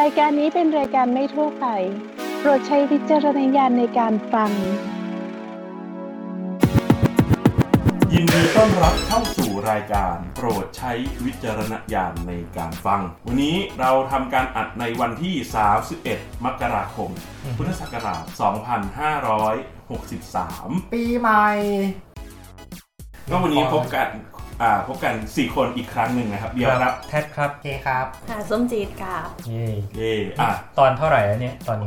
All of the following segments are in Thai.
รายการนี้เป็นรายการไม่ทั่วไปโปรดใช้วิจารณญาณในการฟังยินดีต้อนรับเข้าสู่รายการโปรดใช้วิจารณญาณในการฟังวันนี้เราทำการอัดในวันที่31มกราคมพุทธศักราช2563ปีใหม่ก็วันนี้พบกัน4คนอีกครั้งหนึ่งนะครับเดี๋ยวครับแท็ดครับเคครับค่ะส้มจีดครับเย่ตอนเท่าไหร่แล้วเนี่ยตอน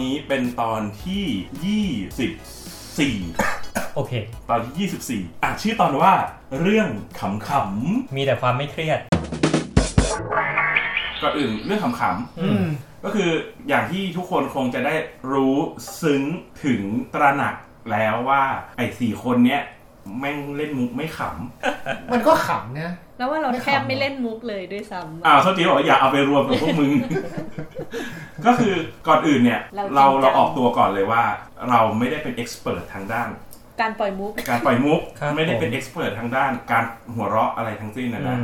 นี้เป็นตอนที่24โอเคตอนที่24ชื่อตอนว่าเรื่องขำๆมีแต่ความไม่เครียดก่อนอื่นเรื่องขำๆก็คืออย่างที่ทุกคนคงจะได้รู้ซึ้งถึงตระหนักแล้วว่าไอ้4คนเนี้ยแม่งเล่นมุกไม่ขำมันก็ขำนะแล้วว่าเราแทบไม่เล่นมุกเลยด้วยซ้ำเขาตีบอกอย่าเอาไปรวมกับพวกมึงก็คือก่อนอื่นเนี่ยเราออกตัวก่อนเลยว่าเราไม่ได้เป็นเอ็กซ์เพิร์ททางด้านการปล่อยมุกไม่ได้เป็นเอ็กซ์เพิร์ททางด้านการหัวเราะอะไรทั้งสิ้นนะ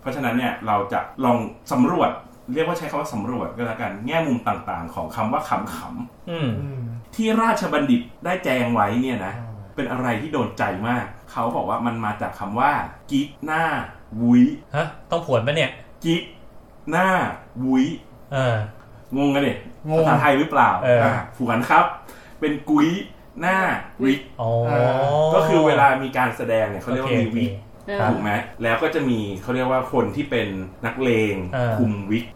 เพราะฉะนั้นเนี่ยเราจะลองสำรวจเรียกว่าใช้คำว่าสำรวจก็แล้วกันแง่มุมต่างๆของคำว่าขำๆที่ราชบัณฑิตได้แจงไว้เนี่ยนะเป็นอะไรที่โดนใจมากเขาบอกว่ามันมาจากคำว่ากิ๊กหน้าวุ้ยฮะต้องผวนปะเนี่ยกิ๊กหน้าวุ้ยงงกันดิภาษาไทยหรือเปล่าผวนครับเป็นกุ้ยหน้าวิกก็คือเวลามีการแสดงเนี่ยเขาเรียกว่ามีวิกถูกไหมแล้วก็จะมีเขาเรียกว่าคนที่เป็นนักเลงคุมวิก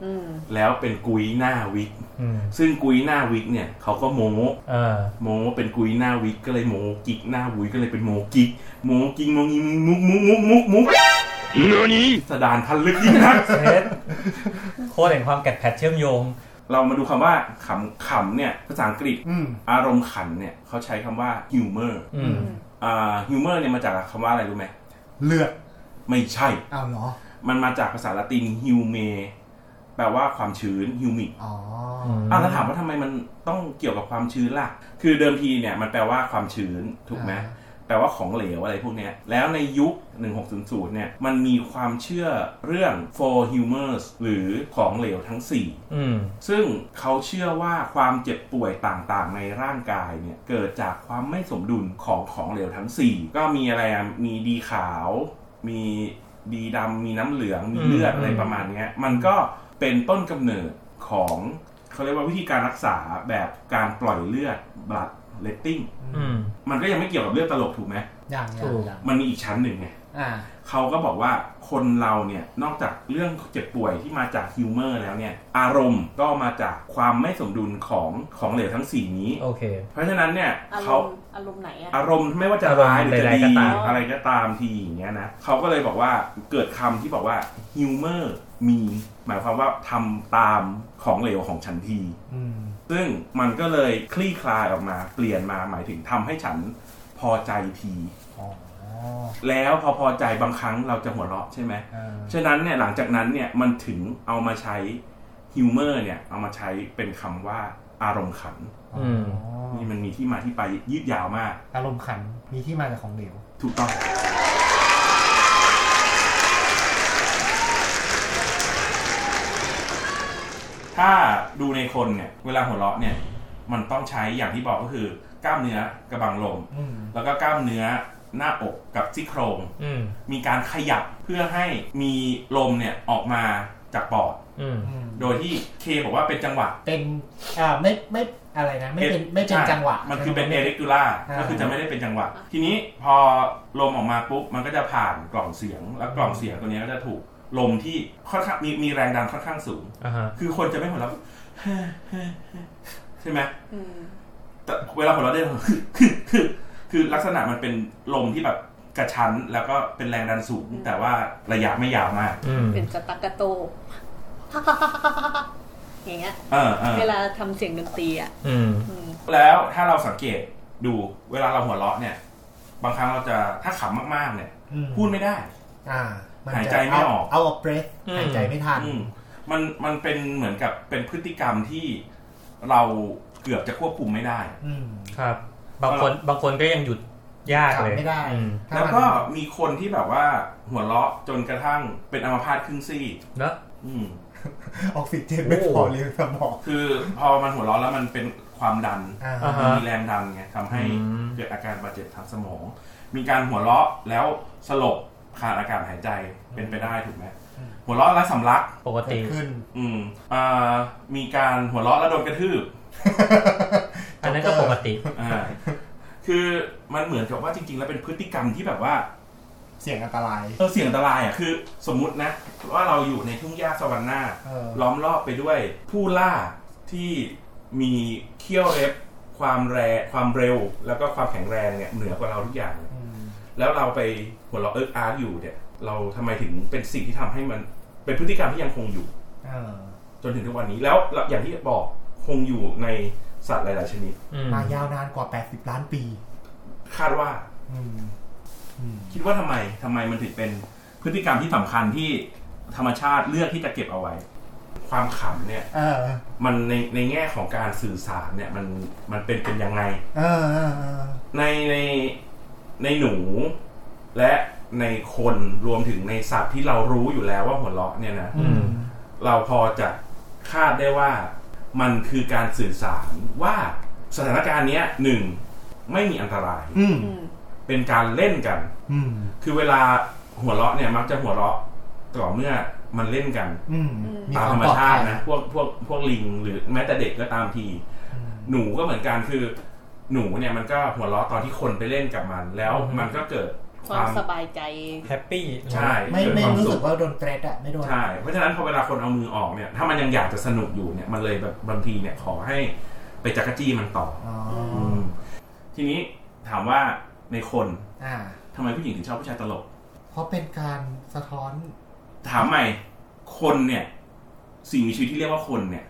แล้วเป็นกุ้ยหน้าวิกซึ่งกุ้ยหน้าวิกเนี่ยเขาก็โม้เป็นกุ้ยหน้าวิกก็เลยโม้กิกหน้าวุ้ยก็เลยเป็นโม้กิกโม้กิกโม้กิกมุกเรื่องนี้สะดานพันลึกยิ่งนักโคตรเห็นความแกะแพทเชื่อมโยงเรามาดูคำว่าขำๆเนี่ยภาษาอังกฤษอารมณ์ขันเนี่ยเขาใช้คำว่า humor humor เนี่ยมาจากคำว่าอะไรรู้ไหมเลือดไม่ใช่อ้าวเหรอมันมาจากภาษาละติน hume แปลว่าความชื้น humic แล้วถามว่าทำไมมันต้องเกี่ยวกับความชื้นล่ะคือเดิมทีเนี่ยมันแปลว่าความชื้นถูกไหมแปลว่าของเหลวอะไรพวกเนี้ยแล้วในยุค1600เนี่ยมันมีความเชื่อเรื่อง four humors หรือของเหลวทั้ง4ซึ่งเขาเชื่อว่าความเจ็บป่วยต่างๆในร่างกายเนี่ยเกิดจากความไม่สมดุลของเหลวทั้ง4ก็มีอะไรมีดีขาวมีดีดำมีน้ำเหลืองมีเลือดอะไรประมาณเนี้ยมันก็เป็นต้นกำเนิดของเขาเรียกว่าวิธีการรักษาแบบการปล่อยเลือด blood letting มันก็ยังไม่เกี่ยวกับเรื่องตลกถูกไหมอย่างมันมีอีกชั้นหนึ่งไงเขาก็บอกว่าคนเราเนี่ยนอกจากเรื่องเจ็บป่วยที่มาจากฮิวเมอร์แล้วเนี่ยอารมณ์ก็มาจากความไม่สมดุลของเหลวทั้ง4นี้โอเคเพราะฉะนั้นเนี่ยเขาอารมณ์ไหนอารมณ์ไม่ว่าจะร้ายหรือจะดีอะไรก็ตามทีอย่างเงี้ยนะเขาก็เลยบอกว่าเกิดคำที่บอกว่าฮิวเมอร์มีหมายความว่าทำตามของเหลวของฉันทีซึ่งมันก็เลยคลี่คลายออกมาเปลี่ยนมาหมายถึงทำให้ฉันพอใจทีแล้วพอใจบางครั้งเราจะหัวเราะใช่ไหมฉะนั้นเนี่ยหลังจากนั้นเนี่ยมันถึงเอามาใช้ฮิวเมอร์เนี่ยเอามาใช้เป็นคำว่าอารมณ์ขันนี่มันมีที่มาที่ไปยืดยาวมากอารมณ์ขันมีที่มาจากของเหลวถูกต้องถ้าดูในคนเนี่ยเวลาหัวเราะเนี่ยมันต้องใช้อย่างที่บอกก็คือกล้ามเนื้อกระบังลมแล้วก็กล้ามเนื้อหน้าอกกับซี่โครงมีการขยับเพื่อให้มีลมเนี่ยออกมาจากปอดโดยที่เคบอกว่าเป็นจังหวะเป็นไม่อะไรนะไม่เป็นจังหวะมันคือเป็น irregular ก็คือจะไม่ได้เป็นจังหวะทีนี้พอลมออกมาปุ๊บมันก็จะผ่านกล่องเสียงแล้วกล่องเสียงตัวนี้ก็จะถูกลมที่ค่อนข้างมีแรงดันค่อนข้างสูงคือคนจะไม่หัวเราะใช่ไหมแต่เวลาหัวเราะได้คือลักษณะมันเป็นลมที่แบบกระชั้นแล้วก็เป็นแรงดันสูงแต่ว่าระยะไม่ยาวมากเป็นกระตักกระโตอย่างเงี้ยเวลาทำเสียงดนตรีอ่ะแล้วถ้าเราสังเกตดูเวลาเราหัวเราะเนี่ยบางครั้งเราจะถ้าขำมากๆเนี่ยพูดไม่ได้หายใจไม่ออกเอาออกเบรสหายใจไม่ทันมันเป็นเหมือนกับเป็นพฤติกรรมที่เราเกือบจะควบคุมไม่ได้ครับบางคนก็ยังหยุดยากเลยไม่ได้แล้วก็มีคนที่แบบว่าหัวเราะจนกระทั่งเป็นอัมพาตครึ่งซี่เนอะ ออกซิเจนไม่พอเลี้ยงสมองคือพอมันหัวเราะแล้วมันเป็นความดันมีแรงดันไงทำให้เกิดอาการบาดเจ็บทางสมองมีการหัวเราะแล้วสลบขาดอากาศหายใจเป็นไปได้ถูกไหมหัวเราะแล้วสำลักปกติขึ้นมีการหัวเราะแล้วโดนกระทืบอันนั้นก็ปกติคือมันเหมือนกับว่าจริงๆแล้วเป็นพฤติกรรมที่แบบว่าเสี่ยงอันตรายเสี่ยงอันตรายอ่ะคือสมมุตินะว่าเราอยู่ในทุ่งหญ้าซาวันนาล้อมรอบไปด้วยผู้ล่าที่มีเขี้ยวเล็บความเร็วแล้วก็ความแข็งแรงเนี่ยเหนือกว่าเราทุกอย่างแล้วเราไปหัวเราะเอิ๊กอาร์อยู่เนี่ยเราทำไมถึงเป็นสิ่งที่ทำให้มันเป็นพฤติกรรมที่ยังคงอยู่จนถึงทุกวันนี้แล้วอย่างที่บอกคงอยู่ในสัตว์หลายๆชนิดมายาวนานกว่า80ล้านปีคาดว่าคิดว่าทำไมมันถึงเป็นพฤติกรรมที่สำคัญที่ธรรมชาติเลือกที่จะเก็บเอาไว้ความขำเนี่ยมันในแง่ของการสื่อสารเนี่ยมันเป็นยังไงในหนูและในคนรวมถึงในสัตว์ที่เรารู้อยู่แล้วว่าหัวเราะเนี่ยนะเราพอจะคาดได้ว่ามันคือการสื่อสารว่าสถานการณ์เนี้ยหนึ่งไม่มีอันตรายเป็นการเล่นกันคือเวลาหัวเราะเนี่ยมักจะหัวเราะต่อเมื่อมันเล่นกันตามธรรมชาตินะพวกลิงหรือแม้แต่เด็กก็ตามทีหนูก็เหมือนกันคือหนูเนี่ยมันก็หัวเราะตอนที่คนไปเล่นกับมันแล้วมันก็เกิดความสบายใจแฮปปี้ใช่ไม่รู้สึกว่าโดนเตะอะไม่โดนใช่เพราะฉะนั้นพอเวลาคนเอามือออกเนี่ยถ้ามันยังอยากจะสนุกอยู่เนี่ยมันเลยแบบบางทีเนี่ยขอให้ไปจักรจี้มันต่อทีนี้ถามว่าในคนทำไมผู้หญิงถึงชอบผู้ชายตลกเพราะเป็นการสะท้อนถามใหม่คนเนี่ยสิ่งมีชีวิตที่เรียกว่าคนเนี่ย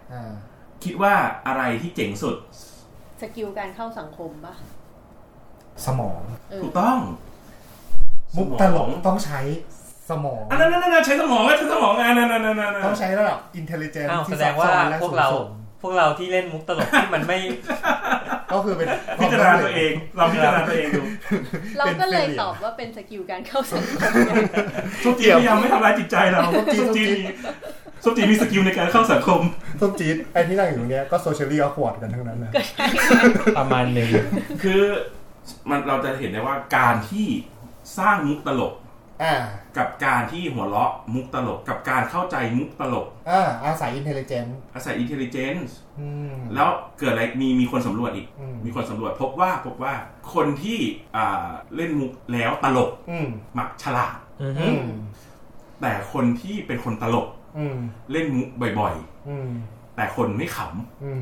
คิดว่าอะไรที่เจ๋งสุดสกิลการเข้าสังคมป่ะสมองถูกต้องมุกตลกต้องใช้สมองอันนั้นๆใช้สมองใช้สมองนั่นต้องใช้แล้วหรอ intelligence ที่แสดงว่าพวกเราที่เล่นมุกตลกที่มันไม่ก็คือเป็นพิจารณาตัวเองเราพิจารณาตัวเองดูเราก็เลยตอบว่าเป็นสกิลการเข้าสังคมส้มจีพยายามไม่ทำร้ายจิตใจเราส้มจีมีสกิลในการเข้าสังคมส้มจีไอ้ที่นั่งอยู่ตรงนี้ก็โซเชียลลี่อควอร์ดกันทั้งนั้นนะประมาณนึงคือมันเราจะเห็นได้ว่าการที่สร้างมุกตลกกับการที่หัวเราะมุกตลกกับการเข้าใจมุกตลกอาศัย intelligence แล้วเกิดอะไรมีคนสำรวจอีกมีคนสำรวจพบว่าคนที่เล่นมุกแล้วตลกมักฉลาดแต่คนที่เป็นคนตลกเล่นมุกบ่อยๆแต่คนไม่ข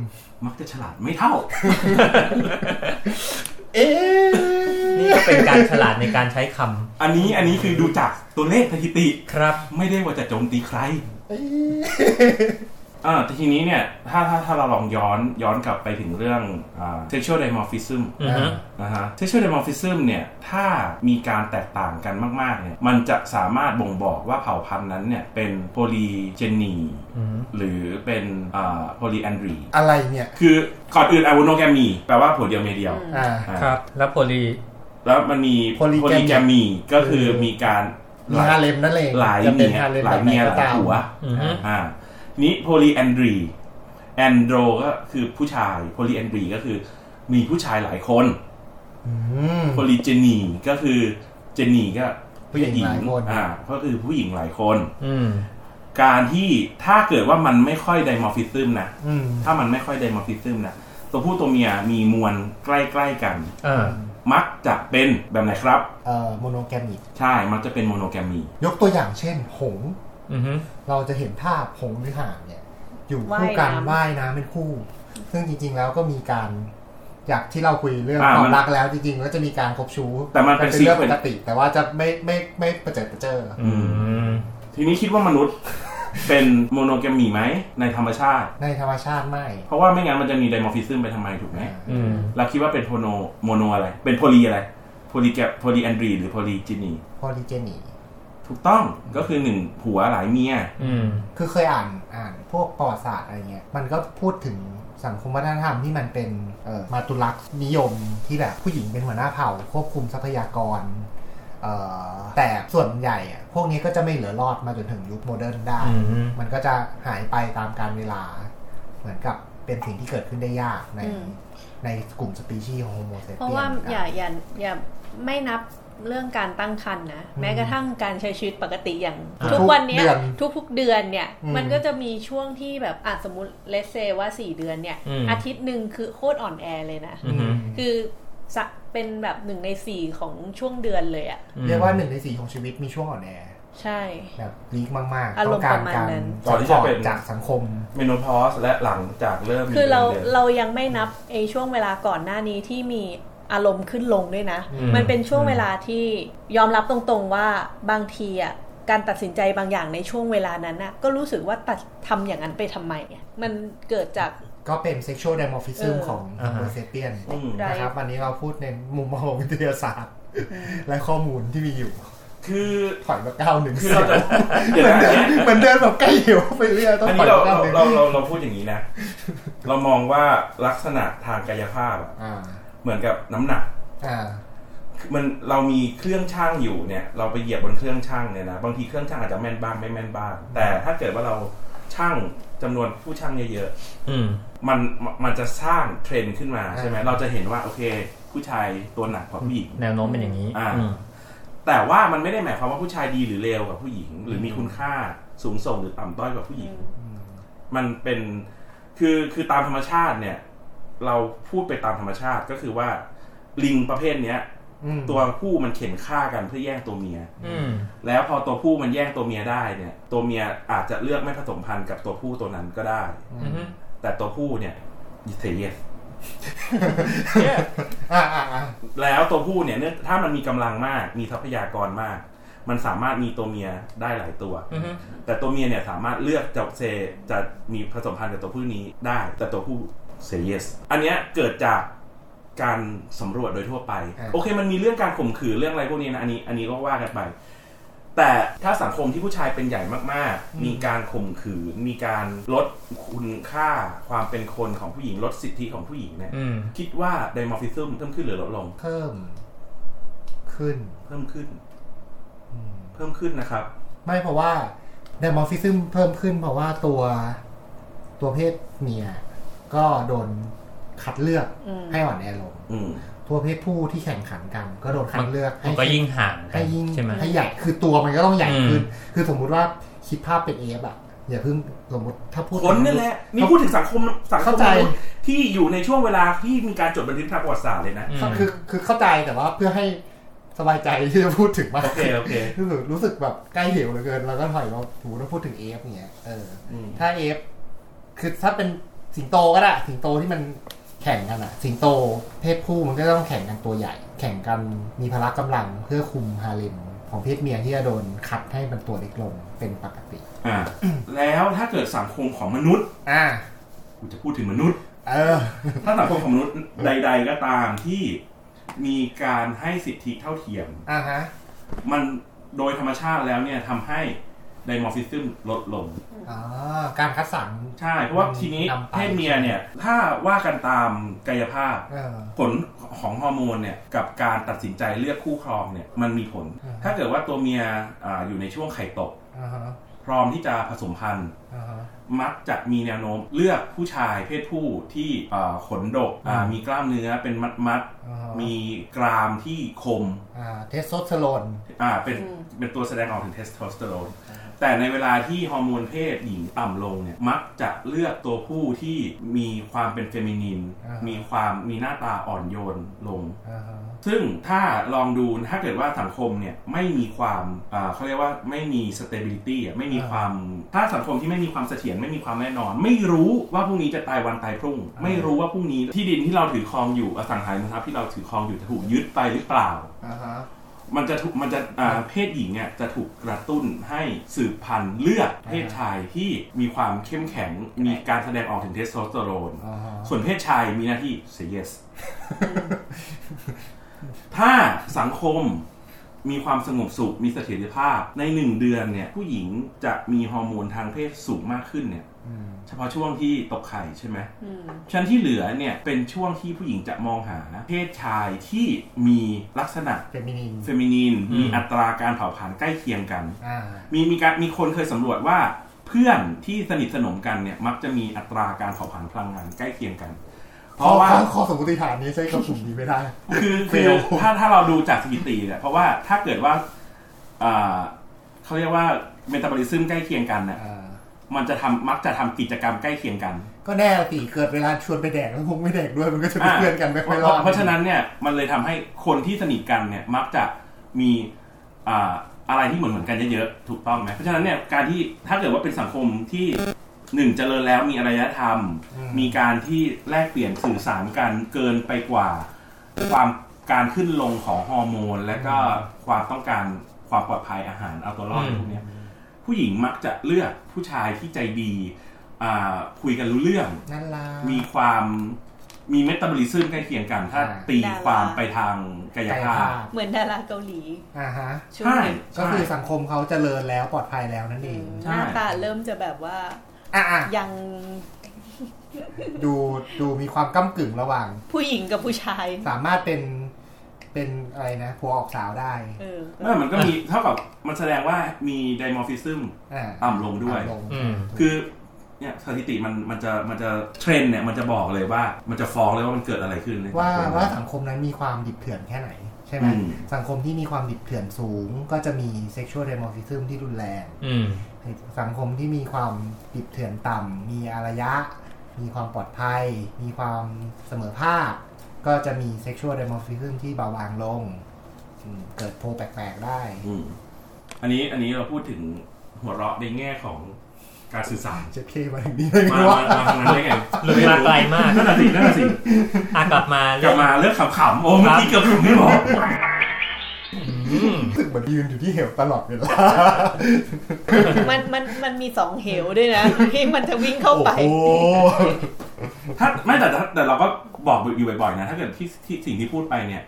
ำมักจะฉลาดไม่เท่าเอ๊นี่ก็เป็นการฉลาดในการใช้คำอันนี้คือดูจากตัวเลขสถิติครับไม่ได้ว่าจะโจมตีใครทีนี้เนี่ยถ้าเราลองย้อนกลับไปถึงเรื่องsexual dimorphism นะฮะ sexual dimorphism เนี่ยถ้ามีการแตกต่างกันมากๆเนี่ยมันจะสามารถบ่งบอกว่าเผ่าพันธุ์นั้นเนี่ยเป็น polygyny หรือเป็น polyandry อะไรเนี่ยคือก่อนอื่น monogamy แปลว่าผัวเดียวเมียเดียวครับแล้ว poly แล้วมันมี polygamy ก็คือมีการหลายเล่มนั่นเองหลายเมียหลายผัวนี้ polyandry andro ก็คือผู้ชาย polyandry ก็คือมีผู้ชายหลายคน polygyny ก็คือ gyny ก็ผู้หญิงก็คือผู้หญิงหลายคนการที่ถ้าเกิดว่ามันไม่ค่อย dimorphism นะถ้ามันไม่ค่อย dimorphism นะตัวผู้ตัวเมียมีมวลใกล้ๆกันมักจะเป็นแบบไหนครับmonogamy ใช่มักจะเป็น monogamy ยกตัวอย่างเช่นหงส์เราจะเห็นภาพหงส์หรือห่านเนี่ยอยู่คู่กันว่ายน้ำเป็นคู่ซึ่งจริงๆแล้วก็มีการอยากที่เราคุยเรื่องความรักแล้วจริงๆก็จะมีการคบชู้แต่มันเป็นเรื่องปกติแต่ว่าจะไม่ประเจิดประเจ้อทีนี้คิดว่ามนุษย์ เป็นโมโนแกมีไหมในธรรมชาติไม่เพราะว่าไม่งั้นมันจะมีไดมอร์ฟิซึมไปทำไมถูกไหมเราคิดว่าเป็นโมโนอะไรเป็นโพลีอะไรโพลีแอนดรีหรือโพลีจินีถูกต้องก็คือหนึ่งผัวหลายเมียคือเคยอ่านพวกประวัติศาสตร์อะไรเงี้ยมันก็พูดถึงสังคมวัฒนธรรมที่มันเป็นมาตุลักนิยมที่แบบผู้หญิงเป็นหัวหน้าเผ่าควบคุมทรัพยากร แต่ส่วนใหญ่พวกนี้ก็จะไม่เหลือรอดมาจนถึงยุคโมเดิร์นได้มันก็จะหายไปตามกาลเวลาเหมือนกับเป็นสิ่งที่เกิดขึ้นได้ยากในกลุ่มสปีชีส์ของโฮโมเซเปียนเพราะว่าอย่าไม่นับเรื่องการตั้งครรภ์นะแม้กระทั่งการใช้ชีวิตปกติอย่างทุกวันนี้ทุกเดือนเนี่ยมันก็จะมีช่วงที่แบบสมมุติเลสเซว่า4เดือนเนี่ยอาทิตย์นึงคือโคตรอ่อนแอเลยนะคือเป็นแบบ1ใน4ของช่วงเดือนเลยอ่ะเรียกว่า1ใน4ของชีวิตมีช่วงอ่อนแอใช่แบบลีกมากๆต้องการการต่อจากสังคมเมโนพอสและหลังจากเริ่มคือเรายังไม่นับไอ้ช่วงเวลาก่อนหน้านี้ที่มีอารมณ์ขึ้นลงด้วยนะมันเป็นช่วงเวลาที่ยอมรับตรงๆว่าบางทีอ่ะการตัดสินใจบางอย่างในช่วงเวลานั้นน่ะก็รู้สึกว่าทำอย่างนั้นไปทำไมมันเกิดจากก็เป็น sexual dimorphism ของ Homo sapiens นะครับวันนี้เราพูดในมุมมองวิทยาศาสตร์และข้อมูลที่มีอยู่คือถอยมา91คือเราจะมันเดินแบบใกล้เหี่ยวไปเรื่อยต้องถอยมา91เราพูดอย่างนี้นะเรามองว่าลักษณะทางกายภาพเหมือนกับน้ำหนักมันเรามีเครื่องชั่งอยู่เนี่ยเราไปเหยียบบนเครื่องชั่งเนี่ยนะบางทีเครื่องชั่งอาจจะแม่นบ้างไม่แม่นบ้างแต่ถ้าเกิดว่าเราชั่งจำนวนผู้ชั่งเยอะๆมันจะสร้างเทรนด์ขึ้นมาใช่ไหมเราจะเห็นว่าโอเคผู้ชายตัวหนักกว่าผู้หญิงแนวโน้มเป็นอย่างนี้แต่ว่ามันไม่ได้หมายความว่าผู้ชายดีหรือเลวกว่าผู้หญิงหรือมีคุณค่าสูงส่งหรือต่ำต้อยกว่าผู้หญิงมันเป็นคือตามธรรมชาติเนี่ยเราพูดไปตามธรรมชาติก็คือว่าลิงประเภทเนี้ยตัวผู้มันเข็นฆ่ากันเพื่อแย่งตัวเมียแล้วพอตัวผู้มันแย่งตัวเมียได้เนี่ยตัวเมียอาจจะเลือกไม่ผสมพันธุ์กับตัวผู้ตัวนั้นก็ได้แต่ตัวผู้เนี่ยเสียแล้วตัวผู้เนี่ยถ้ามันมีกำลังมากมีทรัพยากรมากมันสามารถมีตัวเมียได้หลายตัวแต่ตัวเมียเนี่ยสามารถเลือกจะมีผสมพันธุ์กับตัวผู้นี้ได้แต่ตัวผู้เสียอันเนี้ยเกิดจากการสำรวจโดยทั่วไปโอเคมันมีเรื่องการข่มขืนเรื่องอะไรพวกนี้นะอันนี้ก็ว่ากันไปแต่ถ้าสังคมที่ผู้ชายเป็นใหญ่มากๆมีการข่มขืนมีการลดคุณค่าความเป็นคนของผู้หญิงลดสิทธิของผู้หญิงเนี่ยคิดว่าไดมอร์ฟิซึมเพิ่มขึ้นหรือลดลงเพิ่มขึ้นนะครับไม่เพราะว่าไดมอร์ฟิซึมเพิ่มขึ้นเพราะว่าตัวเพศเมียก็โดนคัดเลือกให้อ่อนแอลงตัวเพศผู้ที่แข่งขันกันก็โดนคัดเลือกมันก็ยิ่งห่างกันใช่ไหมให้ใหญ่คือตัวมันก็ต้องใหญ่ขึ้นคือสมมุติว่าคิดภาพเป็น AF อ่ะอย่าเพิ่งสมมติถ้าพูดคนนั่นแหละนี่พูดถึงสังคมที่อยู่ในช่วงเวลาที่มีการจดบันทึกทางประวัติศาสตร์เลยนะคือเข้าใจแต่ว่าเพื่อให้สบายใจที่จะพูดถึงมากโอเครู้สึกแบบใกล้เหวเหลือเกินแล้วก็ถอยมาถูแล้วพูดถึง AF อย่างเงี้ยถ้า AF คือถ้าเป็นสิงโตก็ได้สิงโตที่มันแข่งกันอ่ะสิงโตเพศผู้มันก็ต้องแข่งกันตัวใหญ่แข่งกันมีพละกำลังเพื่อคุมฮาเร็มของเพศเมียที่จะโดนขัดให้มันตัวเล็กลงเป็นปกติแล้วถ้าเกิดสังคมของมนุษย์กูจะพูดถึงมนุษย์ถ้าสังคมของมนุษย์ใดๆก็ตามที่มีการให้สิทธิเท่าเทียมมันโดยธรรมชาติแล้วเนี่ยทำให้ไดมอร์ฟิซึมลดลงการคัดสรรใช่เพราะว่าทีนี้เพศเมียเนี่ยถ้าว่ากันตามกายภาพผลของฮอร์โมนเนี่ยกับการตัดสินใจเลือกคู่ครองเนี่ยมันมีผลถ้าเกิดว่าตัวเมียอยู่ในช่วงไข่ตกพร้อมที่จะผสมพันธุ์มักจะมีแนวโน้มเลือกผู้ชายเพศผู้ที่ขนดกมีกล้ามเนื้อเป็นมัดมีกรามที่คมเทสโทสเตอโรนเป็นตัวแสดงออกถึงเทสโทสเตอโรนแต่ในเวลาที่ฮอร์โมนเพศหญิงต่ำลงเนี่ยมักจะเลือกตัวผู้ที่มีความเป็นเฟมินินมีความมีหน้าตาอ่อนโยนลงซึ่งถ้าลองดูถ้าเกิดว่าสังคมเนี่ยไม่มีความเขาเรียกว่าไม่มี stability ไม่มีความถ้าสังคมที่ไม่มีความเสถียรไม่มีความแน่นอนไม่รู้ว่าพรุ่งนี้จะตายวันตายพรุ่งไม่รู้ว่าพรุ่งนี้ที่ดินที่เราถือครองอยู่อสังหาริมทรัพย์ที่เราถือครองอยู่จะถูกยึดไปหรือเปล่ามันจะเพศหญิงเนี่ยจะถูกกระตุ้นให้สืบพันธุ์เลือกเพศชายที่มีความเข้มแข็งมีการแสดงออกถึงเทสโทสเตอโรนส่วนเพศชายมีหน้าที่ say yes ถ้าสังคม มีความสงบสุขมีเสถียรภาพใน1เดือนเนี่ยผู้หญิงจะมีฮอร์โมนทางเพศสูงมากขึ้นเนี่ยเฉพาะช่วงที่ตกไข่ใช่ไหมชั้นที่เหลือเนี่ยเป็นช่วงที่ผู้หญิงจะมองหาเพศชายที่มีลักษณะเฟมินีนมีอัตราการเผาผลาญใกล้เคียงกันมีคนเคยสำรวจว่าเพื่อนที่สนิทสนมกันเนี่ยมักจะมีอัตราการเผาผลาญพลังงานใกล้เคียงกันเพราะว่าข้อสมมติฐานนี้ใช้กับกลุ่มนี้ไม่ได้คือถ้าเราดูจากสถิติเนี่ยเพราะว่าถ้าเกิดว่าเขาเรียกว่าเมตาบอลิซึมใกล้เคียงกันเนี่ยมันจะมักจะทำกิจกรรมใกล้เคียงกันก็แน่สิเกิดเวลาชวนไปแดกแล้วคงไม่แดกด้วยมันก็จะเป็นเพื่อนกันไม่ค่อยรอดเพราะฉะนั้นเนี่ยมันเลยทำให้คนที่สนิทกันเนี่ยมักจะมีอะไรที่เหมือนกันเยอะๆถูกต้องไหมเพราะฉะนั้นเนี่ยการที่ถ้าเกิดว่าเป็นสังคมที่1เจริญแล้วมีอารยธรรมมีการที่แลกเปลี่ยนสื่อสารกันเกินไปกว่าความการขึ้นลงของฮอร์โมนและก็ความต้องการความปลอดภัยอาหารเอาตัวรอดพวกนี้ผู้หญิงมักจะเลือกผู้ชายที่ใจดีคุยกันรู้เรื่องมีความมีเมตาบอลิซึมใกล้เคียงกันถ้าตีความไปทางกายภาพเหมือนดาราเกาหลีฮะใช่ก็คือสังคมเขาเจริญแล้วปลอดภัยแล้วนั่นเองหน้าตาเริ่มจะแบบว่ายังดูมีความก้ำกึ่งระหว่างผู้หญิงกับผู้ชายสามารถเป็นอะไรนะผัวออกสาวได้มันก็มีเท่ากับมันแสดงว่ามีไดมอร์ฟิซึมต่ำลงด้วยคือเนี่ยสถิติมันจะเทรนด์เนี่ยมันจะบอกเลยว่ามันจะฟ้องเลยว่ามันเกิดอะไรขึ้นว่าสังคมนั้นมีความดิบเถื่อนแค่ไหนใช่ไหมสังคมที่มีความดิบเถื่อนสูงก็จะมีเซ็กชวลไดมอร์ฟิซึมที่รุนแรงสังคมที่มีความดิบเถื่อนต่ำมีอารยะมีความปลอดภัยมีความเสมอภาคก็จะมีเซ็กชวลไดมอร์ฟิซึมที่เบาบางลงเกิดโพแปลกๆได้อันนี้เราพูดถึงหัวเราะในแง่ของการสื่อสารจะเข้ามาอย่างนี้ได้ไงวะมาทางนั้นได้ไงเลยมาไกลมากนั่นน่ะสิกลับมาเรื่องขำๆโอ้เมื่อกี้เกือบถึงไม่บอกรู้สึกเหมือนยืนอยู่ที่เหวตลอดเวลามันมี2เหวด้วยนะที่มันจะวิ่งเข้าไปโอ้โหถ้าไม่แต่เราก็บอกอยู่บ่อยๆนะถ้าเกิดที่สิ่งที่พูดไปเนี่ย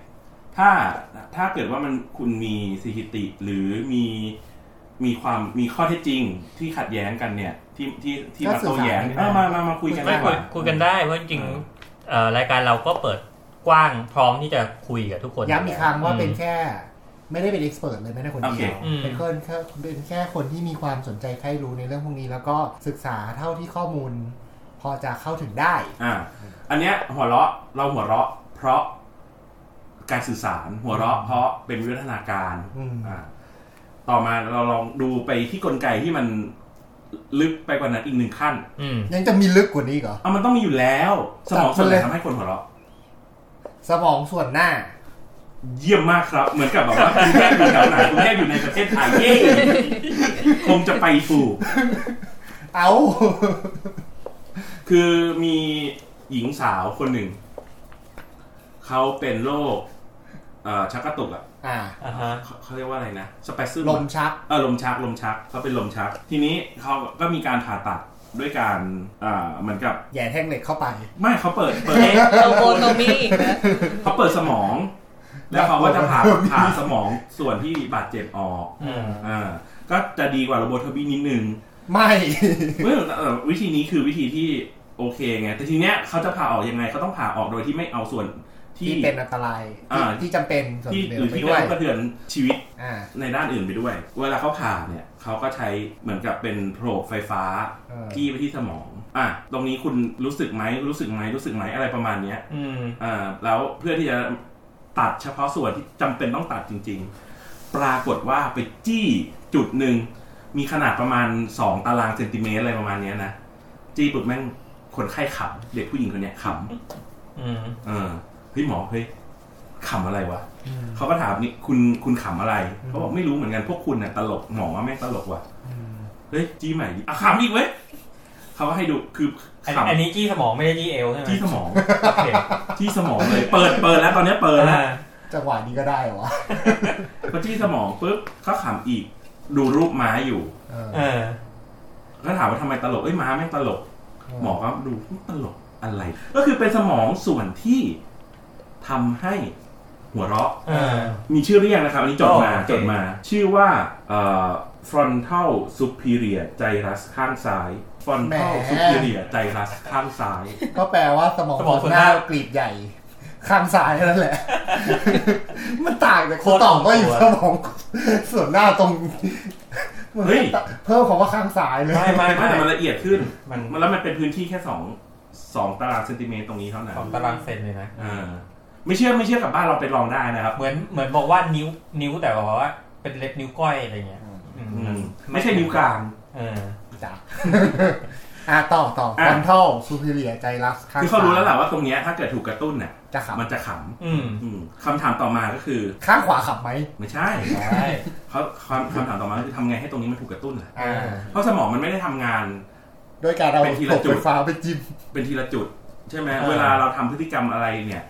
ถ้าเกิดว่ามันคุณมีสถิติหรือมีข้อเท็จจริงที่ขัดแย้งกันเนี่ยที่มาโต้แย้งมาคุยกันได้คุยกันได้เพราะจริงรายการเราก็เปิดกว้างพร้อมที่จะคุยกับทุกคนย้ำอีกครั้งว่าเป็นแค่ไม่ได้เป็นเอ็กซ์เพิร์ทเลยไม่ได้คนเดียวเป็นแค่คนที่มีความสนใจใคร่รู้ในเรื่องพวกนี้แล้วก็ศึกษาเท่าที่ข้อมูลพอจะเข้าถึงได้อันเนี้ยเราหัวเราะเพราะการสื่อสารหัวเราะเพราะเป็นวิวัฒนาการต่อมาเราลองดูไปที่กลไกที่มันลึกไปกว่านั้นอีก1ขั้นยังจะมีลึกกว่านี้เหรอมันต้องมีอยู่แล้วสมองส่วนไหนทำให้คนหัวเราะสมองส่วนหน้าเยี่ยมมากครับเหมือนกับแบบว่าคุณแค่อยู่แถวไหนคุณแค่อยู่ในประเทศไทยเย้คงจะไปสู่เอาคือมีหญิงสาวคนหนึ่งเขาเป็นโรคชักกระตุกเขาเรียกว่าอะไรนะสเปซึมลมชักเขาเป็นลมชักทีนี้เขาก็มีการผ่าตัดด้วยการเหมือนกับแย่แท่งเหล็กเข้าไปไม่เขาเปิดโลโบโตมีเขาเปิดสมองแล้วเขาก็จะผ่าสมองส่วนที่บาดเจ็บออกก็จะดีกว่าโลโบโทมีนิดนึงไม่วิธีนี้คือวิธีที่โอเคไงแต่ทีเนี้ยเขาจะผ่าออกยังไงเขาต้องผ่าออกโดยที่ไม่เอาส่วนที่เป็นอันตรายที่จำเป็นที่หรือที่กระทบกระเทือนชีวิตในด้านอื่นไปด้วยเวลาเขาผ่าเนี่ยเขาก็ใช้เหมือนกับเป็นโพลไฟฟ้าจี้ไปที่สมองตรงนี้คุณรู้สึกไหมอะไรประมาณเนี้ยแล้วเพื่อที่จะตัดเฉพาะส่วนที่จำเป็นต้องตัดจริงๆปรากฏว่าไปจี้จุดหนึ่งมีขนาดประมาณ2ตารางเซนติเมตรอะไรประมาณนี้นะจี้ปุ๊บแม่งคนไข้ขำเด็กผู้หญิงคนเนี้ยขำพี่หมอเฮ้ยขำอะไรวะเขาก็ถามนี่คุณขำอะไรเขาบอกไม่รู้เหมือนกันพวกคุณน่ะตลกหมอแม่งตลกว่ะเฮ้ยจี้ใหม่อ่ะขำอีกเว้ยเขาก็ให้ดูคืออันนี้จี้สมองไม่ได้จี้เอวใช่ไหมจี้สมองโอเคจี้สมองเลยเปิดแล้วตอนนี้เปิดแล้วจังหวะนี้ก็ได้เหรอพอจี้สมองปุ๊บเขาขำอีกดูรูปม้าอยู่ก็ถามว่าทำไมตลกเอ้ยม้าแม่งตลกหมอก็ดูตลกอะไรก็คือเป็นสมองส่วนที่ทำให้ หัวเราะมีชื่อหรือยังนะครับอันนี้จดมาชื่อว่าfrontal superior gyrus ข้างซ้าย frontal superior gyrus ข้างซ้ายก็แปลว่าสมองส่วนหน้ากรีบใหญ่ข้างซ้ายนั่นแหละมันต่างแต่โคตรก็อยู่สมองส่วนหน้าตรงเฮ้ยเพิ่มของว่าข้างซ้ายเลยไม่มันละเอียดขึ้นมันแล้วมันเป็นพื้นที่แค่2ตารางเซนติเมตรตรงนี้เท่านั้น2ตารางเซนเลยนะไม่เชื่อกับบ้านเราไปลองได้นะครับเหมือนบอกว่านิ้วแต่บอกว่าเป็นเล็บนิ้วก้อยอะไรเงี้ยไม่ใช่นิ้วกลางจ้ะต่อฟอนทัลซูเปอร์เรียใจรักคือเขารู้แล้วแหละว่าตรงเนี้ยถ้าเกิดถูกกระตุ้นเนี่ยมันจะขำคำถามต่อมาก็คือข้างขวาขำไหมไม่ใช่เขาคำถามต่อมาคือทำไงให้ตรงนี้มันถูกกระตุ้นล่ะเพราะสมองมันไม่ได้ทำงานโดยการเราเป็นทีละจุดฟ้าไปจิ้มเป็นทีละจุดใช่ไหมเวลาเราทำพฤติกรรมอะไรเนี่ย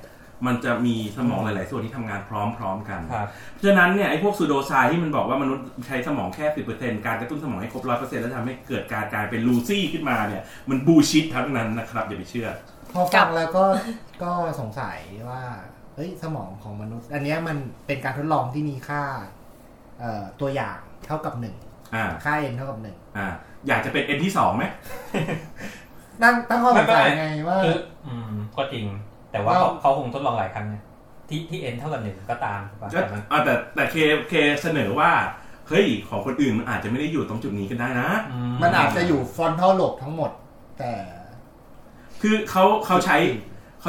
มันจะมีสมองหลายๆส่วนที่ทำงานพร้อมๆกันเพราะฉะนั้นเนี่ยไอ้พวกซูโดไซน์ที่มันบอกว่ามนุษย์ใช้สมองแค่ 10% การกระตุ้นสมองให้ครบ 100% แล้วทำให้เกิดการกลายเป็นลูซี่ขึ้นมาเนี่ยมันบูชิตทั้งนั้นนะครับอย่าไปเชื่อพอฟังแล้วก็สงสัยว่าเฮ้ยสมองของมนุษย์อันนี้มันเป็นการทดลองที่มีค่าตัวอย่างเท่ากับ1ค่า n เท่ากับ1อยากจะเป็น n ที่2มั้ยนั่งตั้งข้อสงสัยไงว่าก็จริงแต่ว่าเขาคงทดลองหลายครั้งเนี่ยที่ n เท่ากับ1ก็ตามแต่เคเสนอว่าเฮ้ยของคนอื่นมันอาจจะไม่ได้อยู่ตรงจุดนี้ก็ได้นะมันอาจจะอยู่ฟอนทัลโลบทั้งหมดแต่คือเขาใ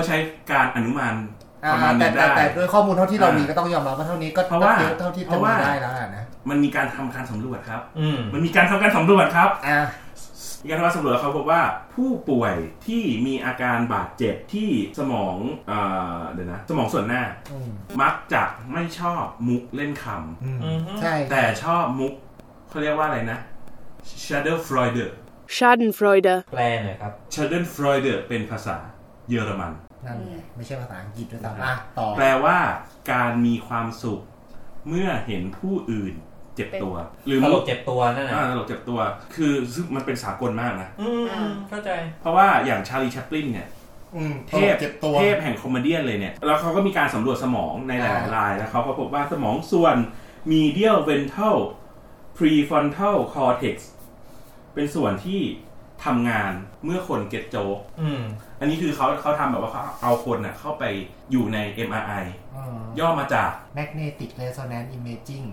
ช้การอนุมานประมาณนี้ได้แต่ด้วยข้อมูลเท่าที่เรามีก็ต้องยอมรับว่าเท่านี้ก็เท่าที่จะมีได้แล้วนะมันมีการทำการสำรวจครับมันมีการทำการสำรวจครับมีการทำการสำรวจเขาบอกว่าผู้ป่วยที่มีอาการบาดเจ็บที่สมองสมองส่วนหน้ามักจะไม่ชอบมุกเล่นคำใช่แต่ชอบมุกเขาเรียกว่าอะไรนะ Schadenfreude Schadenfreude แปลหน่อยครับ Schadenfreude เป็นภาษาเยอรมันนั่นไงไม่ใช่ภาษาอังกฤษด้วยซ้ำต่อแปลว่าการมีความสุขเมื่อเห็นผู้อื่นเจ็บตัวหรือตลกเจ็บตัวนั่นแหละตลกเจ็บตัวคือมันเป็นสากลมากนะเข้าใจเพราะว่าอย่างชาลีแชปลินเนี่ยเทพแห่งคอมเมดี้เลยเนี่ยแล้วเขาก็มีการสำรวจสมองในหลายๆรายแล้วเขาก็พบว่าสมองส่วน medial ventral prefrontal cortex เป็นส่วนที่ทำงานเมื่อคนเก็ตโจ๊กอันนี้คือเขาทำแบบว่าเขาเอาคนน่ะเข้าไปอยู่ใน MRI ย่อมาจาก Magnetic Resonance Imaging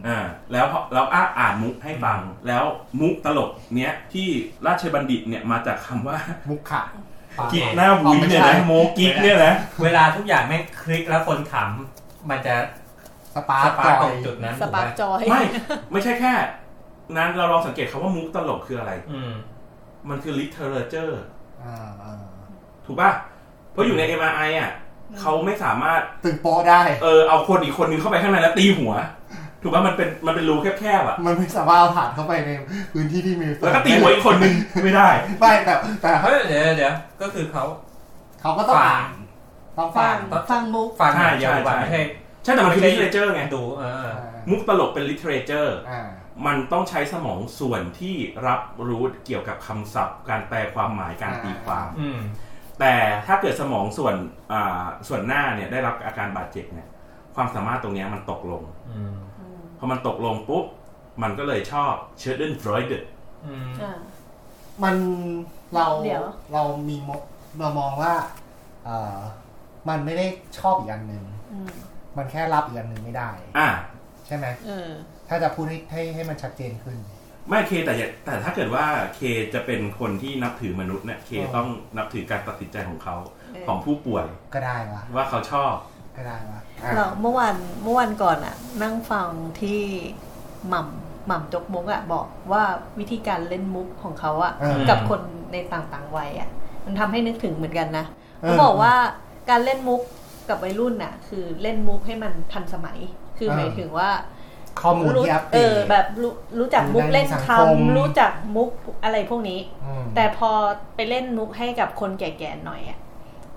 แล้วอ่านมุกให้ฟังแล้วมุกตลกเนี้ยที่ราชบัณฑิตเนี่ยมาจากคำว่ามุกขะกิกหน้าบุ้ยเนี่ยนะโมกิกเนี่ยนะเวลาทุกอย่างแม่งคลิกแล้วคนขำมันจะสปาร์คตรงจุดนั้นสปาร์คจอยไม่ใช่แค่นั้นเราลองสังเกตคำว่ามุกตลกคืออะไรมันคือ literature ถูกป่ะเพราะอยู่ใน MRI อ่ะเขาไม่สามารถตึงโป๊ะได้เอาคนอีกคนนึงเข้าไปข้างในแล้วตีหัวถูกป่ะมันเป็นรูแคบๆอ่ะมันไม่สามารถเอาผ่านเข้าไปในพื้นที่ที่มีแล้วก็ตีหัวอีกคนนึงไม่ได้ไม่แต่เฮ้ยเดี๋ยวก็คือเขาก็ต้องฟังมุกฟังยาวๆใช่แต่มันคือ literature ไงดูมุกตลกเป็น literatureมันต้องใช้สมองส่วนที่รับรู้เกี่ยวกับคำศัพท์การแปลความหมายการตีความแต่ถ้าเกิดสมองส่วนหน้าเนี่ยได้รับอาการบาดเจ็บเนี่ยความสามารถตรงนี้มันตกลงพอมันตกลงปุ๊บมันก็เลยชอบ Schadenfreude มันเรามีเรามองว่ามันไม่ได้ชอบอีกอันหนึ่งมันแค่รับอีกอันหนึ่งไม่ได้ใช่ไหมถ้าจะพูดให้มันชัดเจนขึ้นไม่เคแต่ถ้าเกิดว่าเคจะเป็นคนที่นับถือมนุษย์เนี่ยเคต้องนับถือการตัดสินใจของเขาของผู้ป่วยก็ได้วะว่าเขาชอบก็ได้วะเราเมื่อวันก่อนอ่ะนั่งฟังที่หม่ำจกมุกอ่ะบอกว่าวิธีการเล่นมุกของเขาอ่ะกับคนในต่างๆวัยอ่ะมันทำให้นึกถึงเหมือนกันนะเขาบอกว่าการเล่นมุกกับวัยรุ่นน่ะคือเล่นมุกให้มันทันสมัยคือหมายถึงว่าข้อมูลที่อัปเดตแบบรู้จักมุกเล่นคำรู้จักมุกอะไรพวกนี้แต่พอไปเล่นมุกให้กับคนแก่ๆหน่อยอ่ะ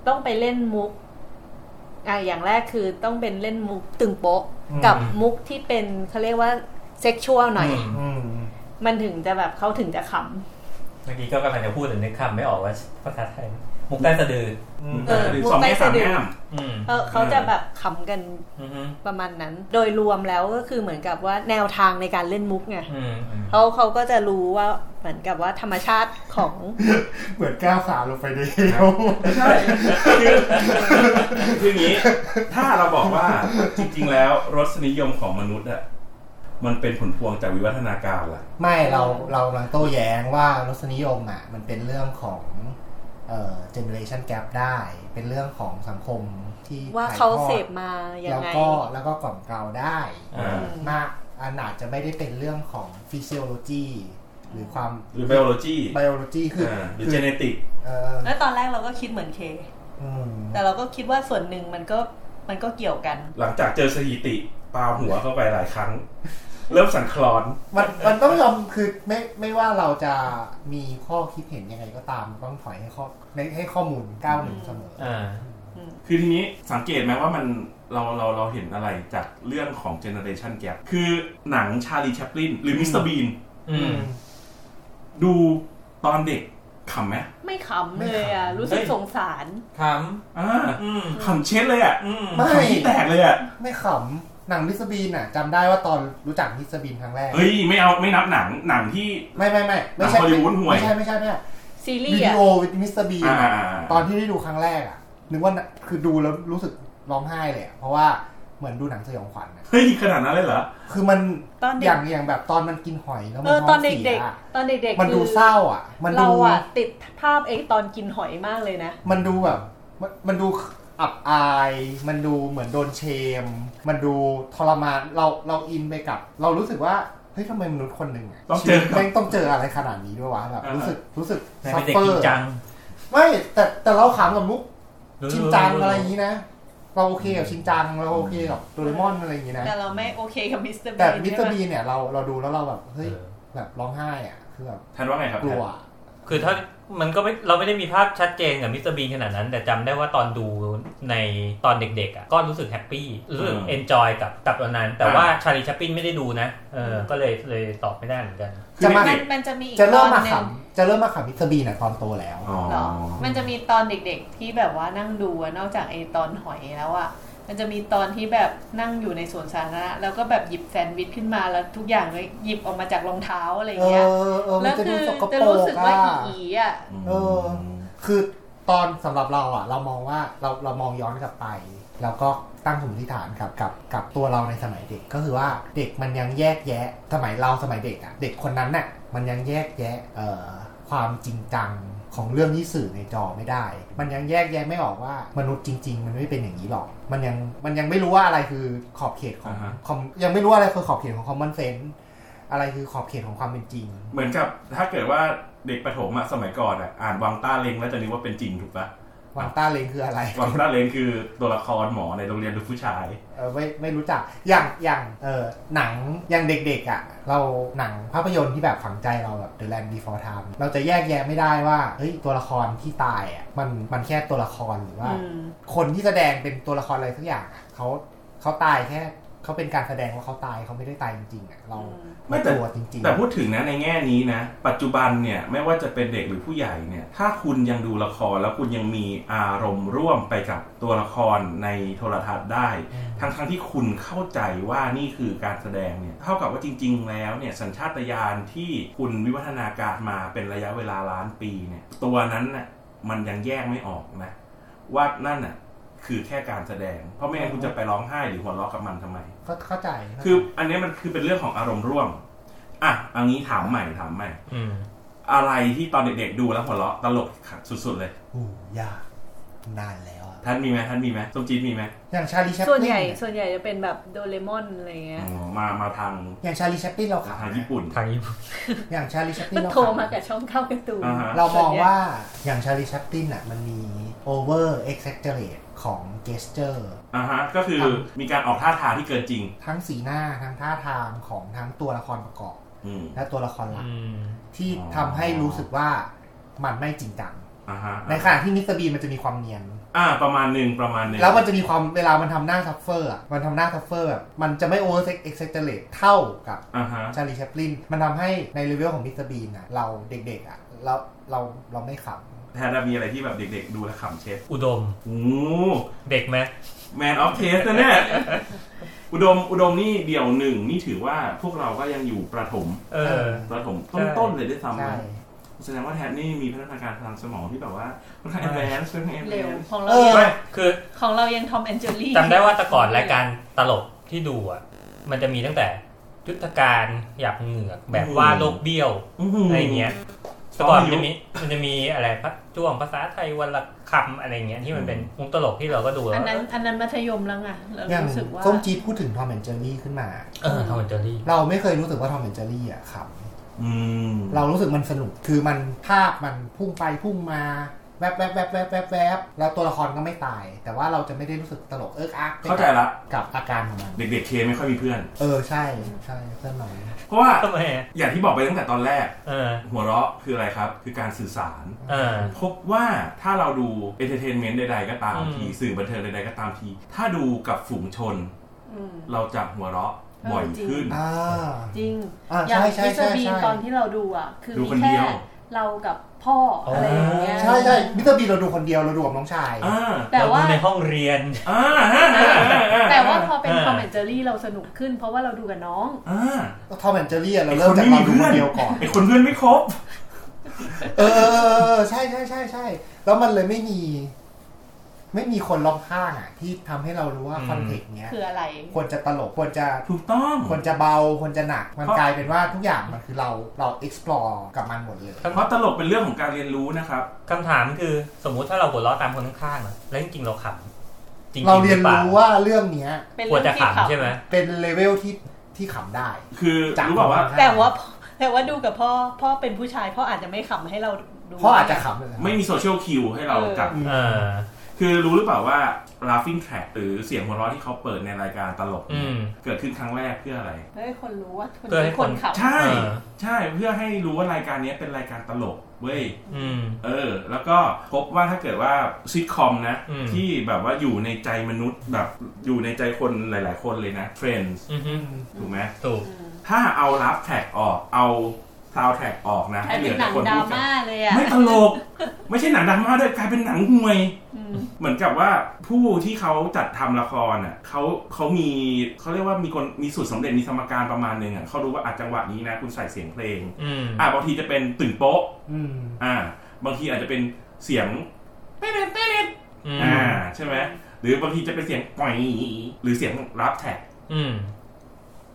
ต้องไปเล่นมุกอย่างแรกคือต้องเป็นเล่นมุกตึงโป๊ะกับมุกที่เป็นเขาเรียกว่าเซ็กชวลหน่อยมันถึงจะแบบเขาถึงจะขำ เมื่อกี้ก็กำลังจะพูดถึงนึกคำไม่ออกว่าภาษาไทยมุกใต้สะดือมุกใต้สะดือเขาจะแบบขำกันประมาณนั้นโดยรวมแล้วก็คือเหมือนกับว่าแนวทางในการเล่นมุกไงเขาก็จะรู้ว่าเหมือนกับว่าธรรมชาติของเหมือนก้าวขาลงไปเดียวใช่คืออย่างนี้ถ้าเราบอกว่าจริงๆแล้วรสนิยมของมนุษย์อะมันเป็นผลพวงจากวิวัฒนาการล่ะไม่เรากำลังโต้แย้งว่ารสนิยมอ่ะมันเป็นเรื่องของgeneration gap ได้เป็นเรื่องของสังคมที่ว่าเขาเสพมายังไงแล้วก็กล่อมเกลาได้มากอาจจะไม่ได้เป็นเรื่องของ physiology หรือความหรือ biology คือหรือ genetic แล้วตอนแรกเราก็คิดเหมือนเคแต่เราก็คิดว่าส่วนหนึ่งมันก็เกี่ยวกันหลังจากเจอสถิติปาหัวเข้าไปหลายครั้งเริ่มสั่นคลอนมันต้องยอมคือไม่ว่าเราจะมีข้อคิดเห็นยังไงก็ตามต้องถอยให้ข้อมูลก้าวหนึ่งเสมอคือทีนี้สังเกตไหมว่ามันเราเห็นอะไรจากเรื่องของเจเนอเรชันแกปคือหนังชาลีแชปลินหรือมิสเตอร์บีนดูตอนเด็กขำไหมไม่ขำเลยอ่ะรู้สึกสงสารขำขำเช็ดเลยอ่ะขำที่แตกเลยอ่ะไม่ขำหนังมิสเตอร์บีนน่ะจำได้ว่าตอนรู้จักมิสเตอร์บีนครั้งแรกเฮ้ยไม่เอาไม่นับหนังที่ไม่ใช่ไม่ใช่ซีรีส์วิดีโอวิดมิสเตอร์บีนตอนที่ได้ดูครั้งแรกอ่ะนึกว่าคือดูแล้วรู้สึกร้องไห้เลยเพราะว่าเหมือนดูหนังสยองขวัญเฮ้ยขนาดนั้นเลยเหรอคือมันอย่างแบบตอนมันกินหอยแล้วมันตอนเด็กๆมันดูเศร้าอ่ะมันดูติดภาพไอ้ตอนกินหอยมากเลยนะมันดูแบบมันดูอับอายมันดูเหมือนโดนเชมมันดูทรมานเราอินไปกับเรารู้สึกว่าเฮ้ยทำไมมนุษย์คนหนึ่งต้องเจออะไรขนาดนี้ด้วยวะแบบรู้สึกซัฟเฟอร์ไม่แต่เราขำกับมุกชินจังอะไรอย่างนี้นะเราโอเคกับชินจังเราโอเคกับโดเรมอนอะไรอย่างนี้นะแต่เราไม่โอเคกับมิสเตอร์บีนแต่มิสเตอร์บีนเนี่ยเราดูแล้วเราแบบเฮ้ยแบบร้องไห้อ่ะคือแบบท่านว่าไงครับกลัวคือถ้ามันก็ไม่เราไม่ได้มีภาพชัดเจนกับมิสเตอร์บีนขนาดนั้นแต่จำได้ว่าตอนดูในตอนเด็กๆอ่ะก็รู้สึกแฮปปี้รู้สึกเอนจอยกับตอนนั้นแต่ว่าชาลีแชปลินไม่ได้ดูนะก็เลยตอบไม่ได้เหมือนกันมันจะมีอีกตอนนึงจะเริ่มมาขำมิสเตอร์บีนน่ะตอนโตแล้วมันจะมีตอนเด็กๆที่แบบว่านั่งดูนอกจากไอ้ตอนหอยแล้วอ่ะมันจะมีตอนที่แบบนั่งอยู่ในสวนสาธารณะแล้วก็แบบหยิบแซนด์วิชขึ้นมาแล้วทุกอย่างเลยหยิบออกมาจากรองเท้าอะไรเงี้ยแล้วคือจะรู้สึกว่าอีอ่ะคือตอนสำหรับเราอ่ะเรามองว่าเรามองย้อนกลับไปแล้วก็ตั้งสมมติฐานกับตัวเราในสมัยเด็กก็คือว่าเด็กมันยังแยกแยะสมัยเด็กอ่ะเด็กคนนั้นน่ะมันยังแยกแยะความจริงจังของเรื่องที่สื่อในจอไม่ได้มันยังแยกแยะไม่ออกว่ามนุษย์จริงๆมันไม่เป็นอย่างนี้หรอกมันยังไม่รู้ว่าอะไรคือขอบเขตของ ยังไม่รู้อะไรคือขอบเขตของ common sense อะไรคือขอบเขตของความเป็นจริงเหมือนกับถ้าเกิดว่าเด็กประถมสมัยก่อนอ่านวังต้าเลงแล้วจะนึกว่าเป็นจริงถูกปะวังต้าเลงคืออะไรวังต้าเลงคือตัวละครหมอในโรงเรียนลูกผู้ชายไม่รู้จักอย่างหนังอย่างเด็กๆเราหนังภาพยนตร์ที่แบบฝังใจเราแบบ The Land Before Time เราจะแยกแยะไม่ได้ว่าเฮ้ยตัวละครที่ตายมันแค่ตัวละครหรือว่าคนที่แสดงเป็นตัวละครอะไรสักอย่างเขาตายแค่เขาเป็นการแสดงว่าเขาตายเขาไม่ได้ตายจริงๆเราไม่ตัวจริงๆแต่พูดถึงนะในแง่นี้นะปัจจุบันเนี่ยไม่ว่าจะเป็นเด็กหรือผู้ใหญ่เนี่ยถ้าคุณยังดูละครแล้วคุณยังมีอารมณ์ร่วมไปกับตัวละครในโทรทัศน์ได้ทั้งที่คุณเข้าใจว่านี่คือการแสดงเนี่ยเท่ากับว่าจริงๆแล้วเนี่ยสัญชาตญาณที่คุณวิวัฒนาการมาเป็นระยะเวลาล้านปีเนี่ยตัวนั้นน่ะมันยังแยกไม่ออกนะว่านั่นน่ะคือแค่การแสดงเพราะไม่งั้นคุณจะไปร้องไห้หรือหัวเราะกับมันทำไมก็เข้าใจคืออันนี้มันคือเป็นเรื่องของอารมณ์ร่วมอันนี้ถามใหม่อะไรที่ตอนเด็กๆดูแล้วหัวเราะตลกสุดๆเลยยากนานแล้วท่านมีไหมส้มจี๊ดมีไหมอย่างชาลีแชปลินส่วนใหญ่จะเป็นแบบโดเรมอนอะไรเงี้ยมาทางอย่างชาลีแชปลินเราทางญี่ปุ่นอย่างชาลีแชปลินเราโทรมากับช่องเข้าการ์ตูนเรามองว่าอย่างชาลีแชปลินมันมี over exaggerateของเจสเจอร์ก็คือมีการออกท่าทางที่เกินจริงทั้งสีหน้าทั้งท่าทางของทั้งตัวละครประกอบและตัวละครหลักที่ทำให้รู้สึกว่ามันไม่จริงจังในขณะที่มิสเตอร์บีนมันจะมีความเนียนประมาณนึงแล้วมันจะมีความเวลามันทำหน้าซัฟเฟอร์มันทำหน้าซัฟเฟอร์แบบมันจะไม่โอเวอร์เอ็กซ์แจเรทเท่ากับชาลีแชปลินมันทำให้ในเลเวลของมิสเตอร์บีนเราเด็กๆ เราไม่ขำแทนจะมีอะไรที่แบบเด็กๆดูแล้วขำเชฟอุดมเด็กไหมแมนออฟเทสนะเนี่ยอุดมนี่เดี่ยวหนึ่งนี่ถือว่าพวกเราก็ยังอยู่ประถมต้นๆเลยด้วยซ้ำนะแสดงว่าแทบนี่มีพัฒนาการทางสมองที่แบบว่าค่อนข้างแอดวานซ์ค่อนข้างแอดวานซ์ของเราคือของเรายังทอมแอนเจลี่จำได้ว่าแต่ก่อนรายการตลกที่ดูอ่ะมันจะมีตั้งแต่ยุทธการหยับเหงือกแบบว่าโลกเบี้ยวอะไรเงี้ยแต่ก่อนมันจะมีอะไรพัดจ้วงภาษาไทยวรรณคำอะไรเงี้ยที่มันเป็นมุกตลกที่เราก็ดูแล้วอันนั้นมัธยมแล้วไงเรารู้สึกว่าส้มจีพูดถึงทอมแอนเจลี่ขึ้นมาทอมแอนเจลี่เราไม่เคยรู้สึกว่าทอมแอนเจลี่อ่ะครับเรารู้สึกมันสนุกคือมันภาพมันพุ่งไปพุ่งมาแวบๆๆๆๆแล้วตัวละครก็ไม่ตายแต่ว่าเราจะไม่ได้รู้สึกตลกเอิ๊กอักเข้าใจละกับอาการของมันเด็กๆเคไม่ค่อยมีเพื่อนใช่ใช่เพื่อนน้อยเพราะว่าทำไมอย่างที่บอกไปตั้งแต่ตอนแรกหัวเราะคืออะไรครับคือการสื่อสารพบว่าถ้าเราดูเอนเตอร์เทนเมนต์ใดๆก็ตามทีสื่อบันเทิงใดๆก็ตามทีถ้าดูกับฝูงชนเราจะหัวเราะบ่อยขึ้นจริงอย่างมิสเตอร์บีนตอนที่เราดูอ่ะคือมีแค่เรากับพ่ออะไรอย่างเงี้ยใช่ใช่มิสเตอร์บีนเราดูคนเดียวเราดูกับน้องชายแต่ว่าในห้องเรียนแต่ว่าพอเป็นทอมแอนด์เจอรี่เราสนุกขึ้นเพราะว่าเราดูกับน้องทอมแอนด์เจอรี่เราเริ่มจากเราดูคนเดียวก่อนไอ้คนเพื่อนไม่ครบใช่ใช่ใช่ใช่แล้วมันเลยไม่มีคนรอบข้างอ่ะที่ทำให้เรารู้ว่าคอนเทกต์เนี้ยคืออะไรควรจะตลกควรจะถูกต้องควรจะเบาควรจะหนักมันกลายเป็นว่าทุกอย่างมันคือเรา explore กับมันหมดเลยเพราะตลกเป็นเรื่องของการเรียนรู้นะครับคำถามคือสมมุติถ้าเราหัวเราะตามคนข้างๆนะแล้วจริงๆเราขำจริงๆเราเรียนรู้ว่าเรื่องเนี้ยควรจะขำใช่ไหมเป็นเลเวลที่ขำได้คือรู้ป่าวว่าแต่ว่าดูกับพ่อเป็นผู้ชายพ่ออาจจะไม่ขำให้เราดูพ่ออาจจะขำเลยไม่มีโซเชียลคิวให้เราจับคือรู้หรือเปล่าว่า laughing track หรือเสียงหัวเราะที่เขาเปิดในรายการตลกเกิดขึ้นครั้งแรกเพื่ออะไรเพื่อให้คนรู้ว่าเพื่อให้คนขับใช่ใช่เพื่อให้รู้ว่ารายการนี้เป็นรายการตลกเว้ยแล้วก็พบว่าถ้าเกิดว่าซิทคอมนะที่แบบว่าอยู่ในใจมนุษย์แบบอยู่ในใจคนหลายๆคนเลยนะ Friends ถูกไหมถูกถ้าเอา laugh track ออกเอาซาวด์แทร็กออกนะให้เหลือแต่คนดราม่าเลยอ่ะไม่ตลกไม่ใช่หนังดราม่าด้วยกลายเป็นหนังห่วยเหมือนกับว่าผู้ที่เขาจัดทำละครอ่ะเขามีเขาเรียกว่ามีคนมีสูตรสำเร็จมีสมการประมาณนึงอ่ะเขารู้ว่าจังหวะนี้นะคุณใส่เสียงเพลงบางทีจะเป็นตึ่งโป๊ะบางทีอาจจะเป็นเสียงเป๊ะเป๊ะใช่ไหมหรือบางทีจะเป็นเสียงปล่อยหรือเสียงรับแท็ก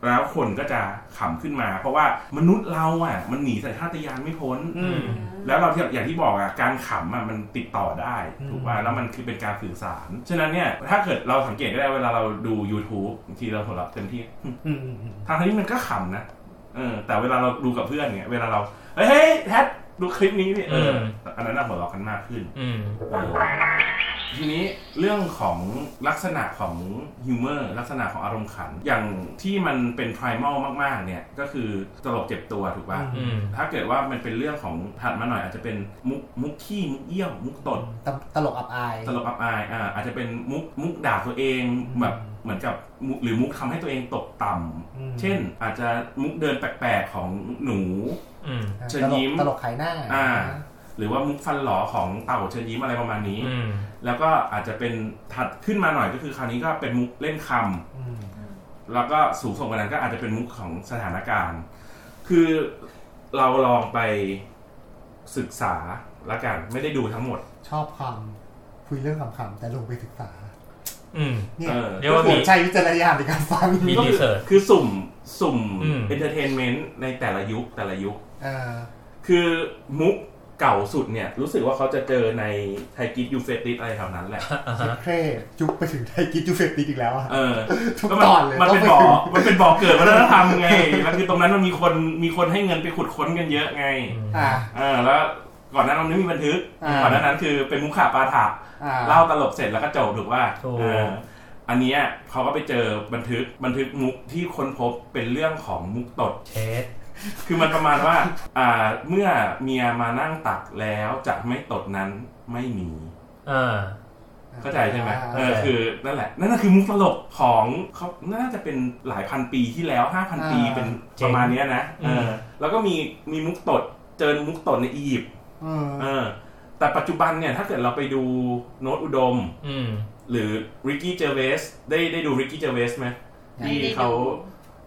แล้วคนก็จะขำขึ้นมาเพราะว่ามนุษย์เราอ่ะมันหนีสัญชาตญาณไม่พ้นแล้วเราอย่างที่บอกอ่ะการขำอ่ะมันติดต่อได้ถูกป่ะแล้วมันคือเป็นการสื่อสารฉะนั้นเนี่ยถ้าเกิดเราสังเกตก็ได้เวลาเราดู YouTube บางทีเราหัวเราะเต็มที่ทางนี้มันก็ขำนะแต่เวลาเราดูกับเพื่อนเนี่ยเวลาเราเฮ้ยแทดดูคลิปนี้นี่อันนั้นน่าหัวเราะกันมากขึ้นทีนี้เรื่องของลักษณะของฮิวเมอร์ลักษณะของอารมณ์ขันอย่างที่มันเป็นไพรมัลมากๆเนี่ยก็คือตลกเจ็บตัวถูกป่ะถ้าเกิดว่ามันเป็นเรื่องของถัดมาหน่อยอาจจะเป็นมุกขี้มุกเยี่ยวมุกตดตลกอับอายอาจจะเป็นมุกด่าตัวเองแบบเหมือนกับหรือมุกทำให้ตัวเองตกต่ำเช่นอาจจะมุกเดินแปลกๆของหนูเชิญยิ้มตลกขายหน้าหรือว่ามุกฟันหลอของเต่าเชิญยิ้มอะไรประมาณนี้แล้วก็อาจจะเป็นถัดขึ้นมาหน่อยก็คือคราวนี้ก็เป็นมุกเล่นคำแล้วก็สูงส่งกว่านั้นก็อาจจะเป็นมุกของสถานการณ์คือเราลองไปศึกษาละกันไม่ได้ดูทั้งหมดชอบคำคุยเรื่องคำๆแต่ลงไปศึกษาเนี่ยเดี๋ยวผมใช้วิจารณญาณในการฟังมีดีเสิร์ชคือสุ่มเอนเตอร์เทนเมนต์ในแต่ละยุคคือมุกเก่าสุดเนี่ยรู้สึกว่าเขาจะเจอในไทกิสยูเฟติสอะไรแถวนั้นแหละเคร่จุ๊บไปถึงไทกิสยูเฟติสอีกแล้วอ่ะทุกตอนเลยมันเป็นบ่อเกิดวัฒนธรรมไงแล้วคือตรงนั้นมันมีคนให้เงินไปขุดค้นกันเยอะไงแล้วก่อนหน้านั้นมีบันทึกก่อนหน้านั้นคือเป็นมุขขาปาฐะเล่าตลกเสร็จแล้วก็จบถูกว่าอันนี้เขาก็ไปเจอบันทึกมุกที่ค้นพบเป็นเรื่องของมุกตดเชสคือมันประมาณว่าเมื่อเมียมานั่งตักแล้วจะไม่ตดนั้นไม่มีเข้าใจใช่ไหมคือนั่นแหละนั่นคือมุกตลกของเขาน่าจะเป็นหลายพันปีที่แล้ว 5,000 ปีเป็นประมาณนี้นะแล้วก็มีมุกตด เจอมุกตนในอียิปต์แต่ปัจจุบันเนี่ยถ้าเกิดเราไปดูโน้ตอุดมหรือริกกี้เจอร์เวสได้ดูริกกี้เจอร์เวสไหมที่เขา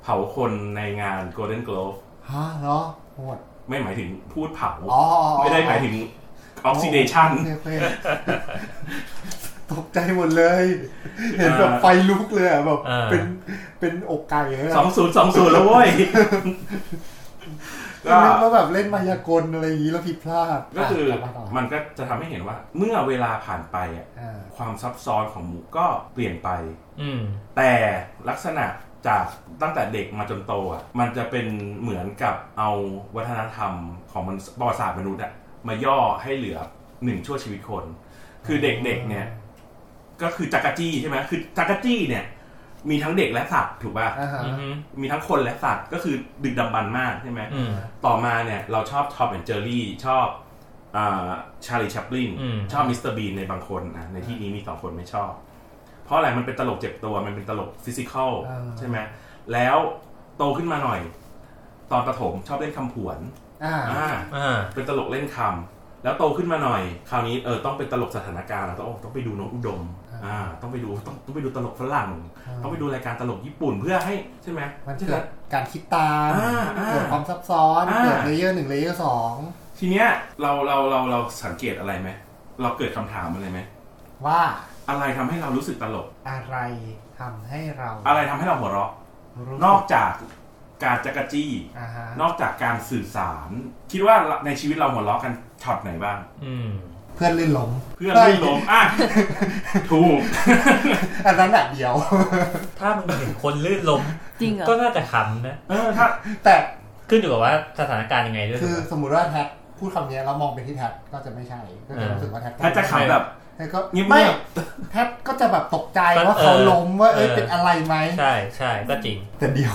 เผาคนในงาน Golden Globe ฮะเหรอโหดไม่หมายถึงพูดเผาไม่ได้หมายถึง Oxidation ตกใจหมดเลยเห็นแบบไฟลุกเลยแบบเป็นอกไก่เลย2020แล้วเว้ยก็แบบเล่นมายากลอะไรอย่างนี้แล้วผิดพลาดก็คือมันก็จะทำให้เห็นว่าเมื่อเวลาผ่านไปความซับซ้อนของหมูก็เปลี่ยนไปแต่ลักษณะจากตั้งแต่เด็กมาจนโตอ่ะมันจะเป็นเหมือนกับเอาวัฒนธรรมของมันประวัติศาสตร์มนุษย์อ่ะมาย่อให้เหลือ1ชั่วชีวิตคนคือเด็กๆเนี่ยก็คือจักรจี้ใช่ไหมคือจักรจี้เนี่ยมีทั้งเด็กและสัตว์ถูกป่ะมีทั้งคนและสัตว์ก็คือดึกดำบรรพ์มากใช่ไหมต่อมาเนี่ยเราชอบทอมแอนด์เจอรี่ชอบชาร์ลีแชปลินชอบมิสเตอร์บีนในบางคนนะในที่นี้มี2คนไม่ชอบเพราะอะไรมันเป็นตลกเจ็บตัวมันเป็นตลกฟิสิคอลใช่ไหมแล้วโตขึ้นมาหน่อยตอนประถมชอบเล่นคำผวนเป็นตลกเล่นคำแล้วโตขึ้นมาหน่อยคราวนี้ต้องเป็นตลกสถานการณ์ต้องไปดูโน้ตอุดมต้องไปดูตลกฝรั่งต้องไปดูรายการตลกญี่ปุ่นเพื่อให้ใช่ไหมมันเกิดการคิดตามเกิดความซับซ้อนเกิดเลเยอร์1เลเยอร์2ทีเนี้ยเราสังเกตอะไรไหมเราเกิดคำถามอะไรไหมว่าอะไรทำให้เรารู้สึกตลกอะไรทำให้เราหัวเราะนอกจากการจักรจี้นอกจากการสื่อสารคิดว่าในชีวิตเราหัวเราะกันช็อตไหนบ้างเพื่อนลื่นล้มอ่ะถูกอันนั้นน่ะเดียวถ้ามันเห็นคนลื่นล้มจริงเหรอก็น่าจะขำนะถ้าแต่ขึ้นอยู่กับว่าสถานการณ์ยังไงด้วยคือสมมุติว่าแท็กพูดคำนี้แล้วมองไปที่แท็กก็จะไม่ใช่ก็จะรู้สึกว่าแท็กจะขำแบบก็ไม่แท็กก็จะแบบตกใจว่าเขาล้มว่าเป็นอะไรไหมใช่ๆก็จริงแต่เดียว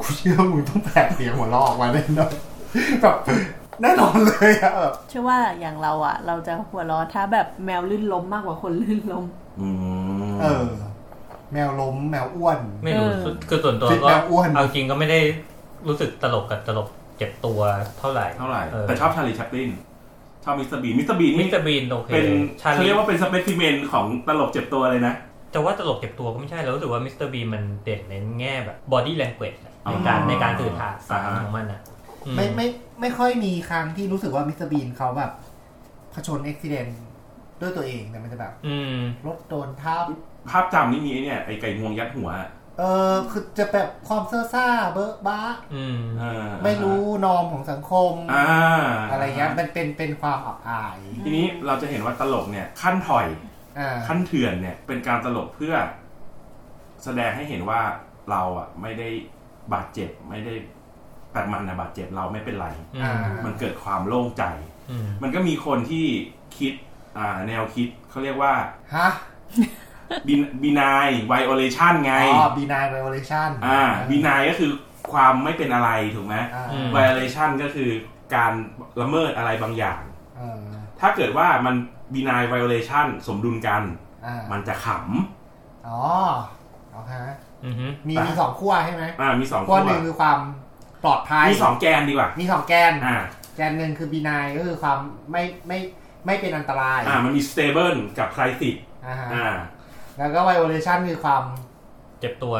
กูเชื่อมึงต้องแตกเสียงหัวเราะออกมาแน่นอนแบบแน่นอนเลยอ่ะเชื่อว่าอย่างเราอ่ะเราจะหัวเราะถ้าแบบแมวลื่นล้มมากกว่าคนลื่นล้มแมวล้มแมวอ้วนไม่รู้คือส่วนตัวก็เอาจริงก็ไม่ได้รู้สึกตลกกับตลกเจ็บตัวเท่าไหร่แต่ชอบชาร์ลีแชปลินชอบมิสเตอร์บีนโอเคเป็นเขาเรียกว่าเป็นสเปซิเมนของตลกเจ็บตัวเลยนะแต่ว่าตลกเจ็บตัวก็ไม่ใช่เรารู้สึกว่ามิสเตอร์บีนมันเด่นในแง่แบบบอดี้แลงเกจในการสื่อสารของมันนะไม่ค่อยมีครั้งที่รู้สึกว่ามิสเตอร์บีนเขาแบบเผชิญอุบัติเหตุด้วยตัวเองเนี่ยมันจะแบบรถโดนทับภาพจำนี่มีเนี่ยไอ้ไก่งวงยัดหัวคือจะแบบความเซ่อซ่าเบ้อบ้าไม่รู้นอมของสังคมอะไรเงี้ยมันเป็นความอับอายทีนี้เราจะเห็นว่าตลกเนี่ยขั้นถอยขั้นเถื่อนเนี่ยเป็นการตลกเพื่อแสดงให้เห็นว่าเราอ่ะไม่ได้บาดเจ็บไม่ได้แต่มันนะบาดเจ็บเราไม่เป็นไรมันเกิดความโล่งใจมันก็มีคนที่คิดแนวคิดเขาเรียกว่าฮะบีนายไวโอเลชันไงบีนายไวโอเลชันบีนายก็คือความไม่เป็นอะไรถูกไหมไวโอเลชันก็คือการละเมิดอะไรบางอย่างถ้าเกิดว่ามันบีนายไวโอเลชันสมดุลกันมันจะขำอ๋อโอเคมีสองขั้วใช่ไหมมีสองขั้วหนึ่งคือความปลอดภัยมี2แกนดีกว่ามี2แกนแกนหนึ่งคือบีนายก็คือความไม่เป็นอันตรายมันมีสเตเบิลกับไครซิสแล้วก็ไวโอเลชันคือความเจ็บตัว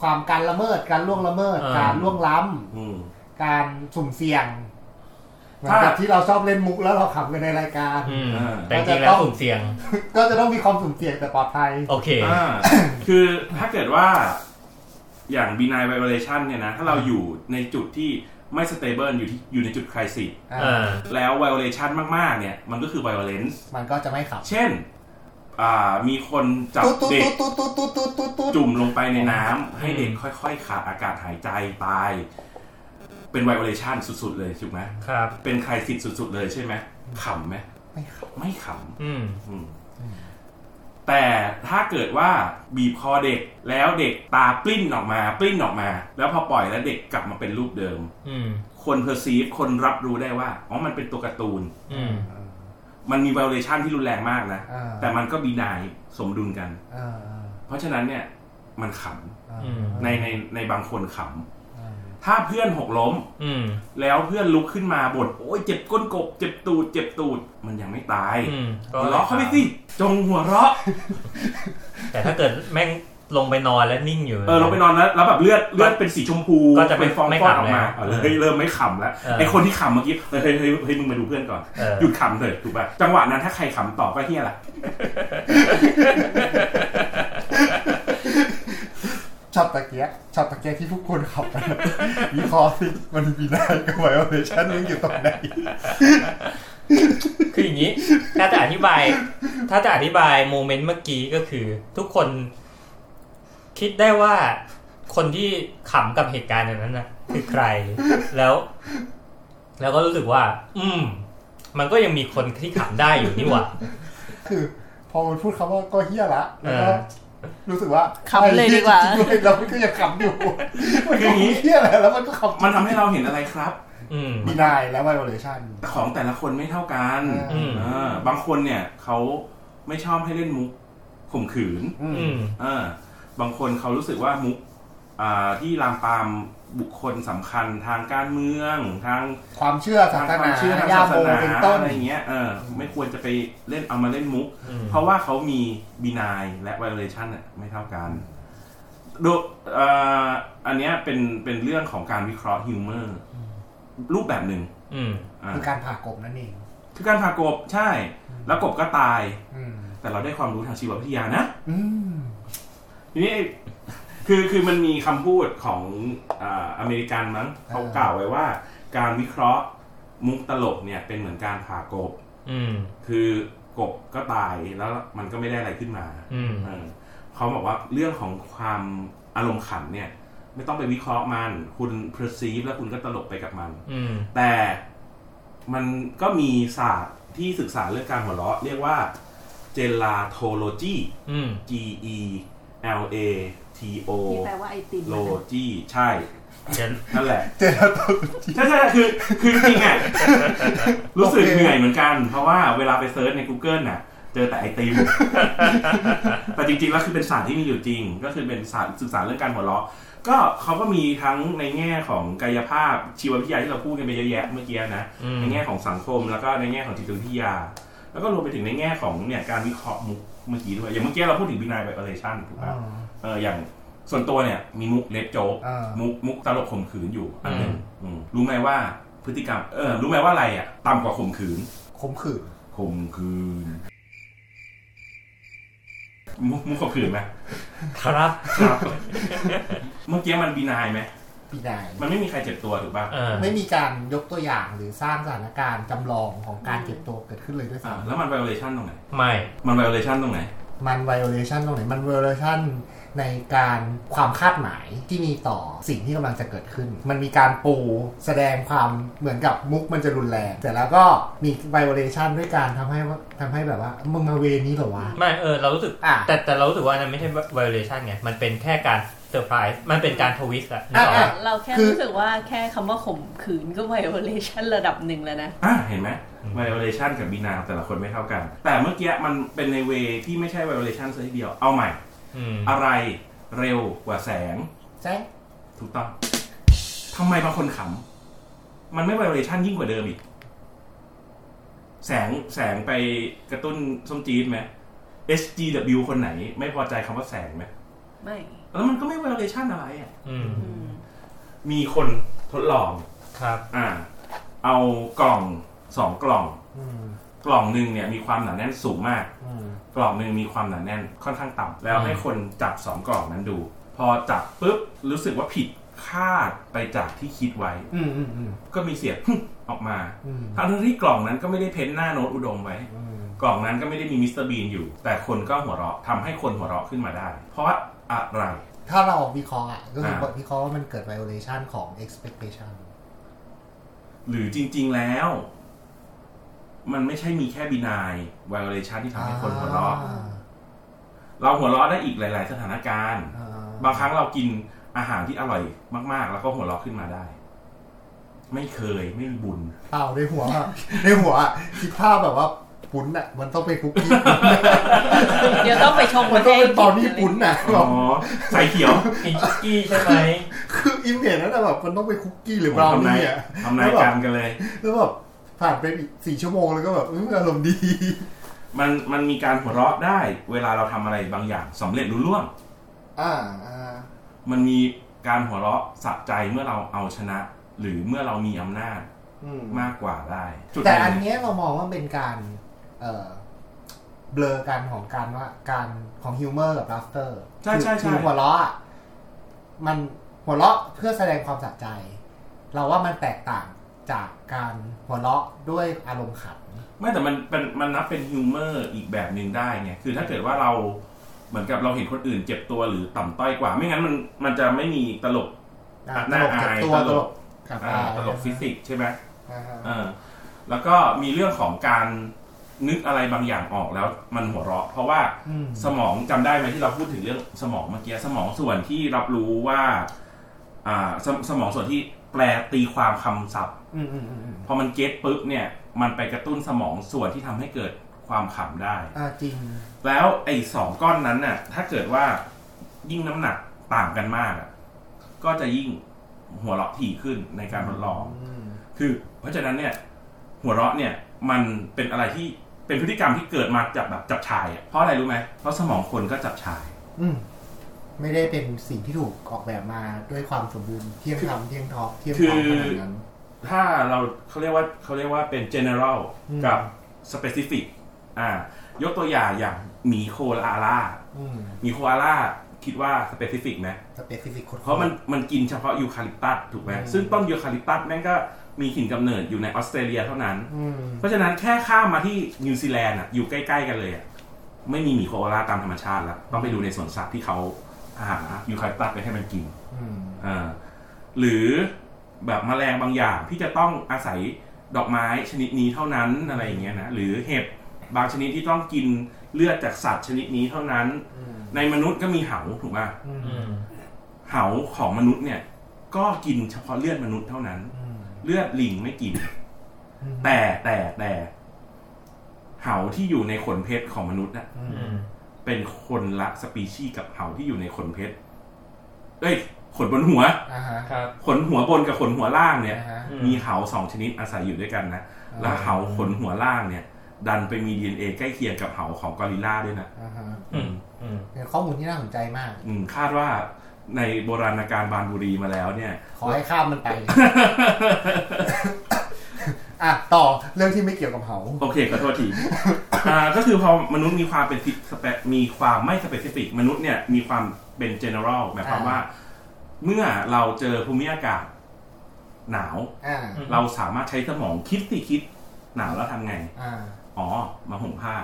ความการละเมิดการล่วงละเมิดการล่วงล้ำการสุ่มเสี่ยงถ้าที่เราชอบเล่นมุกแล้วเราขำกันในรายการแต่จริงแล้วสุ่มเสี่ยงก็จะต้องมีความสุ่มเสี่ยงแต่ปลอดภัยโอเคคือถ้าเกิดว่าอย่าง benign violation เนี่ยนะถ้าเราอยู่ในจุดที่ไม่ stable อยู่ในจุด crisis แล้ว violation มากๆเนี่ยมันก็คือ violence มันก็จะไม่ขับเช่นมีคนจับเด็กจุ่มลงไปในน้ำให้เด็กค่อยๆขาดอากาศหายใจตายเป็น violation สุดๆเลยถูกไหมครับเป็น crisis สุดๆเลยใช่ไหมขำไหมไม่ขำแต่ถ้าเกิดว่าบีบคอเด็กแล้วเด็กตาปลิ้นออกมาแล้วพอปล่อยแล้วเด็กกลับมาเป็นรูปเดิมคนเพอร์ซีฟคนรับรู้ได้ว่าอ๋อมันเป็นตัวการ์ตูนมันมีไวโอเลชั่นที่รุนแรงมากนะแต่มันก็บีนายสมดุลกันเพราะฉะนั้นเนี่ยมันขำในบางคนขำ ถ้าเพื่อนหกล้มแล้วเพื่อนลุกขึ้นมาบ่นโอ้ยเจ็บก้นกบเจ็บตูดเจ็บตูดมันยังไม่ตายหัวเราะเขาไปสิจงหัวเราะแต่ถ้าเกิดแม่งลงไปนอนแล้วนิ่งอยู่ลงไปนอนแล้วแบบเลือดเป็นสีชมพูก็จะเป็นฟองฟอดออกมาเริ่มไม่ขำแล้วไอคนที่ขำเมื่อกี้เฮ้ยมึงมาดูเพื่อนก่อนหยุดขำเลยถูกป่ะจังหวะนั้นถ้าใครขำตอบก็เฮี้ยแหละช็อตตะเกียกที่ทุกคนขับไปวิเคราะห์สิมันมีได้กับไวโอเลชั่นมันอยู่ตรงไหนคืออย่างนี้ถ้าจะอธิบายโมเมนต์เมื่อกี้ก็คือทุกคนคิดได้ว่าคนที่ขำกับเหตุการณ์นั้นน่ะคือใครแล้วก็รู้สึกว่ามันก็ยังมีคนที่ขำได้อยู่นี่หว่าคือพอมันพูดคำว่าก็เฮี้ยละแล้วก็รู้สึกว่าขำเลยดีกว่าเราก็ยังขำอยู่มันคือเฮี้ยอะไรแล้วมันก็ขำมันทำให้เราเห็นอะไรครับมีนายและไวโอเลชั่นของแต่ละคนไม่เท่ากันบางคนเนี่ยเขาไม่ชอบให้เล่นมุกข่มขืนบางคนเขารู้สึกว่ามุกที่ลามปามบุคคลสำคัญทางการเมืองทางความเชื่อศาสนาญาโมเป็นต้นอะไรเงี้ยไม่ควรจะไปเล่นเอามาเล่นมุกเพราะว่าเขามีบีนายและไวโอเลชั่นไม่เท่ากันดูอันเนี้ยเป็นเรื่องของการวิเคราะห์ฮิวเมอร์รูปแบบหนึ่งคือการผ่ากบนั่นเองคือการผ่ากบใช่แล้วกบก็ตายแต่เราได้ความรู้ทางชีววิทยานะทีนี้คือมันมีคำพูดของอเมริกันมั้งเขากล่าวไว้ว่าการวิเคราะห์มุกตลกเนี่ยเป็นเหมือนการผ่ากบคือกบก็ตายแล้วมันก็ไม่ได้อะไรขึ้นมาเขาบอกว่าเรื่องของความอารมณ์ขันเนี่ยไม่ต้องไปวิเคราะห์มันคุณ perceive แล้วคุณก็ตลกไปกับมันแต่มันก็มีศาสตร์ที่ศึกษาเรื่องการหัวเราะเรียกว่า gelatology GELATO ที่แปลว่าไอติมโลจีใช่นั่นแหละใช่คือจริงอ่ะรู้สึกเหนื่อยเหมือนกันเพราะว่าเวลาไปเซิร์ชใน Google น่ะเจอแต่ไอติมแต่จริงๆแล้วคือเป็นศาสตร์ที่มีอยู่จริงก็คือเป็นศาสตร์ศึกษาเรื่องการหัวเราะก็เขาก็มีทั้งในแง่ของกายภาพชีววิทยาที่เราพูดกันไปเยอะแยะเมื่อกี้นะในแง่ของสังคมแล้วก็ในแง่ของจิตวิทยาแล้วก็รวมไปถึงในแง่ของเนี่ยการวิเคราะห์มุกเมื่อกี้ด้วยอย่างเมื่อกี้เราพูดถึง binary correlation ถูกป่ะอย่างส่วนตัวเนี่ยมีมุกเล็บโจ๊กมุกตลกข่มขืนอยู่อันนึงรู้ไหมว่าพฤติกรรมรู้ไหมว่าอะไรอ่ะต่ำกว่าข่มขืนมุกข่มขืนไหมครับครับเมื่อกี้มันบีนายไหมบีนายมันไม่มีใครเจ็บตัวถูกป่ะไม่มีการยกตัวอย่างหรือสร้างสถานการณ์จำลองของการเจ็บตัวเกิดขึ้นเลยด้วยซ้ำแล้วมัน violation ตรงไหนไม่มัน violation ตรงไหนมัน violation ตรงไหนมัน violation ในการความคาดหมายที่มีต่อสิ่งที่กำลังจะเกิดขึ้นมันมีการปูแสดงความเหมือนกับมุกมันจะรุนแรงแต่แล้วก็มี violation ด้วยการทำให้แบบว่ามึงมาเวนี้เหรอวะไม่เรารู้สึกแต่เรารู้สึกว่ามันไม่ใช่ violation ไงมันเป็นแค่การเซอร์ไพรส์มันเป็นการทวิสต์อ่ะเราแค่รู้สึกว่าแค่คำว่าข่มขืนก็ violation ระดับหนึ่งแล้วนะเห็นไหม violation กับ binary แต่ละคนไม่เท่ากันแต่เมื่อกี้มันเป็นในเวที่ไม่ใช่ violation ซะทีเดียวเอาใหม่อะไรเร็วกว่าแสงใช่ถูกต้องทำไมบางคนขำมันไม่ violation ยิ่งกว่าเดิมอีกแสงไปกระตุ้นส้มจี๊ดไหม SGW คนไหนไม่พอใจคำว่าแสงไหมไม่แล้วมันก็ไม่ violation อะไรอ่ะมีคนทดลองครับเอากล่อง2กล่องกล่องนึงเนี่ยมีความหนาแน่นสูงมากกล่องนึงมีความหนาแน่นค่อนข้างต่ำแล้วให้คนจับ2กล่องนั้นดูพอจับปุ๊บรู้สึกว่าผิดคาดไปจากที่คิดไว้ก็มีเสียงออกมาทั้งที่กล่องนั้นก็ไม่ได้เพ้นหน้าโน้ตอุดมไว้กล่องนั้นก็ไม่ได้มีมิสเตอร์บีนอยู่แต่คนก็หัวเราะทำให้คนหัวเราะขึ้นมาได้เพราะอะไรถ้าเราวิเคราะห์ก็คือวิเคราะห์ว่ามันเกิด violation ของ expectation หรือจริงๆแล้วมันไม่ใช่มีแค่ binary violation ที่ทำให้คนหัวเราะเราหัวเราะได้อีกหลายๆสถานการณ์บางครั้งเรากินอาหารที่อร่อยมากๆแล้วก็หัวเราะขึ้นมาได้ไม่เคยไม่มีบุญในหัวคิดภาพแบบว่า ปุ้นน่ะมันต้องเป็นคุกกี้เดี๋ยวต้องไปชมมันต้องเป็นตอนญี่ปุ่นน่ะอ๋อใส่เขียวกินคุกกี้ใช่ไหมคืออิมเมจนั้นแบบมันต้องเป็นคุกกี้หรือบราวนี่อ่ะทำนายการกันเลยแล้วแบบผ่านไปอีก4ชั่วโมงแล้วก็แบบอารมณ์ดีมันมีการหัวเราะได้เวลาเราทำอะไรบางอย่างสำเร็จรุ่งร่วงมันมีการหัวเราะสะใจเมื่อเราเอาชนะหรือเมื่อเรามีอำนาจมากกว่าได้แต่อันนี้เรามองว่าเป็นการเบลอกันของการว่าการของฮิวเมอร์กับลาฟเตอร์ใช่ใช่ใช่หัวเราะมันหัวเราะเพื่อแสดงความสะใจเราว่ามันแตกต่างจากการหัวเราะด้วยอารมณ์ขันไม่แต่มันนับเป็นฮิวเมอร์อีกแบบนึงได้ไงคือถ้าเกิดว่าเราเหมือนกับเราเห็นคนอื่นเจ็บตัวหรือต่ำต้อยกว่าไม่งั้นมันจะไม่มีตลกหน้าอายตลกฟิสิกส์ใช่ไหมแล้วก็มีเรื่องของการนึกอะไรบางอย่างออกแล้วมันหัวเราะเพราะว่าสมองจำได้ไหมที่เราพูดถึงเรื่องสมองเมื่อกี้สมองส่วนที่รับรู้ว่าสมองส่วนที่แปลตีความคำศัพท์พอมันเก็ทปุ๊บเนี่ยมันไปกระตุ้นสมองส่วนที่ทำให้เกิดความขำได้จริงแล้วไอ้สองก้อนนั้นน่ะถ้าเกิดว่ายิ่งน้ำหนักต่างกันมากก็จะยิ่งหัวเราะถี่ขึ้นในการทดลองคือเพราะฉะนั้นเนี่ยหัวเราะเนี่ยมันเป็นอะไรที่เป็นพฤติกรรมที่เกิดมาจากแบบจับฉายเพราะอะไรรู้ไหมเพราะสมองคนก็จับฉายไม่ได้เป็นสิ่งที่ถูกออกแบบมาด้วยความสมบูรณ์เที่ยงธรรมเที่ยงทอปเที่ยงความขนาดนั้นถ้าเราเขาเรียกว่าเป็น general กับ specific ยกตัวอย่างอย่างหมีโคอาล่าหมีโคอาล่าคิดว่า specific ไหม specific เพราะมันกินเฉพาะยูคาลิปตัสถูกไหมซึ่งต้นยูคาลิปตัสแม่งก็มีถิ่นกำเนิดอยู่ในออสเตรเลียเท่านั้นเพราะฉะนั้นแค่ข้ามมาที่นิวซีแลนด์อยู่ใกล้ๆกันเลยไม่มีหมีโคอาล่าตามธรรมชาติแล้วต้องไปดูในสวนสัตว์ที่เขาหายูคาลิปตัสไปให้มันกินหรือแบบแมลงบางอย่างที่จะต้องอาศัยดอกไม้ชนิดนี้เท่านั้นอะไรอย่างเงี้ยนะหรือเห็บบางชนิดที่ต้องกินเลือดจากสัตว์ชนิดนี้เท่านั้นในมนุษย์ก็มีเหาถูกป่ะเหาของมนุษย์เนี่ยก็กินเฉพาะเลือดมนุษย์เท่านั้นเลือดลิงไม่กินแต่เหาที่อยู่ในขนเพชรของมนุษย์น่ะเป็นคนละสปีชีส์กับเหาที่อยู่ในขนเพชรขนบนหัวขนหัวบนกับขนหัวล่างเนี่ยมีเหา2ชนิดอาศัยอยู่ด้วยกันนะแล้วเหาขนหัวล่างเนี่ยดันไปมี DNA ใกล้เคียงกับเหาของกอริลลาด้วยนะเป็นข้อมูลที่น่าสนใจมากคาดว่าในโบราณกาลบานบุรีมาแล้วเนี่ยขอให้ข้ามมันไป ต่อเรื่องที่ไม่เกี่ยวกับเหาโอเคขอโทษที ก็คือพอมนุษย์มีความเป็นมีความไม่สเปซิฟิกมนุษย์เนี่ยมีความเป็น general หมายความว่าเมื่อเราเจอภูมิอากาศหนาวเราสามารถใช้สมองคิดหนาวแล้วทำไงมาห่มผ้า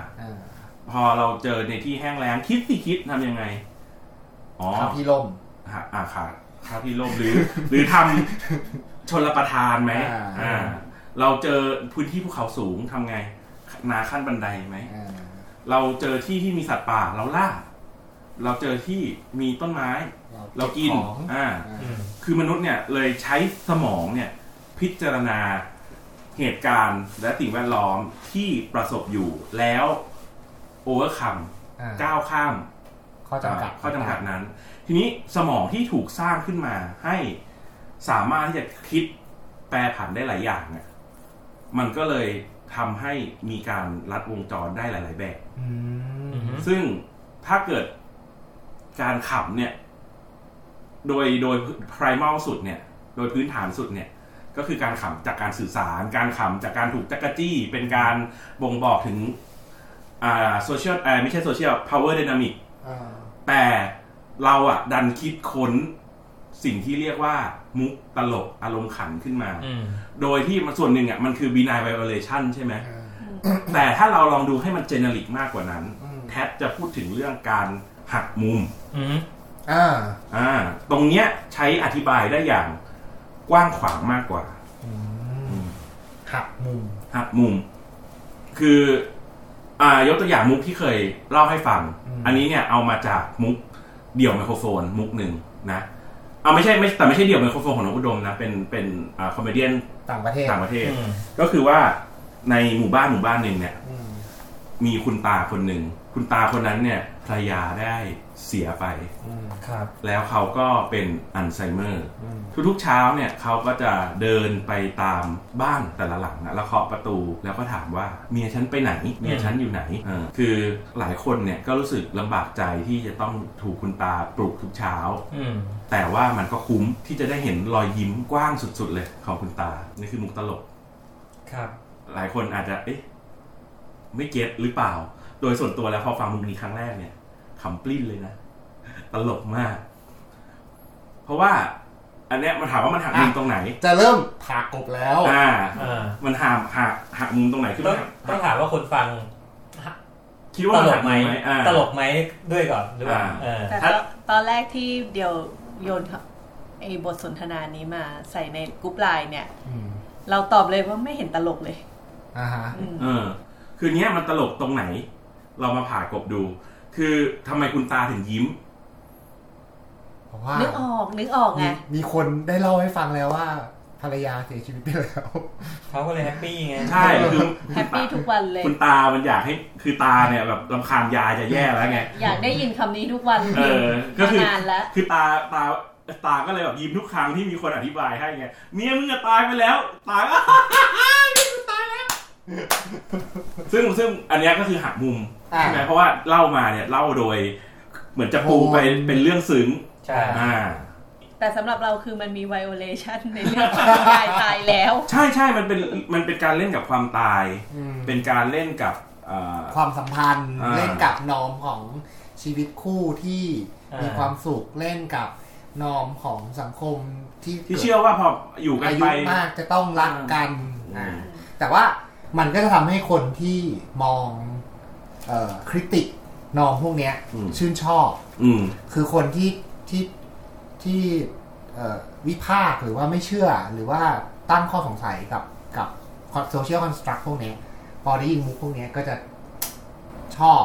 พอเราเจอในที่แห้งแล้งคิดทำยังไงคาพี่ร่มคาพี่ร่มหรือ หรือทำชลประทานไหมเราเจอพื้นที่ภูเขาสูงทำไงนาขั้นบันไดไหมเราเจอที่ที่มีสัตว์ป่าเราล่าเราเจอที่มีต้นไม้เรากินคือมนุษย์เนี่ยเลยใช้สมองเนี่ยพิจารณาเหตุการณ์และสิ่งแวดล้อมที่ประสบอยู่แล้วโอเวอร์คัมก้าวข้ามข้อจำกัดนั้นทีนี้สมองที่ถูกสร้างขึ้นมาให้สามารถที่จะคิดแปรผันได้หลายอย่างเนี่ยมันก็เลยทำให้มีการลัดวงจรได้หลายๆแบบซึ่งถ้าเกิดการขำเนี่ยโดย primal สุดเนี่ยโดยพื้นฐานสุดเนี่ยก็คือการขำจากการสื่อสารการขำจากการถูกจักรจี้เป็นการบ่งบอกถึงsocial ไม่ใช่ social power dynamic แต่เราดันคิดค้นสิ่งที่เรียกว่ามุกตลกอารมณ์ขันขึ้นมาโดยที่ส่วนหนึ่งมันคือ binary violation ใช่ไหม แต่ถ้าเราลองดูให้มัน generic มากกว่านั้นแทบจะพูดถึงเรื่องการหักมุมตรงเนี้ยใช้อธิบายได้อย่างกว้างขวางมากกว่าหักมุมคือยกตัวอย่างมุกที่เคยเล่าให้ฟังอันนี้เนี่ยเอามาจากมุกเดี่ยวไมโครโฟนมุกหนึ่งนะไม่ใช่เดี่ยวไมโครโฟนของน้องอุดมนะเป็นคอมเมเดียนต่างประเทศก็คือว่าในหมู่บ้านหนึ่งเนี่ย มีคุณตาคนหนึ่งคุณตาคนนั้นเนี่ยภรรยาได้เสียไปแล้วเขาก็เป็นอัลไซเมอร์ทุกๆเช้าเนี่ยเขาก็จะเดินไปตามบ้านแต่ละหลังนะแล้วเคาะประตูแล้วก็ถามว่าเมียฉันไปไหนเมียฉันอยู่ไหนคือหลายคนเนี่ยก็รู้สึกลำบากใจที่จะต้องถูกคุณตาปลุกทุกเช้าแต่ว่ามันก็คุ้มที่จะได้เห็นรอยยิ้มกว้างสุดๆเลยของคุณตานี่คือมุกตลกหลายคนอาจจะไม่เก็ตหรือเปล่าโดยส่วนตัวแล้วพอฟังมุกนี้ครั้งแรกเนี่ยขำปลิ้นเลยนะตลกมากเพราะว่าอันเนี้ยมันถามว่ามันหักมุมตรงไหนจะเริ่มถากกบแล้วมันหักมุมตรงไหนขึ้นต้องถามว่าคนฟังคิดว่าตลกไหมตลกไหมด้วยก่อนหรือว่าแต่ตอนแรกที่เดี๋ยวโยนไอ้บทสนทนานี้มาใส่ในกรุ๊ปไลน์เนี่ยเราตอบเลยว่าไม่เห็นตลกเลยคือเนี้ยมันตลกตรงไหนเรามาผ่ากบดูคือทำไมคุณตาถึงยิ้มนึกออกไงมีคนได้เล่าให้ฟังแล้วว่าภรรยาเสียชีวิตไปแล้วเขาก็เลยแฮปปี้ไงใช่คือแฮปปี้ทุกวันเลยคุณตามันอยากให้คือตาเนี่ยแบบรำคาญยายจะแย่แล้วไงอยากได้ยินคำนี้ทุกวันก็คือนานแล้วคือตาก็เลยแบบยิ้มทุกครั้งที่มีคนอธิบายให้ไงเมียมึงจะตายไปแล้วตาก็ตายแล้วซึ่งอันนี้ก็คือหักมุมใช่ไหมเพราะว่าเล่ามาเนี่ยเล่าโดยเหมือนจะปูไปเป็นเรื่องซึ้งใช่แต่สำหรับเราคือมันมี violation ในเรื่องของตายแล้วใช่ใช่มันเป็นการเล่นกับความตายเป็นการเล่นกับความสัมพันธ์เล่นกับนอมของชีวิตคู่ที่มีความสุขเล่นกับนอมของสังคมที่เชื่อว่าพออยู่กันไปอายุมากจะต้องรักกันแต่ว่ามันก็จะทำให้คนที่มองคริติกนอมพวกเนี้ยชื่นชอบคือคนที่วิพากษ์หรือว่าไม่เชื่อหรือว่าตั้งข้อสงสัยกับโซเชียลคอนสตรัคพวกนี้พอได้ยินมุกพวกนี้ก็จะชอบ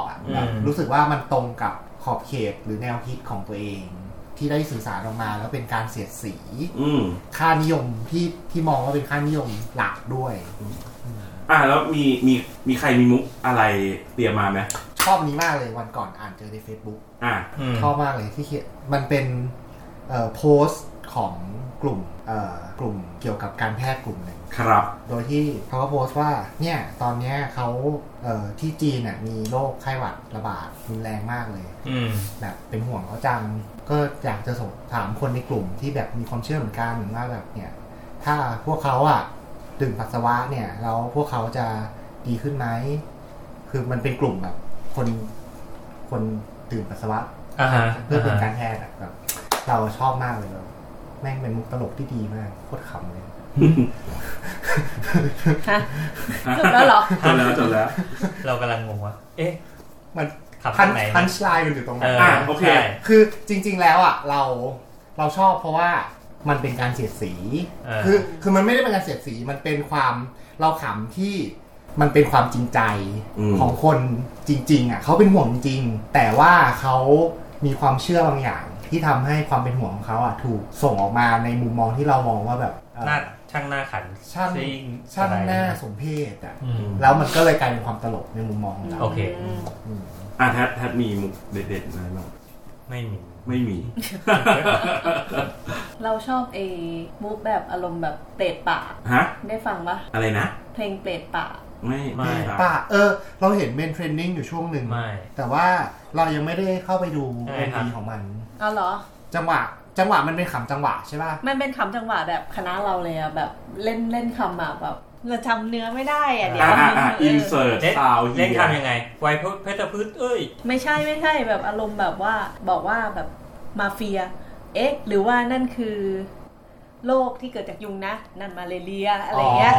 รู้สึกว่ามันตรงกับขอบเขตหรือแนวคิดของตัวเองที่ได้สื่อสารออกมาแล้วเป็นการเสียดสีค่านิยมที่มองว่าเป็นค่านิยมหลักด้วยแล้วมีใครมีมุกอะไรเตรียมมาไหมชอบนี้มากเลยวันก่อนอ่านเจอใน Facebook ชอบมากเลยที่เขียนมันเป็นโพสต์ของกลุ่มเกี่ยวกับการแพทย์กลุ่มหนึ่งครับโดยที่เขาก็โพสต์ว่าเนี่ยตอนนี้เขาที่จีนน่ะมีโรคไข้หวัดระบาดรุนแรงมากเลยแบบเป็นห่วงเขาจังก็อยากจะถามคนในกลุ่มที่แบบมีความเชื่อเหมือนกันว่าแบบเนี่ยถ้าพวกเขาอ่ะดื่มปัสสาวะเนี่ยแล้วพวกเขาจะดีขึ้นไหมคือมันเป็นกลุ่มแบบคนดื่มปัสสาวะเพื่อเป็นการแพทย์แบบเราชอบมากเลยเราแม่งเป็นมุกตลกที่ดีมากโคตรขำเลยจบแล้วหรอจบแล้วเรากำลังงงว่าเอ๊ะมันพันชไลน์มันอยู่ตรงไหนโอเคคือจริงๆแล้วอ่ะเราชอบเพราะว่ามันเป็นการเสียดสีคือมันไม่ได้เป็นการเสียดสีมันเป็นความเราขำที่มันเป็นความจริงใจของคนจริงๆอ่ะเขาเป็นห่วงจริงแต่ว่าเขามีความเชื่อบางอย่างที่ทำให้ความเป็นห่วงของเขาอ่ะถูกส่งออกมาในมุมมองที่เรามองว่าแบบช่างหน้าขันช่างหน้าสมเพชอ่ะแล้วมันก็เลยกลายเป็นความตลกในมุมมองของเราโอเคแทบมีมุกเด็ดๆอะไรบ้างไม่มีเราชอบไอ้มุกแบบอารมณ์แบบเปรตป่าฮะได้ฟังปะอะไรนะเพลงเปรตป่าไม่ป่าเราเห็นเมนเทรนนิ่งอยู่ช่วงหนึ่งแต่ว่าเรายังไม่ได้เข้าไปดูเอ็มวีของมันอ๋อเหรอจังหวะมันเป็นขำจังหวะใช่ป่ะมันเป็นขำจังหวะแบบคณะเราเลยอะแบบเล่นคำอะแบบเราจำเนื้อไม่ได้อะเดี๋ยวอินเสิร์ตซาวเล่นคำยังไงไวเพชรพืชเอ้ยไม่ใช่แบบอารมณ์แบบว่าบอกว่าแบบมาเฟียหรือว่านั่นคือโรคที่เกิดจากยุงนะนั่นมาเลเรียอะไรเงี้ย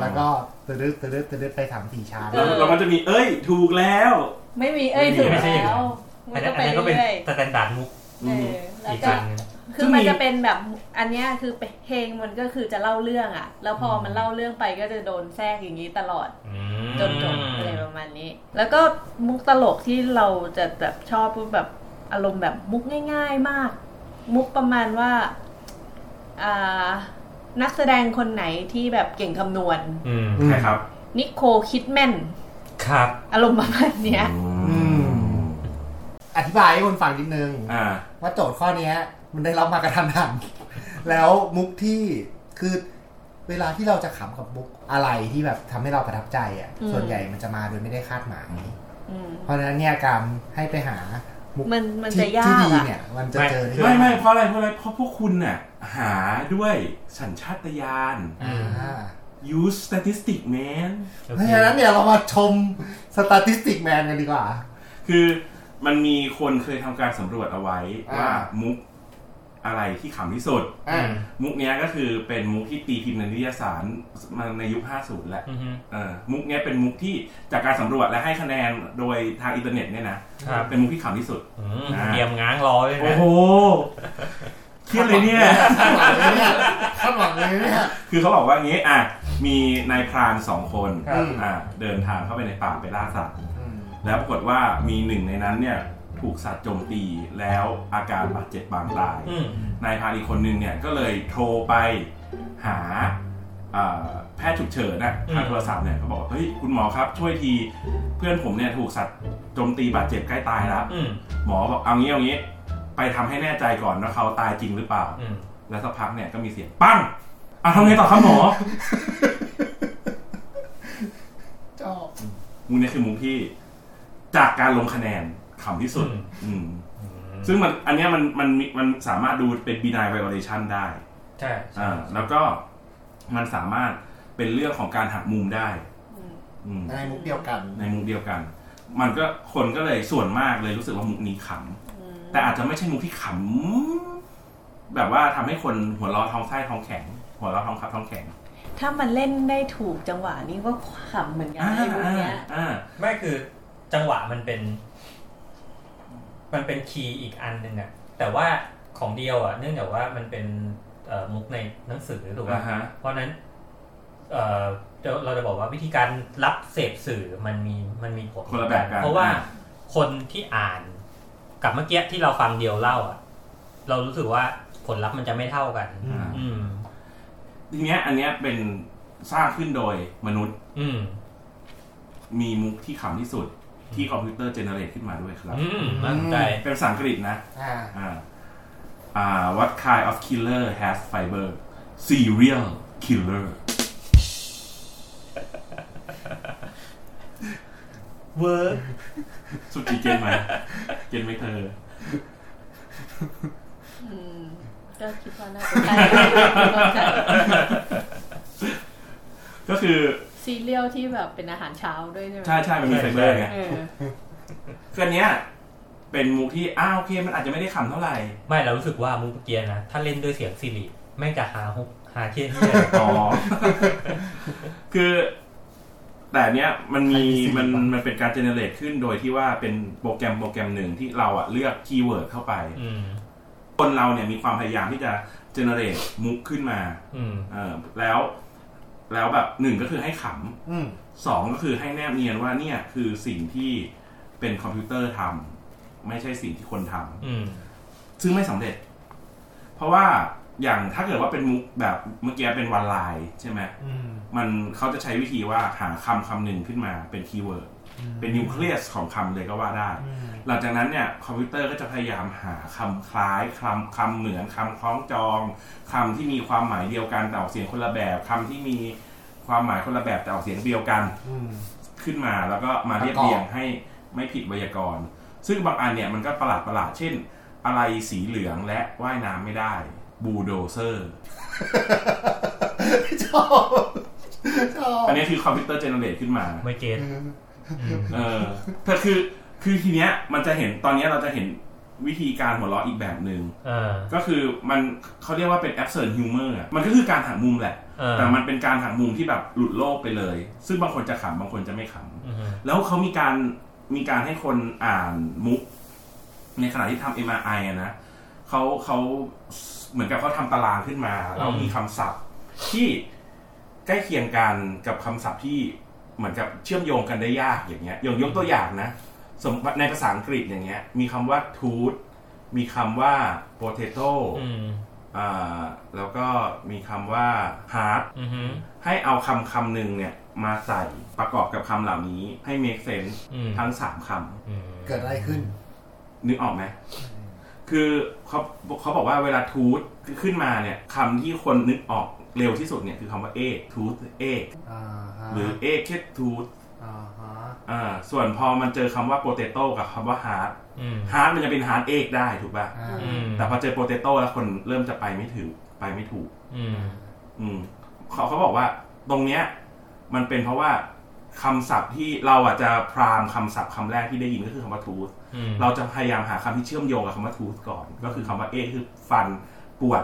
แล้วก็ตืดไปถามผีชาแล้วมันจะมีเอ้ยถูกแล้วไม่มีเอ้ยถูกแล้วมันก็เป็นสแตนดาร์ดมุกแล้วก็คือมันจะเป็นแบบอันนี้คือเพลงมันก็คือจะเล่าเรื่องอ่ะแล้วพอมันเล่าเรื่องไปก็จะโดนแทรกอย่างนี้ตลอดจนจบอะไรประมาณนี้แล้วก็มุกตลกที่เราจะแบบชอบแบบอารมณ์แบบมุกง่ายๆมากมุกประมาณว่านักแสดงคนไหนที่แบบเก่งคำนวณใช่ครับนิโคลคิดแมน ครับอารมณ์ประมาณเนี้ยอธิบายให้คนฟังนิดนึงว่าโจทย์ข้อนี้มันได้รับมากระทันหันแล้วมุกที่คือเวลาที่เราจะขำกับมุกอะไรที่แบบทำให้เราประทับใจอ่ะส่วนใหญ่มันจะมาโดยไม่ได้คาดหมายเพราะฉะนั้นเนี่ยการให้ไปหามุกที่ดีเนี่ยมันจะเจอไม่เพราะอะไรเพราะพวกคุณน่ะหาด้วยสัญชาตญาณuse statistic man เพราะฉะนั้นเนี่ยเรามาชม statistic man กันดีกว่าคือมันมีคนเคยทำการสำรวจเอาไว้ว่ามุกอะไรที่ขำที่สุดมุกเนี้ยก็คือเป็นมุกที่ตีพิมพ์ในนิตยสารมาในยุค50แหละมุกเนี้ยเป็นมุกที่จากการสำรวจและให้คะแนนโดยทางอินเทอร์เน็ตเนี่ยนะเป็นมุกที่ขำที่สุดเตรียมง้างรอไว้นะโอ้โหเครียดเลยเนี่ยคาดหวังเลยเนี่ยคือเขาบอกว่าอย่างนี้มีนายพราน2คนเดินทางเข้าไปในป่าไปล่าสัตว์แล้วปรากฏว่ามีหนึ่งในนั้นเนี่ยถูกสัตว์โจมตีแล้วอาการบาดเจ็บปางตายนายพรานอีกคนนึงเนี่ยก็เลยโทรไปหาแพทย์ฉุกเฉินนะทางโทรศัพท์เนี่ยเขาบอกเฮ้ยคุณหมอครับช่วยทีเพื่อนผมเนี่ยถูกสัตว์โจมตีบาดเจ็บใกล้ตายแล้วหมอบอกเอางี้ไปทำให้แน่ใจก่อนว่าเขาตายจริงหรือเปล่าแล้วสักพักเนี่ยก็มีเสียงปั้งทำไงต่อครับหมอจบมุกนี้คือมุกที่จากการลงคะแนนขำที่สุดซึ่งมันอันเนี้ยมันสามารถดูเป็น binary violation ได้ใช่แล้วก็มันสามารถเป็นเรื่องของการหักมุมได้ในมุกเดียวกันมันก็คนก็เลยส่วนมากเลยรู้สึกว่ามุกนี้ขำแต่อาจจะไม่ใช่มุกที่ขำแบบว่าทำให้คนหัวเราะท้องไส้ท้องแข็งหัวเราะท้องครับท้องแข็งถ้ามันเล่นได้ถูกจังหวะนี้ก็ขำเหมือนกันในมุกเนี้ยไม่คือจังหวะมันเป็นคีย์อีกอันนึงอะแต่ว่าของเดียวอะเนื่องจากว่ามันเป็นมุกในหนังสือถูกไหมเพราะนั้นเราจะบอกว่าวิธีการรับเสพสื่อมันมีผลคนละแบบกันเพราะว่าคนที่อ่านกับเมื่อกี้ที่เราฟังเดียวเล่าอ่ะเรารู้สึกว่าผลลัพธ์มันจะไม่เท่ากันทีเนี้ยอันเนี้ยเป็นสร้างขึ้นโดยมนุษย์มีมุกที่ขำที่สุดที่คอมพิวเตอร์เจเนเรตขึ้นมาด้วยครับเป็นภาษาอังกฤษนะWhat kind of killer has fiber? Serial killer workสุดที่เก่งมั้ยเก่งมั้ยเธอก็คิดว่าน่าจะได้ก็คือซีเรียลที่แบบเป็นอาหารเช้าด้วยใช่มั้ยใช่ๆมันมีไฟเบอร์ไงคืออันเนี้ยเป็นมุกที่โอเคมันอาจจะไม่ได้ขำเท่าไหร่ไม่เรารู้สึกว่ามุกเมื่อกี้นะถ้าเล่นด้วยเสียงซิริแม่งจะหาเหี้ยๆอ๋อคือแต่เนี้ยมันเป็นการเจเนเรตขึ้นโดยที่ว่าเป็นโปรแกรมหนึ่งที่เราเลือกคีย์เวิร์ดเข้าไปคนเราเนี่ยมีความพยายามที่จะเจเนเรตมุกขึ้นมาแล้วแบบหนึ่งก็คือให้ขำสองก็คือให้แนบเนียนว่าเนี่ยคือสิ่งที่เป็นคอมพิวเตอร์ทำไม่ใช่สิ่งที่คนทำซึ่งไม่สำเร็จเพราะว่าอย่างถ้าเกิดว่าเป็นมุกแบบเมื่อกี้เป็นวันไลน์ใช่ไหมเขาจะใช้วิธีว่าหาคำหนึ่งขึ้นมาเป็นคีย์เวิร์ดเป็นนิวเคลียสของคำเลยก็ว่าได้หลังจากนั้นเนี่ยคอมพิวเตอร์ก็จะพยายามหาคำคล้ายคำเหมือนคำคล้องจองคำที่มีความหมายเดียวกันแต่ออกเสียงคนละแบบคำที่มีความหมายคนละแบบแต่ออกเสียงเดียวกันขึ้นมาแล้วก็มาเรียบเรียงให้ไม่ผิดไวยากรณ์ซึ่งบางอันเนี่ยมันก็ประหลาดเช่นอะไรสีเหลืองและว่ายน้ำไม่ได้บูโดเซอร์ชอบอันนี้คือคอมพิวเตอร์เจเนเรตขึ้นมาไม่เก็ทแต่คือทีเนี้ยมันจะเห็นตอนนี้เราจะเห็นวิธีการหัวเราะอีกแบบนึงก็คือมันเขาเรียกว่าเป็น absurd humor มันก็คือการหักมุมแหละแต่มันเป็นการหักมุมที่แบบหลุดโลกไปเลยซึ่งบางคนจะขำบางคนจะไม่ขำแล้วเขามีการให้คนอ่านมุกในขณะที่ทำ MRI นะเขาเหมือนกับเขาทำตารางขึ้นมาแล้วมีคำศัพท์ที่ใกล้เคียงกันกับคำศัพท์ที่เหมือนกับเชื่อมโยงกันได้ยากอย่างเงี้ยยกตัวอย่างนะสมมติในภาษาอังกฤษอย่างเงี้ยมีคำว่า tooth มีคำว่า potato แล้วก็มีคำว่า heart ให้เอาคำหนึ่งเนี่ย มาใส่ประกอบกับคำเหล่านี้ให้ make sense ทั้ง3คำเกิดอะไรขึ้นนึกออกไหมคือเขาบอกว่าเวลา truth ขึ้นมาเนี่ยคำที่คนนึกออกเร็วที่สุดเนี่ยคือคำว่า egg truth egg หรือ egg cat truth ส่วนพอมันเจอคำว่า potato กับคำว่า heart heart มันจะเป็น heart egg ได้ถูกป่ะแต่พอเจอ potato แล้วคนเริ่มจะไปไม่ถึงไปไม่ถูกเขาบอกว่าตรงเนี้ยมันเป็นเพราะว่าคำศัพท์ที่เราอาจจะพรามคำศัพท์คำแรกที่ได้ยินก็คือคำว่า tooth เราจะพยายามหาคำที่เชื่อมโยงกับคำว่า tooth ก่อนก็คือคำว่า egg คือฟันปวด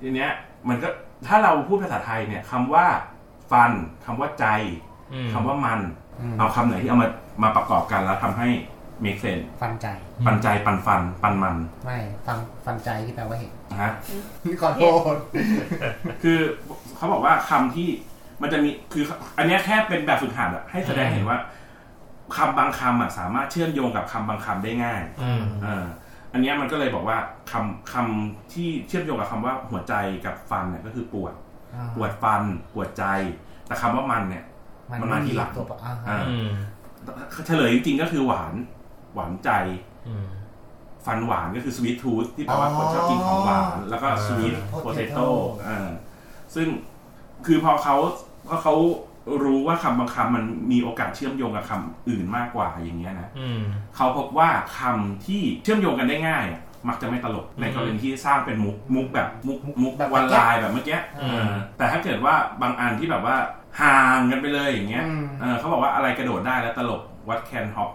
ทีเนี้ยมันก็ถ้าเราพูดภาษาไทยเนี่ยคำว่าฟันคำว่าใจคำว่ามันเอาคำไหนที่เอามาประกอบกันแล้วทำให้ make sense ฟันใจปันใจปันฟันปันมันไม่ฟันใจที่แปลว่าเห็นฮะนี่ขอโทษคือเขาบอกว่าคำที่มันจะมีคืออันนี้แค่เป็นแบบฝึกหัดอะให้แสดงเห็นว่าคำบางคำอะสามารถเชื่อมโยงกับคำบางคำได้ง่ายอันนี้มันก็เลยบอกว่าคำที่เชื่อมโยงกับคำว่าหัวใจกับฟันเนี่ยก็คือปวดฟันปวดใจแต่คำว่ามันเนี่ยมันมาทีหลังเฉลยจริงๆก็คือหวานใจฟันหวานก็คือ sweet tooth ที่แปลว่าคนชอบกินของหวานแล้วก็ sweet potato ซึ่งคือพอเขารู้ว่าคำบางคำมันมีโอกาสเชื่อมโยงกับคำอื่นมากกว่าอย่างเงี้ยนะเขาพบว่าคำที่เชื่อมโยงกันได้ง่ายมักจะไม่ตลกในกรณีที่สร้างเป็นมุกแบบมุกวันลายแบบเมื่อกี้แต่ถ้าเกิดว่าบางอันที่แบบว่าห่างกันไปเลยอย่างเงี้ยเขาบอกว่าอะไรกระโดดได้แล้วตลก what can hop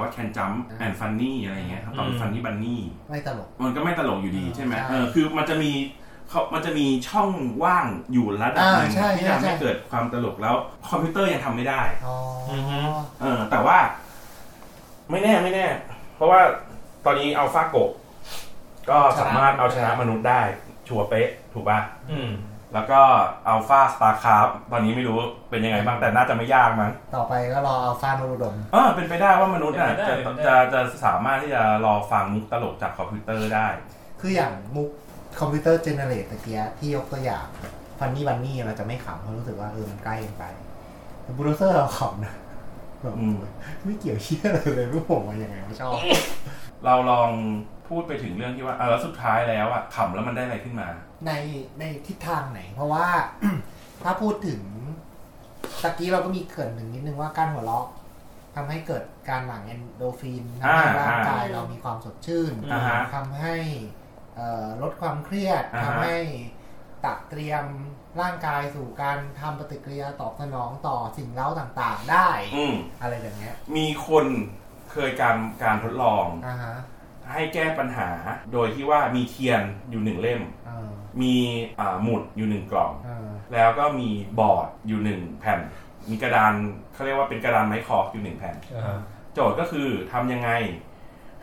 what can jump and funny อะไรเงี้ยคำตอบเป็น funny bunny ไม่ตลกมันก็ไม่ตลกอยู่ดีใช่ไหมคือมันจะมีช่องว่างอยู่ระดับนึงที่ทำให้เกิดความตลกแล้วคอมพิวเตอร์ยังทำไม่ได้แต่ว่าไม่แน่เพราะว่าตอนนี้อัลฟาโกะก็สามารถเอาชนะมนุษย์ได้ชัวเป๊ะถูกป่ะแล้วก็อัลฟาสตาร์คราฟตอนนี้ไม่รู้เป็นยังไงบ้างแต่น่าจะไม่ยากมั้งต่อไปก็รออัลฟาโนดมเป็นไปได้ว่ามนุษย์เนี่ยจะสามารถที่จะรอฟังมุกตลกจากคอมพิวเตอร์ได้คืออย่างมุกคอมพิวเตอร์เจเนเรตตะเกียที่ยกตัวอย่างฟันนี่บันนี่เราจะไม่ขำเพราะรู้สึกว่ามันใกล้กันไปแต่บูโรเซอร์เราขำนะไม่เกี่ยวเชี่ยอะไรเลยรู้ผมว่ายังไงไม่ชอบเราลองพูดไปถึงเรื่องที่ว่าแล้วสุดท้ายแล้วอ่ะขำแล้วมันได้อะไรขึ้นมาในทิศทางไหนเพราะว่า ถ้าพูดถึงตะกี้เราก็มีเกิดหนึ่งนิดนึงว่าการหัวเราะทำให้เกิดการหลั่งเอนโดฟินทำให้ร่างกายเรามีความสดชื่นทำให้ลดความเครียดทำให้ตักเตรียมร่างกายสู่การทำปฏิกิริยาตอบสนองต่อสิ่งเร้าต่างๆได้ อะไรอย่างเงี้ยมีคนเคยการทดลองให้แก้ปัญหาโดยที่ว่ามีเทียนอยู่1เล่มมีหมุดอยู่1กล่องแล้วก็มีบอร์ดอยู่1แผ่นมีกระดานเขาเรียกว่าเป็นกระดานไม้ขอบอยู่1แผ่นโจทย์ก็คือทำยังไง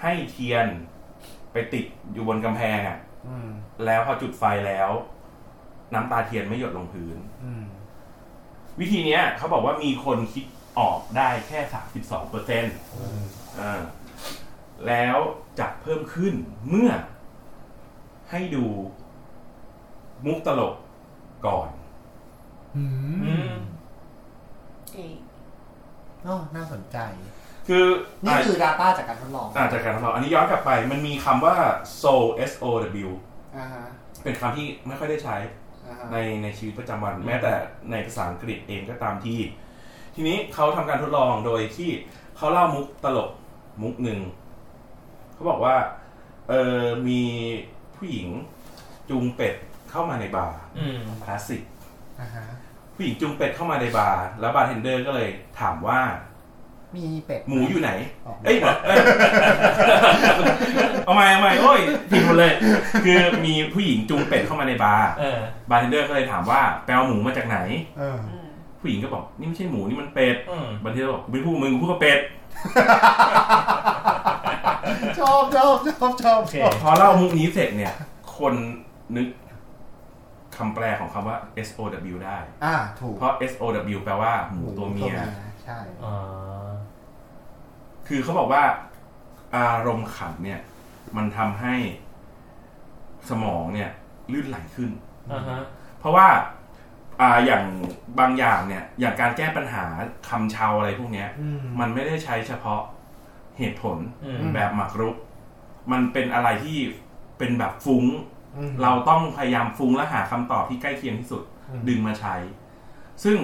ให้เทียนไปติดอยู่บนกำแพงอ่ะแล้วพอจุดไฟแล้วน้ำตาเทียนไม่หยดลงพื้นวิธีเนี้ยเขาบอกว่ามีคนคิดออกได้แค่ 32% แล้วจะเพิ่มขึ้นเมื่อให้ดูมุกตลกก่อนน่าสนใจคือนี่คือ data จากการทดลองจากการทดลองอันนี้ย้อนกลับไปมันมีคำว่า sow s o w เป็นคำที่ไม่ค่อยได้ใช้ในชีวิตประจำวันแม้แต่ในภาษาอังกฤษเองก็ตามทีนี้เขาทำการทดลองโดยที่เขาเล่ามุกตลกมุกหนึ่งเขาบอกว่ามีผู้หญิงจูงเป็ดเข้ามาในบาร์คลาสสิกผู้หญิงจูงเป็ดเข้ามาในบาร์แล้วบาร์เทนเดอร์ก็เลยถามว่ามีเป็ดหมูอยู่ไหนเอ้ยเอาใหม่โอ้ยผิดหมดเลยคือมีผู้หญิงจูงเป็ดเข้ามาในบาร์บาร์เทนเดอร์ก็เลยถามว่าแปลหมูมาจากไหนผู้หญิงก็บอกนี่ไม่ใช่หมูนี่มันเป็ดบาร์เทนเดอร์บอกเป็นผู้มึงผู้ก็เป็ดชอบพอเล่ามุกนี้เสร็จเนี่ยคนนึกคำแปลของคำว่า SOW ได้ถูกเพราะ SOW แปลว่าหมูตัวเมียใช่คือเขาบอกว่าอารมณ์ขันเนี่ยมันทำให้สมองเนี่ยลื่นไหลขึ้นเพราะว่า อย่างบางอย่างเนี่ยอย่างการแก้ปัญหาคำชาวอะไรพวกเนี้ยมันไม่ได้ใช้เฉพาะเหตุผลแบบหมากรุกมันเป็นอะไรที่เป็นแบบฟุ้งเราต้องพยายามฟุ้งและหาคำตอบที่ใกล้เคียงที่สุดดึงมาใช้ซึ่ง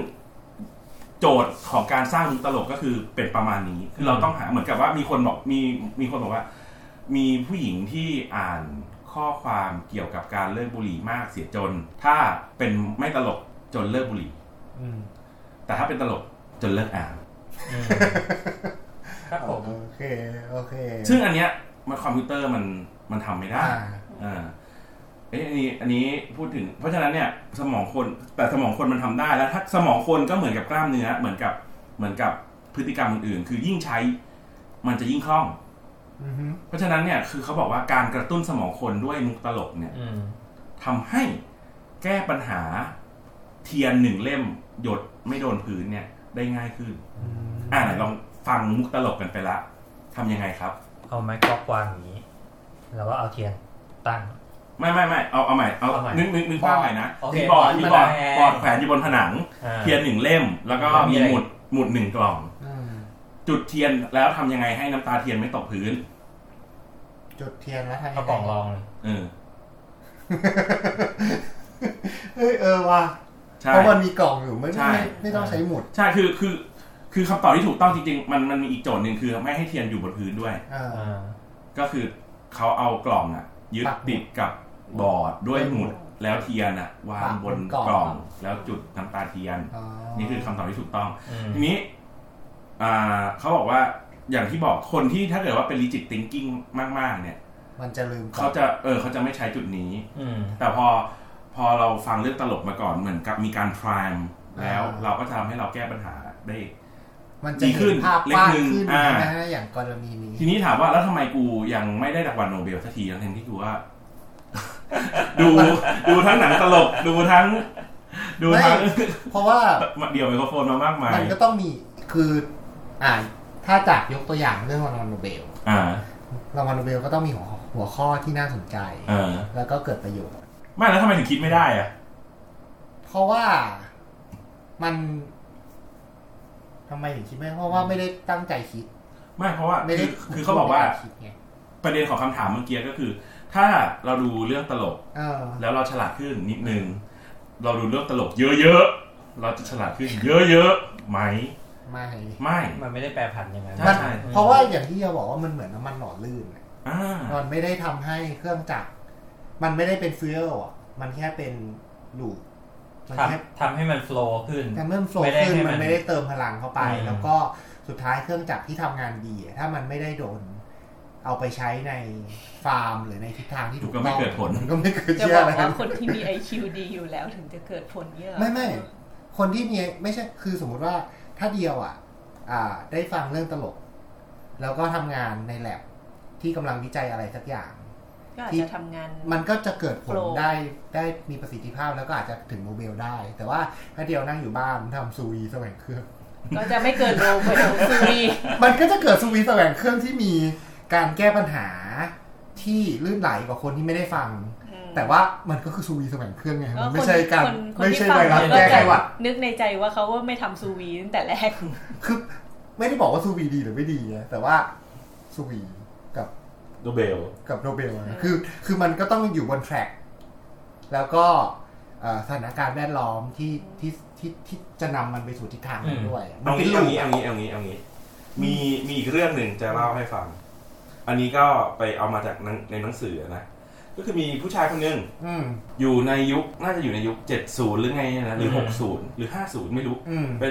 โจทย์ของการสร้างมุกตลกก็คือเป็นประมาณนี้คือเราต้องหาเหมือนกับว่ามีคนบอกว่ามีผู้หญิงที่อ่านข้อความเกี่ยวกับการเลิกบุหรี่มากเสียจนถ้าเป็นไม่ตลกจนเลิกบุหรี่แต่ถ้าเป็นตลกจนเลิกอ่านครับผมโอเคซึ่งอันเนี้ยมันคอมพิวเตอร์มันทำไม่ได้อันนี้พูดถึงเพราะฉะนั้นเนี่ยสมองคนมันทำได้แล้วถ้าสมองคนก็เหมือนกับกล้ามเนื้อเหมือนกับพฤติกรรมอื่นๆคือยิ่งใช้มันจะยิ่งคล่องเพราะฉะนั้นเนี่ยคือเขาบอกว่าการกระตุ้นสมองคนด้วยมุกตลกเนี่ยทำให้แก้ปัญหาเทียนหนึ่งเล่มหยดไม่โดนพื้นเนี่ยได้ง่ายขึ้นไหนลองฟังมุกตลกกันไปละทำยังไงครับเอาไม้กรอกวางอย่างนี้แล้วก็เอาเทียนตั้งไม่เอาใหม่เอานึกภาพใหม่นะมีบอร์ดแขวนอยู่บนผนังเทียน1เล่มแล้วก็มีหมุด1กล่องจุดเทียนแล้วทำยังไงให้น้ำตาเทียนไม่ตกพื้นจุดเทียนแล้วทำยังไงกล่องรองว่ะเพราะมันมีกล่องอยู่ไม่ต้องใช้หมุดใช่คือคำตอบที่ถูกต้องจริงๆมันมีอีกโจทย์นึงคือไม่ให้เทียนอยู่บนพื้นด้วยก็คือเขาเอากล่องอ่ะยึดติดกับบอร์ดด้วยหมุดแล้วเทียนอ่ะวางบนกล่องแล้วจุดน้ำตาเทียนนี่คือคำตอบที่ถูกต้องทีนี้เขาบอกว่าอย่างที่บอกคนที่ถ้าเกิดว่าเป็น rigid thinking มากๆเนี่ยมันจะลืมเขาจะไม่ใช้จุดนี้แต่พอเราฟังเรื่องตลกมาก่อนเหมือนกับมีการ prime แล้วเราก็ทำให้เราแก้ปัญหาได้มันจะขึ้นภาพเล็กนึงอย่างกรณีนี้ทีนี้ถามว่าแล้วทำไมกูยังไม่ได้รางวัลโนเบลสักทีทั้งที่กูว่า ดูทั้งหนังตลกดูทั้งเพราะว่าเดี่ยวไมโครโฟนมามากมายมันก็ต้องมีคือถ้าจากยกตัวอย่างเรื่องรางวัลโนเบลรางวัลโนเบลก็ต้องมีหัวข้อที่น่าสนใจแล้วก็เกิดประโยชน์ไม่แล้วทำไมถึงคิดไม่ได้อะเพราะว่ามันทำไมถึงคิดไม่เพราะว่าไม่ได้ตั้งใจคิดไม่เพราะว่าไม่ได้คือเขาบอกว่าประเด็นของคำถามเมื่อกี้ก็คือถ้าเราดูเรื่องตลกแล้วเราฉลาดขึ้นนิดนึงเราดูเรื่องตลกเยอะๆเราจะฉลาดขึ้นเยอะๆไหมไม่มันไม่ได้แปรผันอย่างนั้นเพราะว่าอย่างที่เราบอกว่ามันเหมือนน้ำมันหล่อลื่นมันไม่ได้ทำให้เครื่องจักรมันไม่ได้เป็นฟิวส์มันแค่เป็นลูปทำให้มันโฟล์ขึ้นมันไม่ได้เติมพลังเข้าไปแล้วก็สุดท้ายเครื่องจักรที่ทำงานดีถ้ามันไม่ได้โดนเอาไปใช้ในฟาร์มหรือในทิศทางที่ถูกต้องก็ไม่เกิดผลจะบอกว่าคนที่มี IQ ดีอยู่แล้วถึงจะเกิดผลเยอะไม่คนที่มีไม่ใช่คือสมมติว่าถ้าเดียวได้ฟังเรื่องตลกแล้วก็ทำงานในแลบที่กำลังวิจัยอะไรสักอย่างก็อาจจะทำงานมันก็จะเกิดผลได้มีประสิทธิภาพแล้วก็อาจจะถึงโนเบลได้แต่ว่าถ้าเดียวนั่งอยู่บ้านทำซูวีแสวงเครื่องก็จะไม่เกิดโนเบลซูวีมันก็จะเกิดซูวีแสวงเครื่องที่มีการแก้ปัญหาที่ลื่นไหลกว่าคนที่ไม่ได้ฟังแต่ว่ามันก็คือซูวีแสวงเครื่องไงไม่ใช่การไม่ใช่ไวรัสแก้ไขหวัดนึกในใจว่าเขาไม่ทำซูวีตั้งแต่แรกคือไม่ได้บอกว่าซูวีดีหรือไม่ดีนะแต่ว่าซูวีโนเบลกับโนเบลคือมันก็ต้องอยู่บนแทร็กแล้วก็สถานการณ์แวดล้อมที่จะนำมันไปสู่ทิศทางนั้นด้วยเอางี้มีอีกเรื่องหนึ่งจะเล่าให้ฟังอันนี้ก็ไปเอามาจากในหนังสือนะก็คือมีผู้ชายคนนึงอยู่ในยุคน่าจะอยู่ในยุค70หรือไงนะหรือ60หรือ50ไม่รู้เ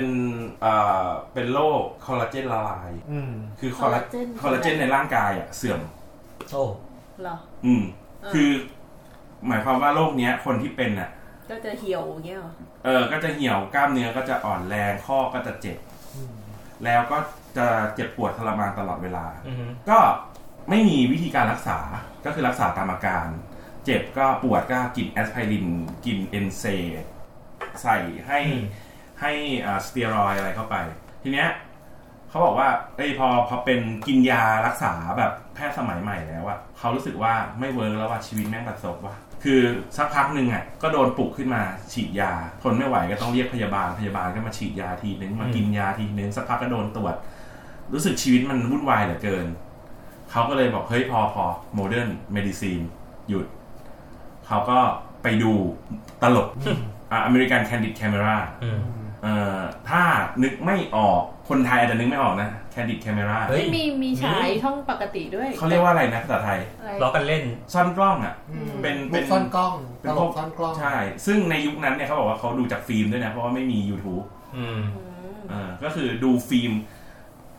ป็นโรคคอลลาเจนละลายคือคอลลาเจนในร่างกายเสื่อมโอ้เหรอคือหมายความว่าโรคเนี้ยคนที่เป็นน่ะก็จะเหี่ยวอย่างเงี้ยหรอก็จะเหี่ยวกล้ามเนื้อก็จะอ่อนแรงข้อก็จะเจ็บแล้วก็จะเจ็บปวดทรมานตลอดเวลาก็ไม่มีวิธีการรักษาก็คือรักษาตามอาการเจ็บก็ปวดก็กินแอสไพรินกินเอนเซดใส่ให้สเตียรอยด์อะไรเข้าไปทีเนี้ย เขาบอกว่าไอ้พอเป็นกินยารักษาแบบแพทย์สมัยใหม่แล้วอะเขารู้สึกว่าไม่เวิร์กแล้วว่าชีวิตแม่งประสบว่ะคือสักพักนึงอ่ะก็โดนปลุกขึ้นมาฉีดยาทนไม่ไหวก็ต้องเรียกพยาบาลก็มาฉีดยาทีนึงมากินยาทีนึงสักพักก็โดนตรวจรู้สึกชีวิตมันวุ่นวายเหลือเกินเขาก็เลยบอกเฮ้ยพอโมเดิร์นเมดิซีนหยุดเขาก็ไปดูตลกอเมริกันแคนดิดแคเมราถ้านึกไม่ออกคนไทยอาจจะนึกไม่ออกนะแคนดิดแคเมรามีฉายช่องปกติด้วยเขาเรียกว่าอะไรนะภาษาไทยล้อกันเล่นซ่อนกล้องอ่ะเป็นซ่อนกล้องเป็นพวกซ่อนกล้องใช่ซึ่งในยุคนั้นเนี่ยเขาบอกว่าเขาดูจากฟิล์มด้วยนะเพราะว่าไม่มี YouTube ก็คือดูฟิล์ม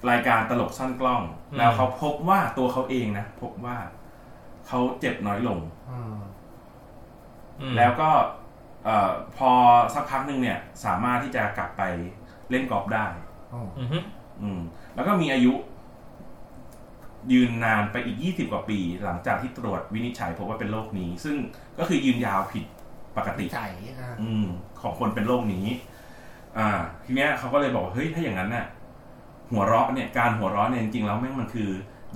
รายการตลกซ่อนกล้องแล้วเขาพบว่าตัวเขาเองนะพบว่าเขาเจ็บน้อยลงแล้วก็พอสักพักนึงเนี่ยสามารถที่จะกลับไปเล่นกอล์ฟได้แล้วก็มีอายุยืนนานไปอีก20กว่าปีหลังจากที่ตรวจวินิจฉัยพบว่าเป็นโรคนี้ซึ่งก็คือยืนยาวผิดปกติของคนเป็นโรคนี้ทีเนี้ยเขาก็เลยบอกว่าเฮ้ยถ้าอย่างนั้นน่ะหัวเราะเนี่ยการหัวเราะเนี่ยจริงๆแล้วแม่งมันคือ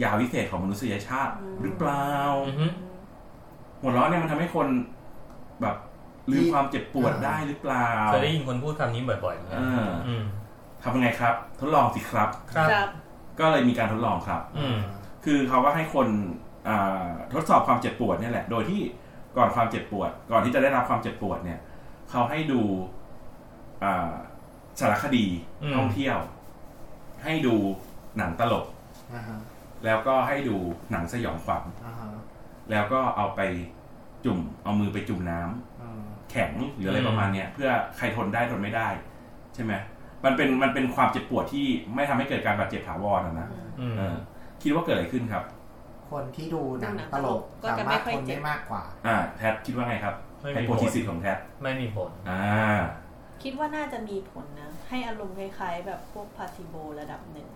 ยาวิเศษของมนุษยชาติหรือเปล่าหัวเราะเนี่ยมันทำให้คนแบบลืมความเจ็บปวดได้หรือเปล่าเคยได้ยินคนพูดคำนี้บ่อยๆนะทำยังไงครับทดลองสิครับก็เลยมีการทดลองครับคือเขาก็ให้คนทดสอบความเจ็บปวดนี่แหละโดยที่ก่อนความเจ็บปวดก่อนที่จะได้รับความเจ็บปวดเนี่ยเขาให้ดูสารคดีท่องเที่ยวให้ดูหนังตลกแล้วก็ให้ดูหนังสยองขวัญแล้วก็เอาไปจุ่มเอามือไปจุ่มน้ำแข็งหรืออะไรประมาณเนี้ยเพื่อใครทนได้ทนไม่ได้ใช่ไหมมันเป็นความเจ็บปวดที่ไม่ทำให้เกิดการบาดเจ็บถาวรนะคิดว่าเกิดอะไรขึ้นครับคนที่ดูหนังตลกก็จะไม่ค่อยเจ็บมากกว่าแทดคิดว่าไงครับไฮโปทีซิสของแทดไม่มีผลคิดว่าน่าจะมีผลนะให้อารมณ์คล้ายๆแบบพวกพาซิโบระดับหนึ่ง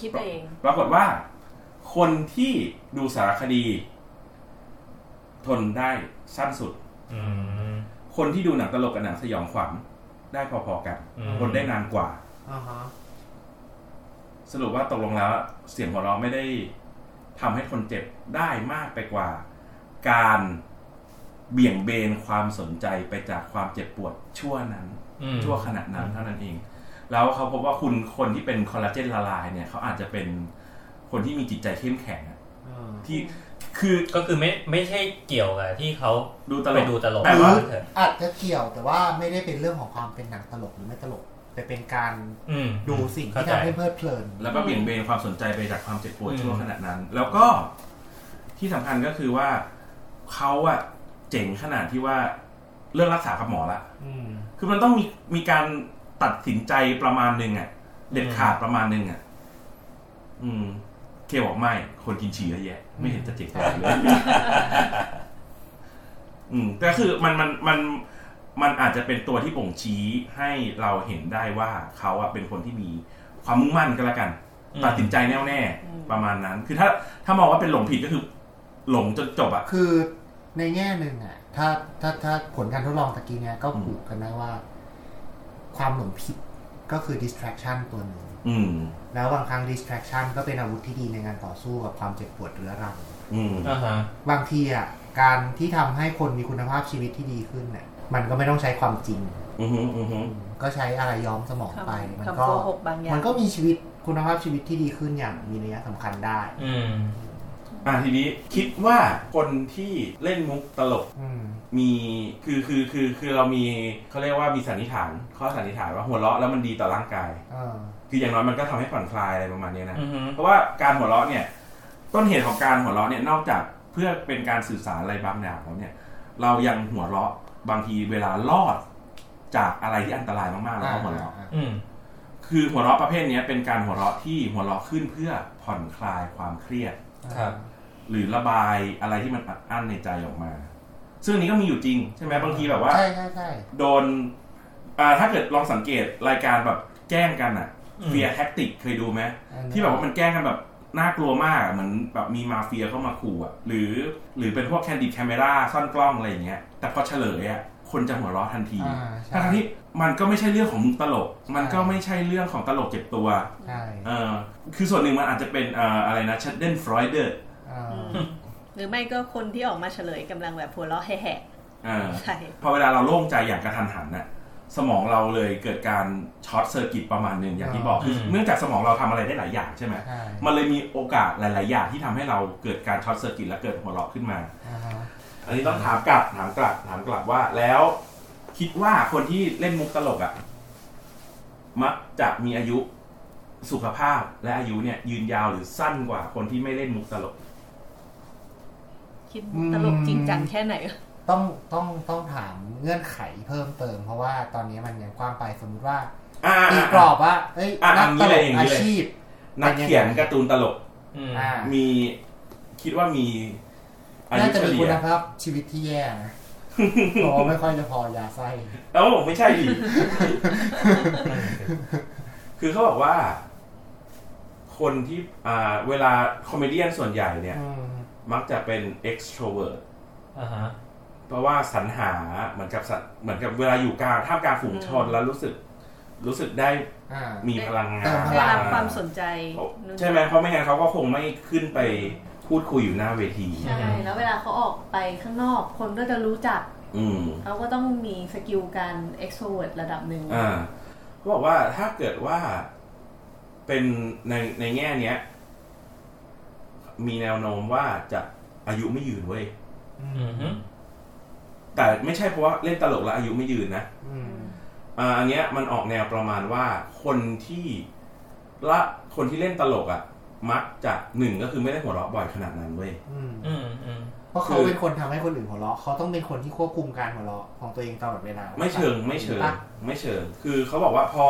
คิดเองปรากฏว่าคนที่ดูสารคดีทนได้สั้นสุดคนที่ดูหนังตลกกับหนังสยองขวัญได้พอๆกันทนได้นานกว่าสรุปว่าตกลงแล้วเสียงหัวเราะไม่ได้ทำให้คนเจ็บได้มากไปกว่าการเบี่ยงเบนความสนใจไปจากความเจ็บปวดชั่วขณะนั้นเท่านั้นเองแล้วเขาพบว่าคนที่เป็นคอลลาเจนละลายเนี่ยเขาอาจจะเป็นคนที่มีจิตใจเข้มแข็งที่คือไม่ใช่เกี่ยวกับที่เขาไปดูตลกแต่ว่าอาจจะเกี่ยวแต่ว่าไม่ได้เป็นเรื่องของความเป็นหนังตลกหรือไม่ตลกแต่เป็นการดูสิ่งที่ทำให้เพลิดเพลินแล้วก็เบี่ยงเบนความสนใจไปจากความเจ็บปวดชั่วขณะนั้นแล้วก็ที่สำคัญก็คือว่าเขาอะเจ๋งขนาดที่ว่าเรื่องรักษากับหมอละคือมันต้องมีการตัดสินใจประมาณนึงอ่ะเด็ดขาดประมาณนึงอ่ะเคบอกไม่คนกินฉี่เยอะแยะไม่เห็นจะเจ๋งเลยแต่คือมันอาจจะเป็นตัวที่บ่งชี้ให้เราเห็นได้ว่าเขาอ่ะเป็นคนที่มีความมุ่งมั่นก็แล้วกันตัดสินใจแน่วแน่ประมาณนั้นคือถ้ามองว่าเป็นหลงผิดก็คือหลงจนจบอ่ะคือในแง่หนึ่งอ่ะถ้าผลการทดลองตะกี้เนี่ยก็ผูกกันได้ว่าความหลงผิดก็คือ distraction ตัวหนึ่งแล้วบางครั้ง distraction ก็เป็นอาวุธที่ดีในการต่อสู้กับความเจ็บปวดเรื้อรังบางทีอ่ะการที่ทำให้คนมีคุณภาพชีวิตที่ดีขึ้นเนี่ยมันก็ไม่ต้องใช้ความจริงก็ใช้อะไรย้อมสมองไปมันก็มีชีวิตคุณภาพชีวิตที่ดีขึ้นอย่างมีนัยสำคัญได้ทีนี้คิดว่าคนที่เล่นมุกตลกมีคือเรามีเขาเรียกว่ามีสันนิษฐานข้อสันนิษฐานว่าหัวเราะแล้วมันดีต่อร่างกายคืออย่างน้อยมันก็ทำให้ผ่อนคลายอะไรประมาณนี้นะเพราะว่าการหัวเราะเนี่ยต้นเหตุของการหัวเราะเนี่ยนอกจากเพื่อเป็นการสื่อสารอะไรบางอย่างแล้วเนี่ยเรายังหัวเราะบางทีเวลารอดจากอะไรที่อันตรายมากๆแล้วก็หัวเราะคือหัวเราะประเภทนี้เป็นการหัวเราะที่หัวเราะขึ้นเพื่อผ่อนคลายความเครียดหรือระบายอะไรที่มันอัดอั้นในใจออกมาซึ่งนี้ก็มีอยู่จริงใช่ไหมบางทีแบบว่าโดนถ้าเกิดลองสังเกตรายการแบบแกล้งกันอะเฟียแท็กติกเคยดูไหมที่แบบว่ามันแกล้งกันแบบน่ากลัวมากเหมือนแบบมีมาเฟียเข้ามาขู่อะหรือเป็นพวกแคนดิดแคเมราซ่อนกล้องอะไรอย่างเงี้ยแต่พอเฉลยอะค คนจะหัวเราะทันทีทั้งที่มันก็ไม่ใช่เรื่องของมุกตลกมันก็ไม่ใช่เรื่องของตลกเก็บตัวคือส่วนหนึ่งมันอาจจะเป็นอะไรนะชัดเดนฟรอยเดอร์หรือไม่ก็คนที่ออกมาเฉลยกำลังแบบหัวเราะแหะใช่พอเวลาเราโล่งใจอย่างกระทันหันน่ะสมองเราเลยเกิดการช็อตเซอร์กิตประมาณนึงอย่างที่บอกคือเนื่องจากสมองเราทำอะไรได้หลายอย่างใช่ไหมมันเลยมีโอกาสหลายๆอย่างที่ทำให้เราเกิดการช็อตเซอร์กิตและเกิดหัวเราะขึ้นมาอันนี้ต้องถามกลับว่าแล้วคิดว่าคนที่เล่นมุกตลกอ่ะมักจะมีอายุสุขภาพและอายุเนี่ยยืนยาวหรือสั้นกว่าคนที่ไม่เล่นมุกตลกคิดมุกตลกจริงจังแค่ไหนต้องถามเงื่อนไขเพิ่มเติมเพราะว่าตอนนี้มันยังกว้างไปสมมติว่าตีกรอบว่าเอ้ยนักตลกอาชีพนักเขียนการ์ตูนตลกมีคิดว่ามีน่าจะมีคุณภาพชีวิตที่แย่นะพอไม่ค่อยจะพอยาไส้เอ้าไม่ใช่ดิคือเขาบอกว่าคนที่เวลาคอมเมเดี้ส่วนใหญ่เนี่ยมักจะเป็น extrovert เพราะว่าสรรหาเหมือนกับเวลาอยู่กลางท่ามกลางฝูงชนแล้วรู้สึกได้มีพลังงานได้รับความสนใจใช่ไหมเพราะไม่งั้นเขาก็คงไม่ขึ้นไปพูดคุยอยู่หน้าเวทีใช่แล้วเวลาเขาออกไปข้างนอกคนก็จะรู้จักเขาก็ต้องมีสกิลการ extrovert ระดับหนึ่งเขาบอกว่าถ้าเกิดว่าเป็นในแง่เนี้ยมีแนวโน้มว่าจะอายุไม่ยืนเว้ยแต่ไม่ใช่เพราะว่าเล่นตลกแล้วอายุไม่ยืนนะอันเนี้ยมันออกแนวประมาณว่าคนที่เล่นตลกอ่ะมักจะหนึ่งก็คือไม่ได้หัวเราะบ่อยขนาดนั้นเว้ยเพราะเขาเป็นคนทำให้คนอื่นหัวเราะเขาต้องเป็นคนที่ควบคุมการหัวเราะของตัวเองตลอดเวลาไม่เชิงคือเขาบอกว่าพอ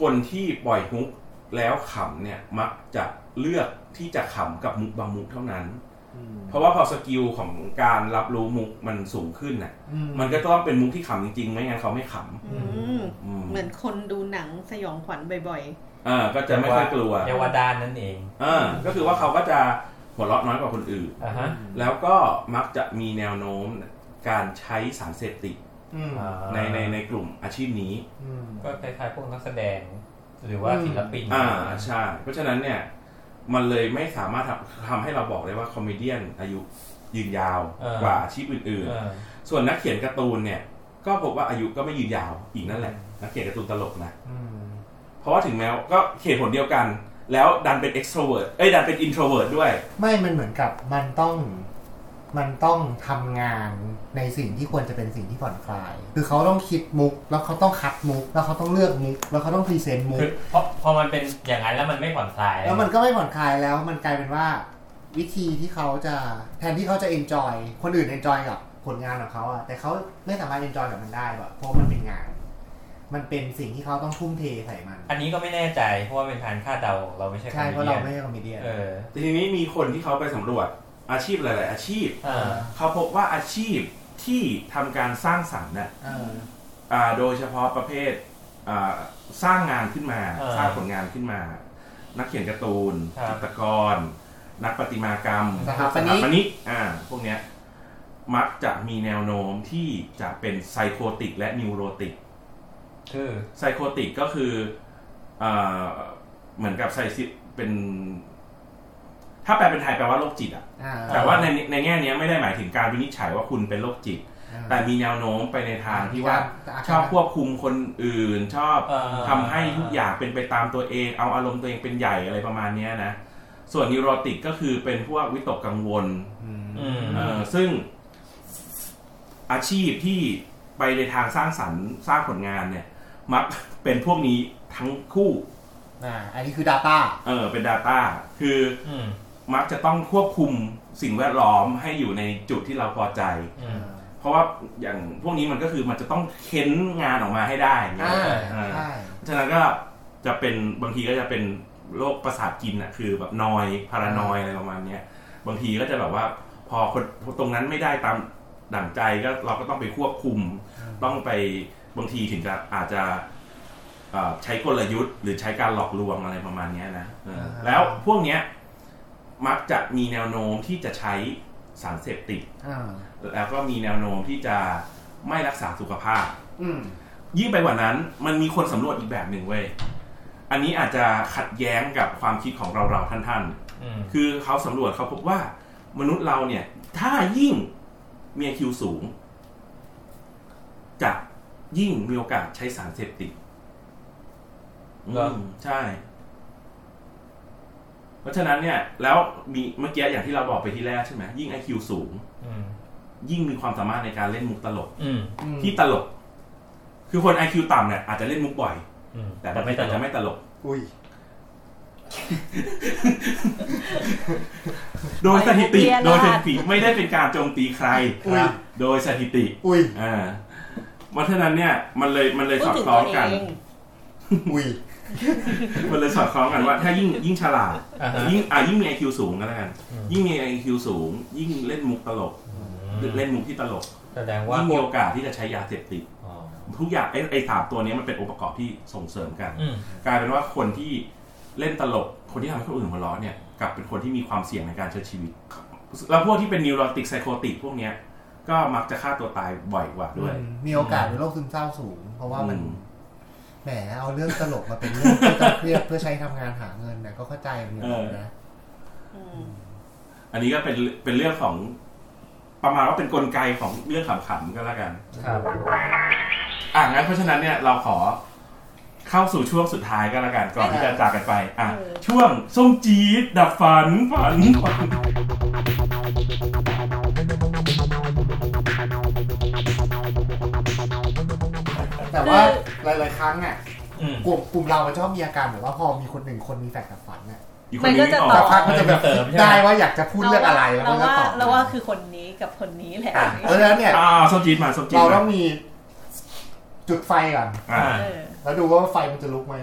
คนที่ปล่อยมุกแล้วขำเนี่ยมักจะเลือกที่จะขำกับมุกบางมุกเท่านั้นเพราะว่าพอสกิลของการรับรู้มุกมันสูงขึ้นน่ะมันก็ต้องเป็นมุกที่ขำจริงๆไม่งั้นเขาไม่ขำเหมือนคนดูหนังสยองขวัญบ่อยๆก็จะไม่ค่อยกลัวเยาวดานนั่นเองก็คือว่าเขาก็จะหัวเราะน้อยกว่าคนอื่นแล้วก็มักจะมีแนวโน้มการใช้สารเสพติดในกลุ่มอาชีพนี้ก็คล้ายๆพวกนักแสดงหรือว่าศิลปินใช่เพราะฉะนั้นเนี่ยมันเลยไม่สามารถทำให้เราบอกได้ว่าคอมเมเดียนอายุยืนยาวกว่าอาชีพอื่นๆส่วนนักเขียนการ์ตูนเนี่ยก็พบว่าอายุก็ไม่ยืนยาวอีกนั่นแหละนักเขียนการ์ตูนตลกนะเพราะว่าถึงแม้ก็เขียนผลเดียวกันแล้วดันเป็น extrovert ดันเป็น introvert ด้วยไม่มันเหมือนกับมันต้องทำงานในสิ่งที่ควรจะเป็นสิ่งที่ผ่อนคลายคือเขาต้องคิดมุกแล้วเขาต้องคัดมุกแล้วเขาต้องเลือกมุกแล้วเขาต้องพรีเซนต์มุกเพราะพอมันเป็นอย่างนั้นแล้วมันไม่ผ่อนคลายแล้วมันก็ไม่ผ่อนคลายแล้วมันกลายเป็นว่าวิธีที่เขาจะแทนที่เขาจะเอนจอยคนอื่นเอนจอยกับผลงานของเขาอะแต่เขาไม่สามารถเอนจอยกับมันได้แบบเพราะมันเป็นงานมันเป็นสิ่งที่เขาต้องทุ่มเทใส่มันอันนี้ก็ไม่แน่ใจเพราะว่าเป็นการคาดเดาเราไม่ใช่คอมเมเดียนใช่เพราะเราไม่ใช่คอมเมเดียนทีนี้มีคนที่เขาไปสำรวจอาชีพหลายๆอาชีพเขาพบว่าอาชีพที่ทำการสร้างสรรค์น่ะโดยเฉพาะประเภทสร้างงานขึ้นมาสร้างผลงานขึ้นมานักเขียนการ์ตูนจิตรกรนักประติมากรรมสถาปนิกพวกเนี้ยมักจะมีแนวโน้มที่จะเป็นไซโคติกและนิวโรติกคือไซโคติกก็คือเหมือนกับไซซิเป็นถ้าแปลเป็นไทยแปลว่าโรคจิตอ่ะแต่ว่าในแง่นี้ไม่ได้หมายถึงการวินิจฉัยว่าคุณเป็นโรคจิตแต่มีแนวโน้มไปในทางที่ว่าชอบควบคุมคนอื่นชอบทำให้ทุกอย่างเป็นไปตามตัวเองเอาอารมณ์ตัวเองเป็นใหญ่อะไรประมาณนี้นะส่วนนิวโรติกก็คือเป็นพวกวิตกกังวลซึ่งอาชีพที่ไปในทางสร้างสรรค์สร้างผลงานเนี่ยมักเป็นพวกนี้ทั้งคู่อันนี้คือ data เป็น data คือมักจะต้องควบคุมสิ่งแวดล้อมให้อยู่ในจุดที่เราพอใจเพราะว่าอย่างพวกนี้มันก็คือมันจะต้องเค้นงานออกมาให้ได้อย่างเงี้ยฉะนั้นก็จะเป็นบางทีก็จะเป็นโรคประสาทกินอ่ะคือแบบนอยพารานอยอะไรประมาณเนี้ยบางทีก็จะแบบว่าพอคนตรงนั้นไม่ได้ตามดั่งใจก็เราก็ต้องไปควบคุมต้องไปบางทีถึงจะอาจจะใช้กลยุทธ์หรือใช้การหลอกลวงอะไรประมาณนี้นะแล้วพวกเนี้ยมักจะมีแนวโน้มที่จะใช้สารเสพติดแล้วก็มีแนวโน้มที่จะ ไม่รักษาสุขภาพยิ่งไปกว่านั้นมันมีคนสำรวจอีกแบบหนึ่งเว้ยอันนี้อาจจะขัดแย้งกับความคิดของเราๆท่านๆคือเขาสำรวจเขาพบว่ามนุษย์เราเนี่ยถ้ายิ่งมีIQสูงจะยิ่งมีโอกาสใช้สารเสพติดใช่เพราะฉะนั้นเนี่ยแล้วมีเมื่อกี้อย่างที่เราบอกไปที่แรกใช่ไหมยิ่ง IQ สูงยิ่งมีความสามารถในการเล่นมุกตลกที่ตลกคือคน IQ ต่ำเนี่ยอาจจะเล่นมุกบ่อยแต่จะไม่ตลกอุ้ยโดยสถิติไม่ได้เป็นการโจมตีใครครับโดยสถิติเพราะฉะนั้นเนี่ยมันเลยสอดคล้องกันมันเลยสอดคล้องกันว่าถ้ายิ่งฉลาดยิ่งมี IQ สูงก็แล้วกันยิ่งมี IQ สูงยิ่งเล่นมุกตลกเล่นมุกที่ตลกแสดงว่ามีโอกาสที่จะใช้ยาเสพติดทุกอย่างไอ้สามตัวนี้มันเป็นองค์ประกอบที่ส่งเสริมกันกลายเป็นว่าคนที่เล่นตลกคนที่ทำให้คนอื่นหัวเราะเนี่ยกลับเป็นคนที่มีความเสี่ยงในการใช้ชีวิตแล้วพวกที่เป็นนิวโรติกไซโคติกพวกเนี้ยก็มักจะฆ่าตัวตายบ่อยกว่าด้วยมีโอกาสเป็นโรคซึมเศร้าสูงเพราะว่ามันแหมเอาเรื่องตลกมาเป็นเรื่องที่ต้องเครียดเพื่อใช้ทำงานหาเงินนะก็เข้าใจมันอยู่นะอันนี้ก็เป็นเรื่องของประมาณว่าเป็นกลไกของเรื่องขำๆก็แล้วกันครับงั้นเพราะฉะนั้นเนี่ยเราขอเข้าสู่ช่วงสุดท้ายก็แล้วกันก่อนที่จะจากกันไปช่วงส้มจี๊ดดับฝันแต่ว่าหลายๆครั้งอ่ะกลุ่มเรามันชอบมีอาการแบบว่าพอมีคนหนึ่งคนมีแฟกดับฝันเนี่ยมันก็จะตอบมันจะแบบได้ว่าอยากจะพูดเรื่องอะไรแล้วก็ตอบแล้วว่าคือคนนี้กับคนนี้แหละเพราะฉะนั้นเนี่ยส้มจี๊ดมาส้มจี๊ดเราต้องมีจุดไฟก่อนแล้วดูว่าไฟมันจะลุกไหม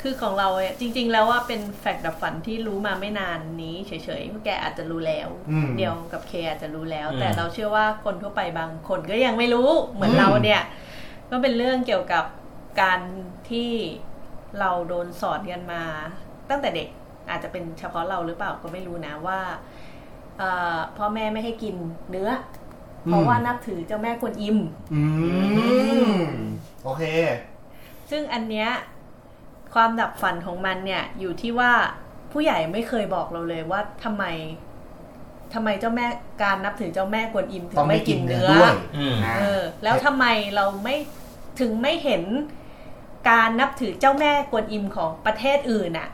คือของเราจริงๆแล้วว่าเป็นแฟกต์ดับฝันที่รู้มาไม่นานนี้เฉยๆพวกแกอาจจะรู้แล้วเดียวกับเคอาจจะรู้แล้วแต่เราเชื่อว่าคนทั่วไปบางคนก็ยังไม่รู้เหมือนเราเนี่ยก็เป็นเรื่องเกี่ยวกับการที่เราโดนสอนกันมาตั้งแต่เด็กอาจจะเป็นเฉพาะเราหรือเปล่าก็ไม่รู้นะว่าพ่อแม่ไม่ให้กินเนื้อเพราะว่านับถือเจ้าแม่กวนอิมโอเคซึ่งอันเนี้ยความดับฝันของมันเนี่ยอยู่ที่ว่าผู้ใหญ่ไม่เคยบอกเราเลยว่าทำไมเจ้าแม่การนับถือเจ้าแม่กวนอิมถึงไม่กินเนื้อแล้วทำไมเราไม่ถึงไม่เห็นการนับถือเจ้าแม่กวนอิมของประเทศอื่นอ่ะ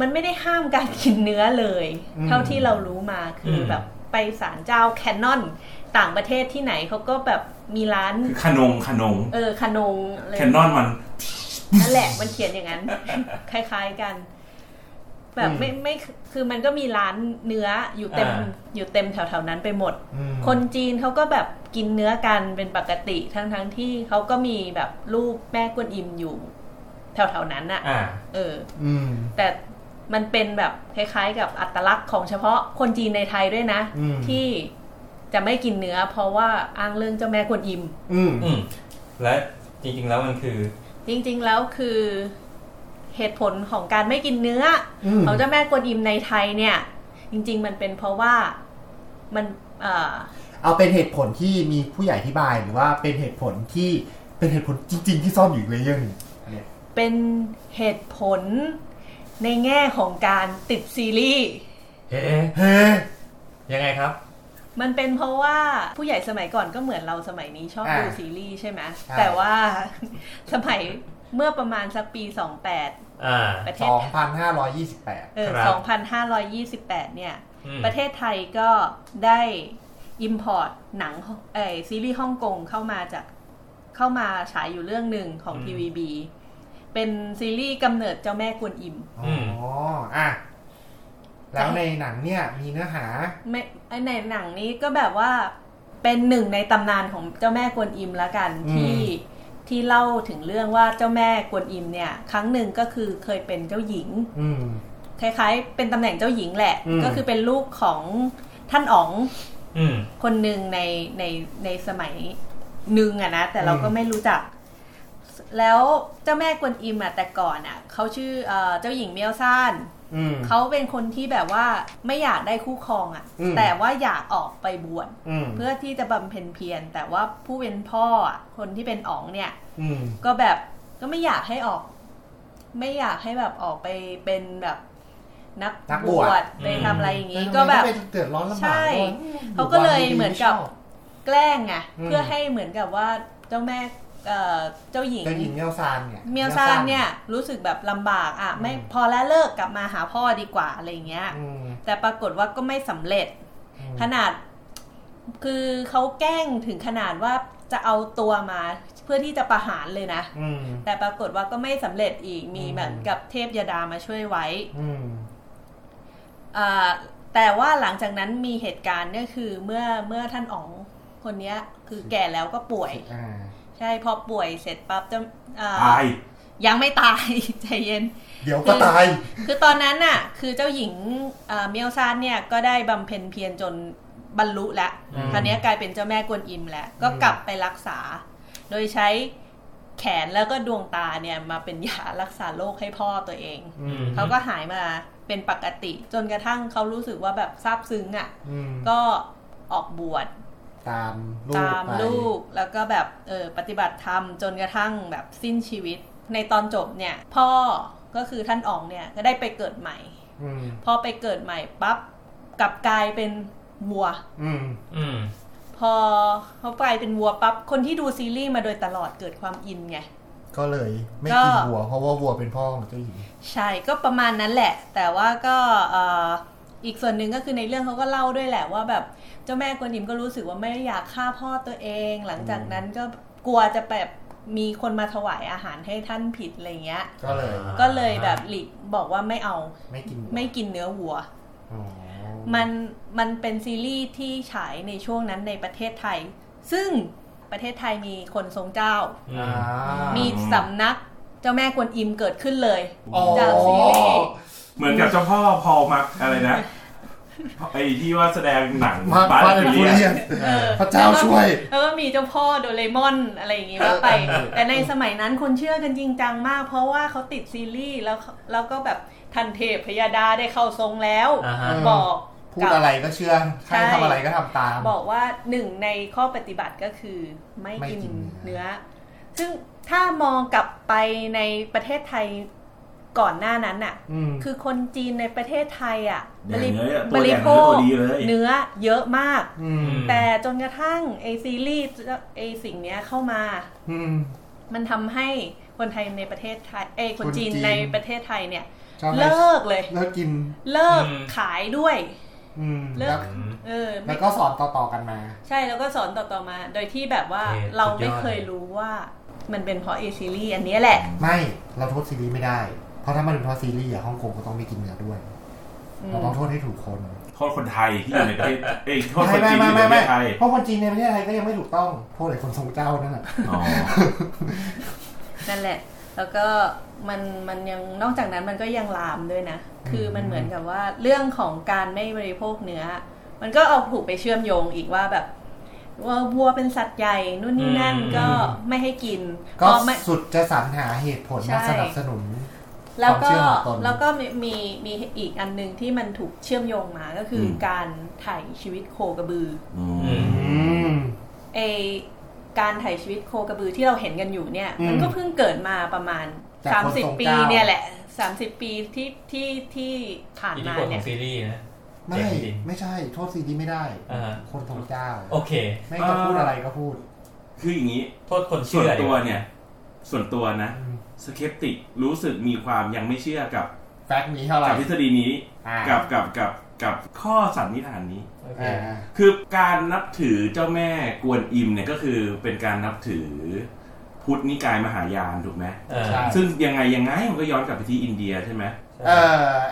มันไม่ได้ห้ามการกินเนื้อเลยเท่าที่เรารู้มาคือแบบไปศาลเจ้าแคนนอนต่างประเทศที่ไหนเขาก็แบบมีร้านขนงขนงแคนนอนมันนั่นแหละมันเขียนอย่างนั้น คล้ายๆกันแบบไม่คือมันก็มีร้านเนื้ออยู่เต็มแถวๆนั้นไปหมดคนจีนเขาก็แบบกินเนื้อกันเป็นปกติทั้งๆที่เขาก็มีแบบรูปแม่กวนอิมอยู่แถวๆนั้นน่ะแต่มันเป็นแบบคล้ายๆกับอัตลักษณ์ของเฉพาะคนจีนในไทยด้วยนะที่จะไม่กินเนื้อเพราะว่าอ้างเรื่องเจ้าแม่กวนอิมและจริงๆแล้วมันคือจริงๆแล้วคือเหตุผลของการไม่กินเนื้อของเจ้าแม่กวนอิมในไทยเนี่ยจริงๆมันเป็นเพราะว่ามันเอาเป็นเหตุผลที่มีผู้ใหญ่อธิบายหรือว่าเป็นเหตุผลที่เป็นเหตุผลจริงๆที่ซ่อนอยู่เลยยังเป็นเหตุผลในแง่ของการติดซีรีส์ยังไงครับมันเป็นเพราะว่าผู้ใหญ่สมัยก่อนก็เหมือนเราสมัยนี้ชอบดูซีรีส์ใช่ไหมแต่ว่าสมัยเมื่อประมาณสักปี28ประเทศ25282528เนี่ยประเทศไทยก็ได้ import หนังซีรีส์ฮ่องกงเข้ามาฉายอยู่เรื่องหนึ่งของ TVB เป็นซีรีส์กำเนิดเจ้าแม่กวนอิมแล้วในหนังเนี่ยมีเนื้อหาในหนังนี้ก็แบบว่าเป็นหนึ่งในตำนานของเจ้าแม่กวนอิมละกันที่เล่าถึงเรื่องว่าเจ้าแม่กวนอิมเนี่ยครั้งหนึ่งก็คือเคยเป็นเจ้าหญิงคล้ายๆเป็นตำแหน่งเจ้าหญิงแหละก็คือเป็นลูกของท่านอ๋องคนหนึ่งในสมัยหนึ่งอะนะแต่เราก็ไม่รู้จัก แล้วเจ้าแม่กวนอิมอ่ะแต่ก่อนอ่ะเขาชื่อเจ้าหญิงเมียวซ่านเขาเป็นคนที่แบบว่าไม่อยากได้คู่ครองอ่ะแต่ว่าอยากออกไปบวชเพื่อที่จะบำเพ็ญเพียรแต่ว่าผู้เป็นพ่ออ่ะคนที่เป็นอ๋องเนี่ยก็แบบก็ไม่อยากให้ออกไม่อยากให้แบบออกไปเป็นแบบนักบวชไปทำอะไรอย่างงี้ก็แบบเดือดร้อนลำบากใช่เขาก็เลยเหมือนกับแกล้งไงเพื่อให้เหมือนกับว่าเจ้าแม่เจ้าหญิงเมียวซานเนี่ยรู้สึกแบบลำบากอ่ะไม่พอแล้วเลิกกลับมาหาพ่อดีกว่าอะไรเงี้ยแต่ปรากฏว่าก็ไม่สำเร็จขนาดคือเขาแกล้งถึงขนาดว่าจะเอาตัวมาเพื่อที่จะประหารเลยนะแต่ปรากฏว่าก็ไม่สำเร็จอีกมีเหมือนกับเทพยดามาช่วยไว้แต่ว่าหลังจากนั้นมีเหตุการณ์ก็คือเมื่อท่านอ๋องคนนี้คือแก่แล้วก็ป่วยใช่พอป่วยเสร็จปั๊บจะตายยังไม่ตายใจเย็นเดี๋ยวก็ตายคือตอนนั้นน่ะคือเจ้าหญิงเมียวซานเนี่ยก็ได้บำเพ็ญเพียรจนบรรลุแล้วคราวนี้กลายเป็นเจ้าแม่กวนอิมแล้วก็กลับไปรักษาโดยใช้แขนแล้วก็ดวงตาเนี่ยมาเป็นยารักษาโรคให้พ่อตัวเองเขาก็หายมาเป็นปกติจนกระทั่งเขารู้สึกว่าแบบซาบซึ้งอ่ะก็ออกบวชตามลูกแล้วก็แบบปฏิบัติธรรมจนกระทั่งแบบสิ้นชีวิตในตอนจบเนี่ยพ่อก็คือท่านอ๋องเนี่ยก็ได้ไปเกิดใหม่พอไปเกิดใหม่ปั๊บกลับกลายเป็นวัวพอเขากลายเป็นวัวปั๊บคนที่ดูซีรีส์มาโดยตลอดเกิดความอินไงก็เลยไม่กินวัวเพราะว่าวัวเป็นพ่อของเจ้าหญิงใช่ก็ประมาณนั้นแหละแต่ว่าก็อีกส่วนหนึ่งก็คือในเรื่องเขาก็เล่าด้วยแหละว่าแบบเจ้าแม่กวนอิมก็รู้สึกว่าไม่อยากฆ่าพ่อตัวเองหลังจากนั้นก็กลัวจะแบบมีคนมาถวายอาหารให้ท่านผิดอะไรเงี้ยก็เลยแบบหลีกบอกว่าไม่เอาไม่กินเนื้อวัวมันเป็นซีรีส์ที่ฉายในช่วงนั้นในประเทศไทยซึ่งประเทศไทยมีคนทรงเจ้ามีสำนักเจ้าแม่กวนอิมเกิดขึ้นเลยจากซีรีส์เหมือนกับเจ้าพ่อพอมักอะไรนะไอ้ที่ว่าแสดงหนังบาร์เรียนพระเจ้าช่วยแล้วก็มีเจ้าพ่อโดเรมอนอะไรอย่างงี้ว่าไปแต่ในสมัยนั้นคนเชื่อกันจริงจังมากเพราะว่าเขาติดซีรีส์แล้วก็แบบทันเทพพยาดาได้เข้าทรงแล้วบอกพูดอะไรก็เชื่อใครทำอะไรก็ทำตามบอกว่าหนึ่งในข้อปฏิบัติก็คือไม่กินเนื้อซึ่งถ้ามองกลับไปในประเทศไทยก่อนหน้านั้นน่ะคือคนจีนในประเทศไทยอ่ะบริโภคเนื้อเยอะมากแต่จนกระทั่งไอ้ซีรีส์ไอ้สิ่งเนี้ยเข้ามามันทำให้คนไทยในประเทศไทยไอ้คนจีนในประเทศไทยเนี่ยเลิกเลยเลิกกินเลิกขายด้วยแล้วก็สอนต่อๆกันมาใช่แล้วก็สอนต่อๆมาโดยที่แบบว่าเราไม่เคยรู้ว่ามันเป็นเพราะไอ้ซีรีส์อันนี้แหละไม่เราโทษซีรีส์ไม่ได้เพราะถ้ามันเป็นเพราะซีรีส์ฮ่องกงก็ต้องไม่กินเนื้อด้วยเราต้องโทษให้ถูกคนโทษคนไทยที่อยู่ในประเทศโทษคนจีนในประเทศไทยเพราะคนจีนในประเทศไทยก็ยังไม่ถูกต้องโทษไอ้คนทรงเจ้านั่นแหละนั่นแหละแล้วก็มันยังนอกจากนั้นมันก็ยังลามด้วยนะคือมันเหมือนกับว่าเรื่องของการไม่บริโภคเนื้อมันก็เอาถูกไปเชื่อมโยงอีกว่าแบบว่าวัวเป็นสัตว์ใหญ่นู่นนี่นั่นก็ไม่ให้กินก็สุดจะสรรหาเหตุผลมาสนับสนุนแล้วก็มีอีกอันนึงที่มันถูกเชื่อมโยงมาก็คือการถ่ายชีวิตโคกระบือการถ่ายชีวิตโคกระบือที่เราเห็นกันอยู่เนี่ยมันก็เพิ่งเกิดมาประมาณ30ปีเนี่ยแหละ30ปีที่ผ่านมาเนี่ยซีรีส์นะไม่ใช่โทษซีรีส์ไม่ได้คนทรงเจ้าโอเคไม่ต้องพูดอะไรก็พูดคืออย่างนี้โทษคนเชื่อส่วนตัวนะสเกปติกรู้สึกมีความยังไม่เชื่อกับแฟกต์นี้เท่าไหร่กับทฤษฎีนี้กับข้อสันนิษฐานนี้คือการนับถือเจ้าแม่กวนอิมเนี่ยก็คือเป็นการนับถือพุทธนิกายมหายานถูกไหมซึ่งยังไงมันก็ย้อนกลับไปที่อินเดียใช่ไหม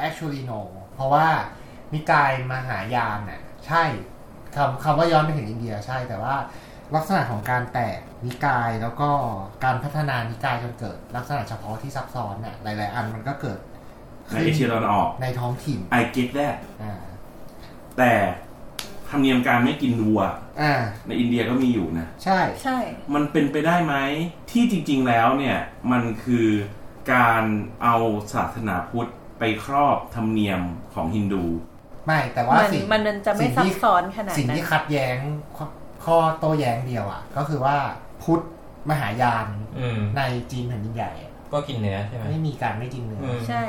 actually no เพราะว่านิกายมหายานน่ะใช่คำว่าย้อนไปถึงอินเดียใช่แต่ว่าลักษณะของการแตกนิกายแล้วก็การพัฒนานิกายจนเกิดลักษณะเฉพาะที่ซับซ้อนน่ะหลายๆอันมันก็เกิดในเอเชียตะวันออกในท้องถิ่นไอเก็ตได้แต่ ธรรมเนียมการไม่กินวัวในอินเดียก็มีอยู่นะใช่ใช่มันเป็นไปได้ไหมที่จริงๆแล้วเนี่ยมันคือการเอาศาสนาพุทธไปครอบธรรมเนียมของฮินดูไม่แต่ว่ามันจะไม่ซับซ้อนขนาดนั้นสิ่งที่ขัดแย้งข้อโต้แย้งเดียวอ่ะก็คือว่าพุทธมหายานในจีนแผ่นดินใหญ่ก็กินเนื้อใช่ไหมไม่มีการไม่กินเนื้อใช่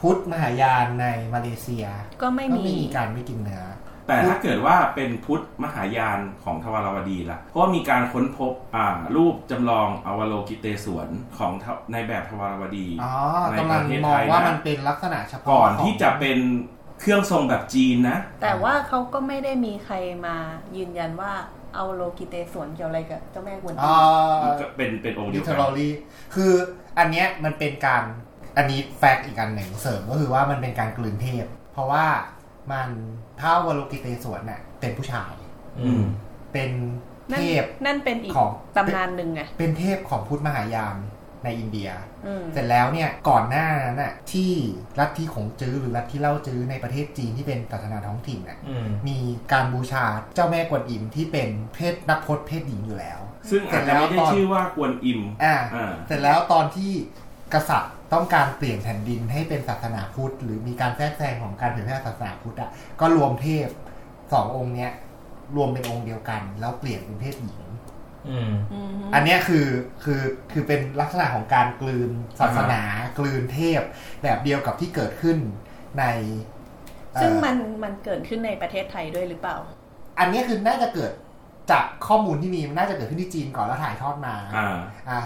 พุทธมหายานในมาเลเซียก็ไม่มีการไม่กินเนื้อแต่ถ้าเกิดว่าเป็นพุทธมหายานของทวารวดีล่ะเพราะมีการค้นพบรูปจำลองอวโลกิเตศวรของในแบบทวารวดีในประเทศไทยว่ามันเป็นลักษณะเฉพาะก่อนที่จะเป็นเครื่องทรงแบบจีนนะแต่ว่าเขาก็ไม่ได้มีใครมายืนยันว่าเอาโลกิเตสวนเกี่ยวอะไรกับเจ้าแม่กวนอิมก็เป็นองค์เดียวกันคืออันเนี้ยมันเป็นการอันนี้แฟกต์อีกอันหนึ่งเสริมก็คือว่ามันเป็นการกลืนเทพเพราะว่ามันเท่าว่าโลกิเตสวนน่ะเป็นผู้ชายเป็นเทพนั่นเป็นอีกตำนานนึงไงเป็นเทพของพุทธมหายานในอินเดียเสร็จแล้วเนี่ยก่อนหน้านั้นน่ะที่ลัทธิของจื้อหรือลัทธิเล่าจื้อในประเทศจีนที่เป็นศาสนาท้องถิ่นน่ะมีการบูชาเจ้าแม่กวนอิมที่เป็นเพศนักพจน์เพศหญิงอยู่แล้วซึ่งอาจจะไม่ได้ชื่อว่ากวนอิมเสร็จแล้วตอนที่กษัตริย์ต้องการเปลี่ยนแผ่นดินให้เป็นศาสนาพุทธหรือมีการแทรกแซงของการเผยแพร่ศาสนาพุทธอ่ะก็รวมเทพสององค์เนี้ยรวมเป็นองค์เดียวกันแล้วเปลี่ยนเป็นเพศหญิงอันนี้คือเป็นลักษณะของการกลืนศาสนากลืนเทพแบบเดียวกับที่เกิดขึ้นในซึ่งมันเกิดขึ้นในประเทศไทยด้วยหรือเปล่าอันนี้คือน่าจะเกิดจากข้อมูลที่มีมันน่าจะเกิดขึ้นที่จีนก่อนแล้วถ่ายทอดมา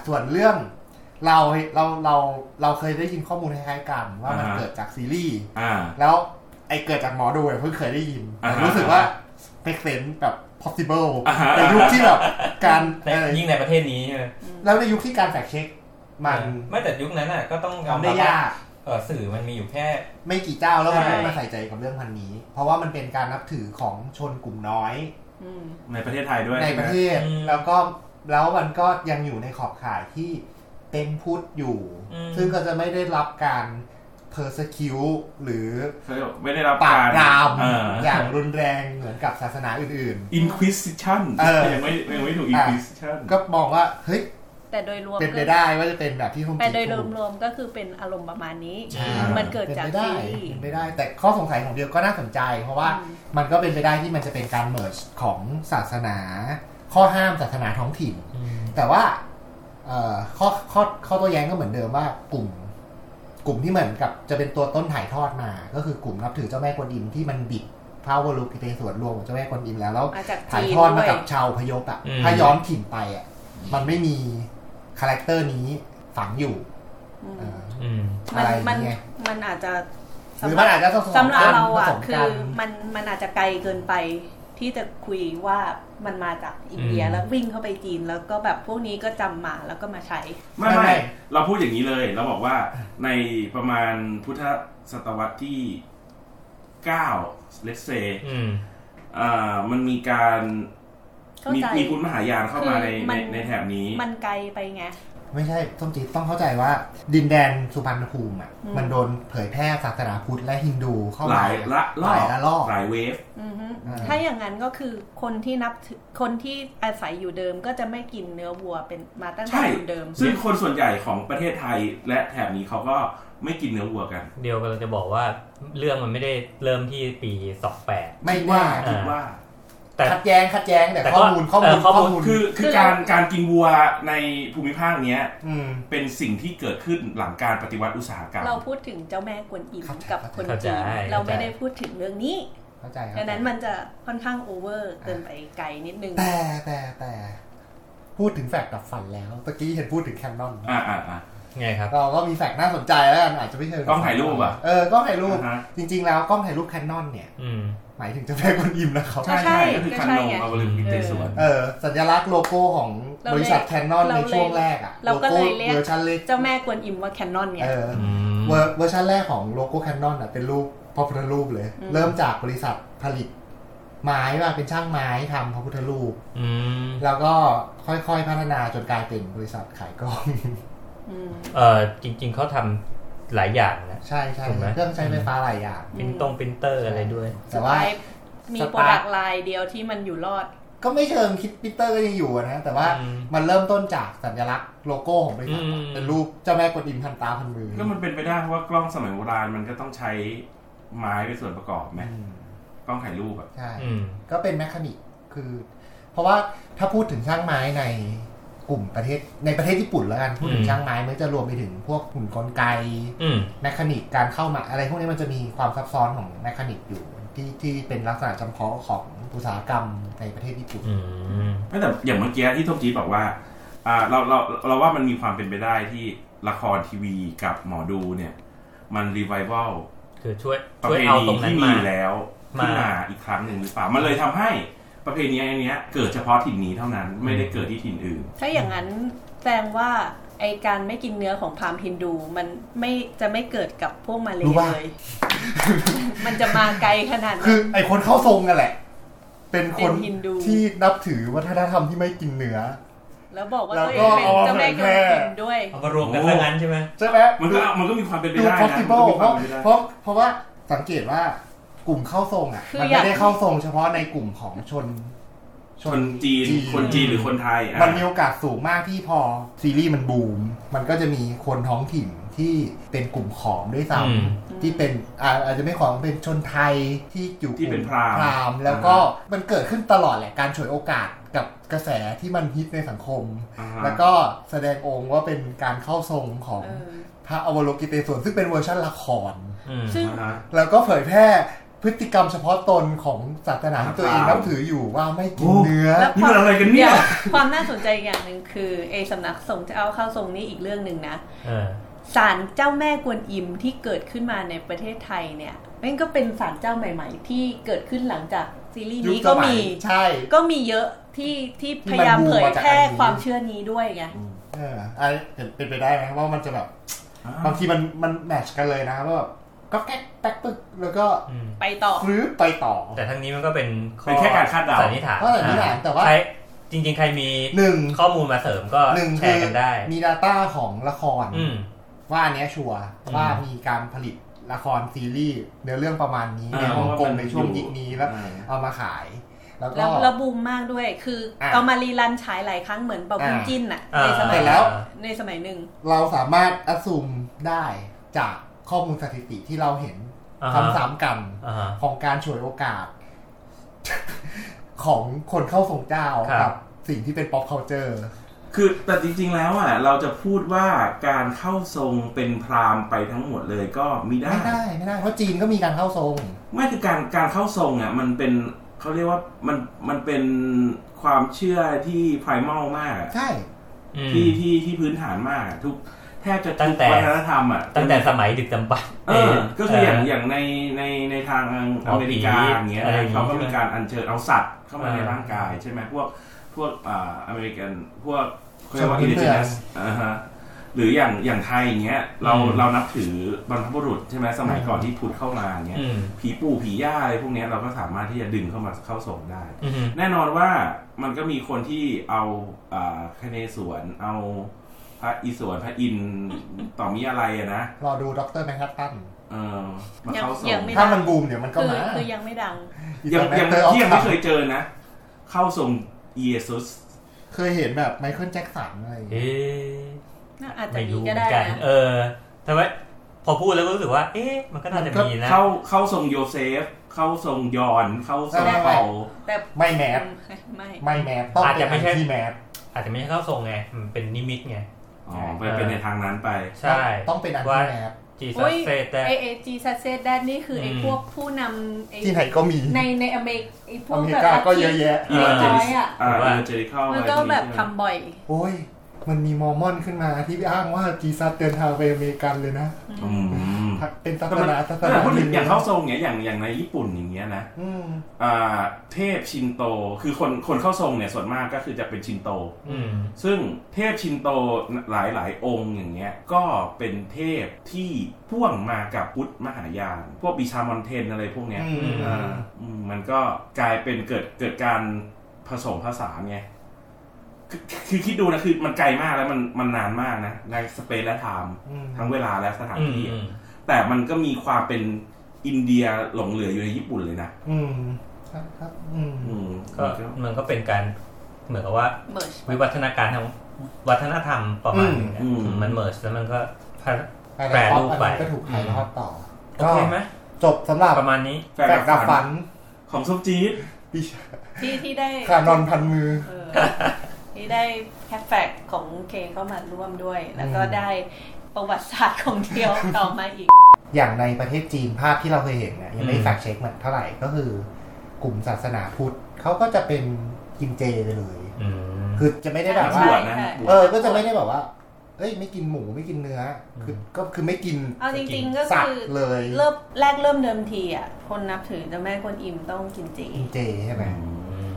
ส่วนเรื่องเราเคยได้ยินข้อมูลคล้ายๆกันว่ามันเกิดจากซีรีส์แล้วไอ้เกิดจากหมอดูเพิ่งเคยได้ยินรู้สึกว่าmake sense แบบ possible ในยุคที่แบบการยิ่งในประเทศนี้แล้วในยุคที่การแฟกเช็คมันไม่แต่ยุคนั้นน่ะก็ต้องยอมรับว่าสื่อมันมีอยู่แค่ไม่กี่เจ้าแล้วมันไม่มาใส่ใจกับเรื่องพันนี้เพราะว่ามันเป็นการนับถือของชนกลุ่มน้อยในประเทศไทยด้วยในประเทศแล้วมันก็ยังอยู่ในขอบข่ายที่เป็นพุทธอยู่ซึ่งก็จะไม่ได้รับการpersecute หรือไม่ได้รับการปราบปรามอย่างรุนแรงเหมือนกับศาสนาอื่นๆ Inquisition ยังไม่ถูก Inquisition ก็มองว่าเฮ้ยแต่โดยรวมเป็นไปได้ว่าจะเป็นแบบที่ผมแต่โดยรวมๆก็คือเป็นอารมณ์ประมาณนี้มันเกิดจากซีรีส์ไม่ได้แต่ข้อสงสัยของเดียวก็น่าสนใจเพราะว่ามันก็เป็นไปได้ที่มันจะเป็นการ merge ของศาสนาข้อห้ามศาสนาท้องถิ่นแต่ว่าข้อโต้แย้งก็เหมือนเดิมว่ากลุ่มที่เหมือนกับจะเป็นตัวต้นถ่ายทอดมาก็คือกลุ่มนับถือเจ้าแม่กวนอิมที่มันบิดพระวโลกิเตศวรรวมของเจ้าแม่กวนอิมแล้วถ่ายทอดมากับชาวพยพอ่ะถ้าย้อนถิ่นไปอ่ะมันไม่มีคาแรคเตอร์นี้ฝังอยู่อะไรอย่างเงี้ยมันอาจจะหรือมันอาจจะสำหรับเราอ่ะคือมันอาจจะไกลเกินไปที่จะคุยว่ามันมาจากอินเดียแล้ววิ่งเข้าไปจีนแล้วก็แบบพวกนี้ก็จำมาแล้วก็มาใช้ไม่เราพูดอย่างนี้เลยเราบอกว่าในประมาณพุทธศตวรรษที่9 let's say มันมีการมีพุทธมหายานเข้ามาในแถบนี้มันไกลไปไงไม่ใช่ต้องเข้าใจว่าดินแดนสุพรรณภูมิอ่ะมันโดนเผยแพร่ศาสนาพุทธและฮินดูเข้ามาหลายละลอกหลายเวฟถ้าอย่างนั้นก็คือคนที่อาศัยอยู่เดิมก็จะไม่กินเนื้อวัวเป็นมาตั้งแต่อยู่เดิมซึ่งคนส่วนใหญ่ของประเทศไทยและแถบนี้เขาก็ไม่กินเนื้อวัวกันเดี๋ยวเราจะบอกว่าเรื่องมันไม่ได้เริ่มที่ปี28ไม่ว่าคิดว่าขัดแย้งแต่ข้อมูลคือการกินวัวในภูมิภาคเนี้ยเป็นสิ่งที่เกิดขึ้นหลังการปฏิวัติอุตสาหกรรมเราพูดถึงเจ้าแม่กวนอิมกับคนจีนเราไม่ได้พูดถึงเรื่องนี้เข้าใจครับดังนั้นมันจะค่อนข้างโอเวอร์เกินไปไกลนิดนึงแต่พูดถึงแฟกต์กับฝันแล้วเมื่อกี้เห็นพูดถึงแคนนอนไงครับเราก็มีแฟกต์น่าสนใจแล้วกันอาจจะไม่เชิงกล้องถ่ายรูปอ่ะกล้องถ่ายรูปจริงๆแล้วกล้องถ่ายรูปแคนนอนเนี่ยหมายถึงเจ้าแม่กวนอิมนะครับใช่ก็คือคันนงอวโลกิเตศวรสัญลักษณ์โลโก้ของบริษัทแคนนอนในช่วงแรกอ่ะโลโก้เวอร์ชันเล็กเจ้าแม่กวนอิมว่าแคนนอนเนี่ยเวอร์ชันแรกของโลโก้แคนนอนอ่ะเป็นรูปพระพุทธรูปเลยเริ่มจากบริษัทผลิตไม้ว่าเป็นช่างไม้ทำพระพุทธรูปแล้วก็ค่อยๆพัฒนาจนกลายเป็นบริษัทขายกล้องจริงๆเขาทำหลายอย่างนะใช่ๆเครื่องใช้ไฟฟ้าหลายอย่างเป็นตรงปรินเตอร์อะไรด้วยแต่ว่า มีโปรดักต์ไลน์เดียวที่มันอยู่รอดก็ไม่เชิงคิดพิตเตอร์ก็ยังอยู่นะแต่ว่ามันเริ่มต้นจากสัญลักษณ์โลโก้ของบริษัทเป็นรูปเจ้าแม่กวนอิมพันตาพันมือแล้วมันเป็นไปได้เพราะว่ากล้องสมัยโบราณมันก็ต้องใช้ไม้เป็นส่วนประกอบไหมกล้องถ่ายรูปอ่ะใช่ก็เป็นแมคานิกคือเพราะว่าถ้าพูดถึงช่างไม้ในกลุ่มประเทศในประเทศญี่ปุ่นแล้วกันพูดถึงช่างไม้มันจะรวมไปถึงพวกหุ่นกลไกแมคานิกการเข้ามาอะไรพวกนี้มันจะมีความซับซ้อนของแมคานิกอยู่ที่เป็นลักษณะจำเพาะของอุตสาหกรรมในประเทศญี่ปุ่นแต่อย่างเมื่อกี้ที่ทบจีบอกว่าเราว่ามันมีความเป็นไปได้ที่ละครทีวีกับหมอดูเนี่ยมันรีไววัลคือช่วยเอาตรงนั้นมาแล้วขึ้นมาอีกครั้งหนึ่งหรือเปล่ามันเลยทำให้ประเพณีอันนี้เกิดเฉพาะถิ่นนี้เท่านั้นไม่ได้เกิดที่ถิ่นอื่นถ้าอย่างนั้นแสดงว่าไอการไม่กินเนื้อของพราหมณ์ฮินดูมันไม่จะไม่เกิดกับพวกมาเลเลย มันจะมาไกลขนาดนั้นคือไอคนเข้าทรงกันแหละเป็นคนที่นับถือวัฒนธรรมที่ไม่กินเนื้อแล้วบอกว่าตัวเองเป็นเจ้าแม่กวนอิมด้วยเอามารวมกันซะงั้นใช่มั้ยใช่มั้ยมันก็มีความเป็นไปได้เพราะว่าสังเกตว่ากลุ่มเข้าทรงอ่ะมันไม่ได้เข้าทรงเฉพาะในกลุ่มของชนจีนคนจีนหรือคนไทยมันมีโอกาสสูงมากที่พอซีรีส์มันบูมมันก็จะมีคนท้องถิ่นที่เป็นกลุ่มขอมด้วยซ้ำที่เป็นอาจจะไม่ขอมเป็นชนไทยที่อยู่กลุ่มพราหมณ์แล้วก็มันเกิดขึ้นตลอดแหละการฉวยโอกาสกับกระแสที่มันฮิตในสังคมแล้วก็แสดงองค์ว่าเป็นการเข้าทรงของพระอวโลกิเตศวรซึ่งเป็นเวอร์ชันละครแล้วก็เผยแพร่พฤติกรรมเฉพาะตนของศาสนาที่ตัวเองนับถืออยู่ว่าไม่กินเนื้อนี่มันอะไรกันเนี่ยความน่าสนใจอย่างนึงคือไอ้สำนักสงฆ์จะเอาเข้าทรงนี้อีกเรื่องนึงนะศาลเจ้าแม่กวนอิมที่เกิดขึ้นมาในประเทศไทยเนี่ยมันก็เป็นศาลเจ้าใหม่ๆที่เกิดขึ้นหลังจากซีรีส์นี้ก็มีใช่ก็มีเยอะที่พยายามเผยแพร่ความเชื่อนี้ด้วยไงเป็นไปได้ไหมว่ามันจะแบบบางทีมันแมทช์กันเลยนะว่าก็แก๊กแป๊กปึ๊กแล้วก็ไปต่อหรือไปต่อแต่ทั้งนี้มันก็เป็นแค่การคาดเดาสันนิษฐานเพราะสันนิษฐานแต่ว่าจริงๆใครมีข้อมูลมาเสริมก็แชร์กันได้มี data ของละครว่าอันเนี้ยชัวร์ว่ามีการผลิตละครซีรีส์เนื้อเรื่องประมาณนี้ในฮ่องกงในช่วงนี้แล้วเอามาขายแล้วระบูมมากด้วยคือเอามารีรันฉายหลายครั้งเหมือนเป่าบุญจิ้นน่ะในสมัยหนึ่งเราสามารถอซูมได้จากข้อมูลสถิติที่เราเห็นซ้ำๆกันของการฉวยโอกาสของคนเข้าทรงเจ้ากับสิ่งที่เป็น pop culture คือแต่จริงๆแล้วอ่ะเราจะพูดว่าการเข้าทรงเป็นพราหมณ์ไปทั้งหมดเลยก็ไม่ได้เพราะจีนก็มีการเข้าทรงไม่คือการเข้าทรงอ่ะมันเป็นเขาเรียกว่ามันเป็นความเชื่อที่ primal มากใช่ที่พื้นฐานมากทุกแทบจะตั้งแต่วัฒนธรรมอ่ะตั้งแต่สมัยดึกดำบรรพ์ก็คืออย่างในทางอเมริกาอย่างเงี้ยเขาก็มีการอัญเชิญเอาสัตว์เข้ามาในร่างกายใช่ไหมพวกอเมริกันพวกเขาเรียกว่าอินดิจิเนสหรืออย่างไทยอย่างเงี้ยเรานับถือบรรพบุรุษใช่ไหมสมัยก่อนที่พุทธเข้ามาเงี้ยผีปู่ผีย่าอะไรพวกเนี้ยเราก็สามารถที่จะดึงเข้ามาเข้าทรงได้แน่นอนว่ามันก็มีคนที่เอาคเนศวรเอาพระอิศวรพระอินต่อมีอะไรอะนะรอดูด็อกเตอร์แมนฮัตตันมาเข้าทรงถ้ามันบูมเดี๋ยวมันก็มาคือยังไม่ดังยังไม่เคยเจอนะเข้าทรงเยซุสเคยเห็นแบบไมเคิลแจ็คสันอะไรอาจจะมีก็ได้นะทำไมพอพูดแล้วก็รู้สึกว่ามันก็น่าจะมีนะเข้าทรงโยเซฟเข้าทรงยอนเข้าทรงเปาแต่ไม่แมสไม่แมสอาจจะไม่ใช่ที่แมสอาจจะไม่ใช่เข้าทรงไงเป็นนิมิตไงอ๋อไปเป็นในทางนั้นไปใช่ต้องเป็นอันที่แอบจีซัสเซตแดนจีซัสเซตแดนนี่คือไอ้พวกผู้นำที่ไหนก็มีในอเมริกาไอ้พวกแบบก็เยอะแยะมันก็แบบทำบ่อยโอ้ยมันมีมอร์มอนขึ้นมาที่อ้างว่าจีซัสเดินทางไปอเมริกันเลยนะเป็นศาสนาอย่างเข้าทรงอย่างในญี่ปุ่นอย่างเงี้ยนะเทพชินโตคือคนเข้าทรงเนี่ยส่วนมากก็คือจะเป็นชินโตซึ่งเทพชินโตหลายองค์อย่างเงี้ยก็เป็นเทพที่พ่วงมากับพุทธมหายานพวกปีชามอนเทนอะไรพวกเนี้ยมันก็กลายเป็นเกิดการผสมผสานไงคือคิดดูนะคือมันไกลมากแล้วมันนานมากนะในสเปซและไทม์ทั้งเวลาและสถานที่แต่มันก็มีความเป็นอินเดียหลงเหลืออยู่ในญี่ปุ่นเลยนะ ก็มันก็เป็นการเหมือนกับว่าวิวัฒนาการทางวัฒนธรรมประมาณนึงมันเมิร์จแล้วมันก็แปรรูปไปก็ถูกถ่ายทอดต่อโอเคมั้ยจบสำหรับประมาณนี้แฝกดับฝันของซุปจี๊ดที่ได้ขานอนพันมือที่ได้แฮชแท็กของเคเข้ามาร่วมด้วยแล้วก็ได้ประวัติศาสตร์ของเที่ยวต่อมาอีกอย่างในประเทศจีนภาพที่เราเคยเห็นเนี่ยยังไม่แฟกเช็คเหมือนเท่าไหร่ก็คือกลุ่มศาสนาพุทธเขาก็จะเป็นกินเจไปเลยคือจะไม่ได้แบบว่าก็จะไม่ได้แบบว่าเอ้ยไม่กินหมูไม่กินเนื้อคือไม่กินเอาจริงๆก็คือเลยเริ่มเดิมทีอ่ะคนนับถือเจ้าแม่กวนอิมต้องกินเจใช่ไหม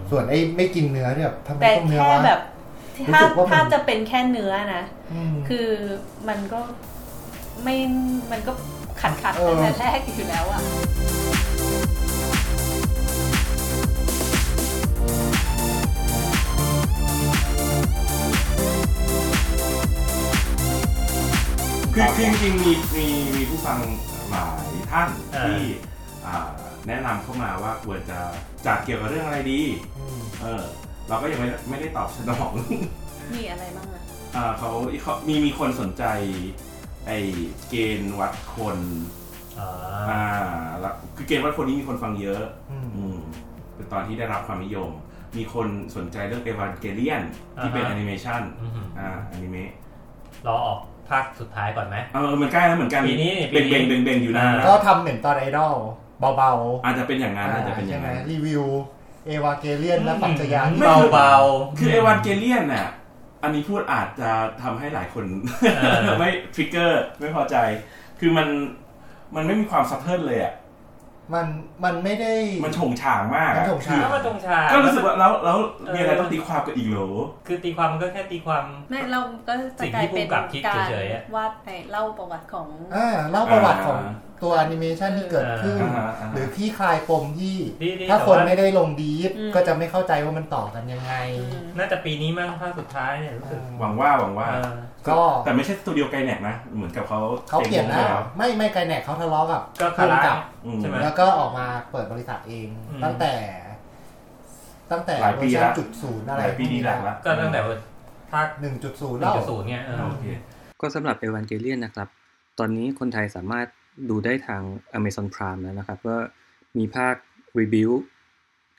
ส่วนไอ้ไม่กินเนื้อเนี่ยทำไมต้องเนื้อวะแบบถ้าจะเป็นแค่เนื้อนะคือมันก็ไม่มันก็ขัดตั้งแต่แรกอยู่แล้วอ่ะคือจริงๆมีผู้ฟังหลายท่านที่แนะนำเข้ามาว่าควรจะจัดเกี่ยวกับเรื่องอะไรดีเราก็ยังไม่ได้ตอบสนองมีอะไรบ้างเขามีคนสนใจไอ้เกณฑ์วัดคนแล้วคือเกณฑ์วัดคนนี้มีคนฟังเยอะเป็นตอนที่ได้รับความนิยมมีคนสนใจเรื่องเอวานเกเลียนที่เป็นแอนิเมชั่นแอนิเมะรอออกภาคสุดท้ายก่อนไหมมันใกล้แล้วเหมือนกันปีนี้เบ่งอยู่นะก็ทำเหมือนตอนไอดอลเบาๆอาจจะเป็นอย่างนั้นอาจจะเป็นอย่างนั้นรีวิวเอวานเกเลียนและปัจจัยเบาๆคือเอวานเกเลียนน่ะอันนี้พูดอาจจะทำให้หลายคนไม่ทริกเกอร์ไม่พอใจคือมันไม่มีความซับซ้อนเลยอ่ะมันไม่ได้มันฉงฉางมากมันฉงฉางก็รู้สึกว่าแล้วมีอะไรต้องตีความกันอีกเหรอคือตีความมันก็แค่ตีความไม่เราก็จะกลายเป็นการวาดไปเล่าประวัติของตัวแอนิเมชันที่เกิดขึ้นหรือที่คลายปมที่ถ้าคนไม่ได้ลงดีฟก็จะไม่เข้าใจว่ามันต่อกันยังไงน่าจะปีนี้มั้งภาคสุดท้ายเนี่ยรู้สึกหวังว่าก็แต่ไม่ใช่สตูดิโอไกแนกนะเหมือนกับเขาเขียนนะไม่ไกแนกเขาทะเลาะกับผู้กำกับแล้วก็ออกมาเปิดบริษัทเองตั้งแต่หลายปีละ0.0อะไรปีนี้แล้วก็ตั้งแต่ภาค 1.0 แล้วเนี่ยก็สำหรับเอวานเกเลียนนะครับตอนนี้คนไทยสามารถดูได้ทาง Amazon Prime แล้วนะครับก็มีภาค Rebuild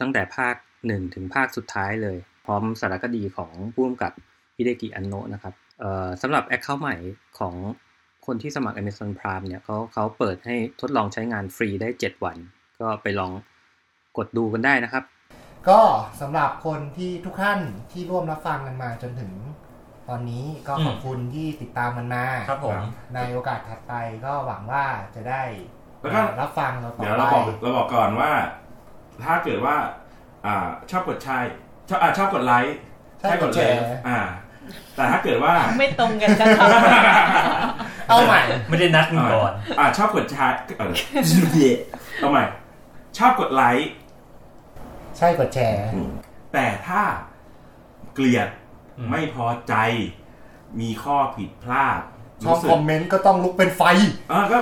ตั้งแต่ภาค1ถึงภาคสุดท้ายเลยพร้อมสารคดีของผู้ร่วมกับฮิเดกิอันโนะนะครับสำหรับ Account ใหม่ของคนที่สมัคร Amazon Prime เนี่ยเขาเปิดให้ทดลองใช้งานฟรีได้7วันก็ไปลองกดดูกันได้นะครับก็สำหรับคนที่ทุกท่านที่ร่วมรับฟังกันมาจนถึงตอนนี้ก็ขอบคุณที่ติดตามมันมาครับผมในโอกาสถัดไปก็หวังว่าจะได้รับฟังเราต่อไปเดี๋ยวเราบอกก่อนว่าถ้าเกิดว่าชอบกดแชร์ชอบกดไลค์ใช่กดแชร์แต่ถ้าเกิดว่าไม่ตรงกันจะเอาใหม่ไม่ได้นัดกันก่อนชอบกดแชร์เอาใหม่ชอบกดไลค์ใช่กดแชร์แต่ถ้าเกลียดไม่พอใจมีข้อผิดพลาดช่องคอมเมนต์ก็ต้องลุกเป็นไฟก็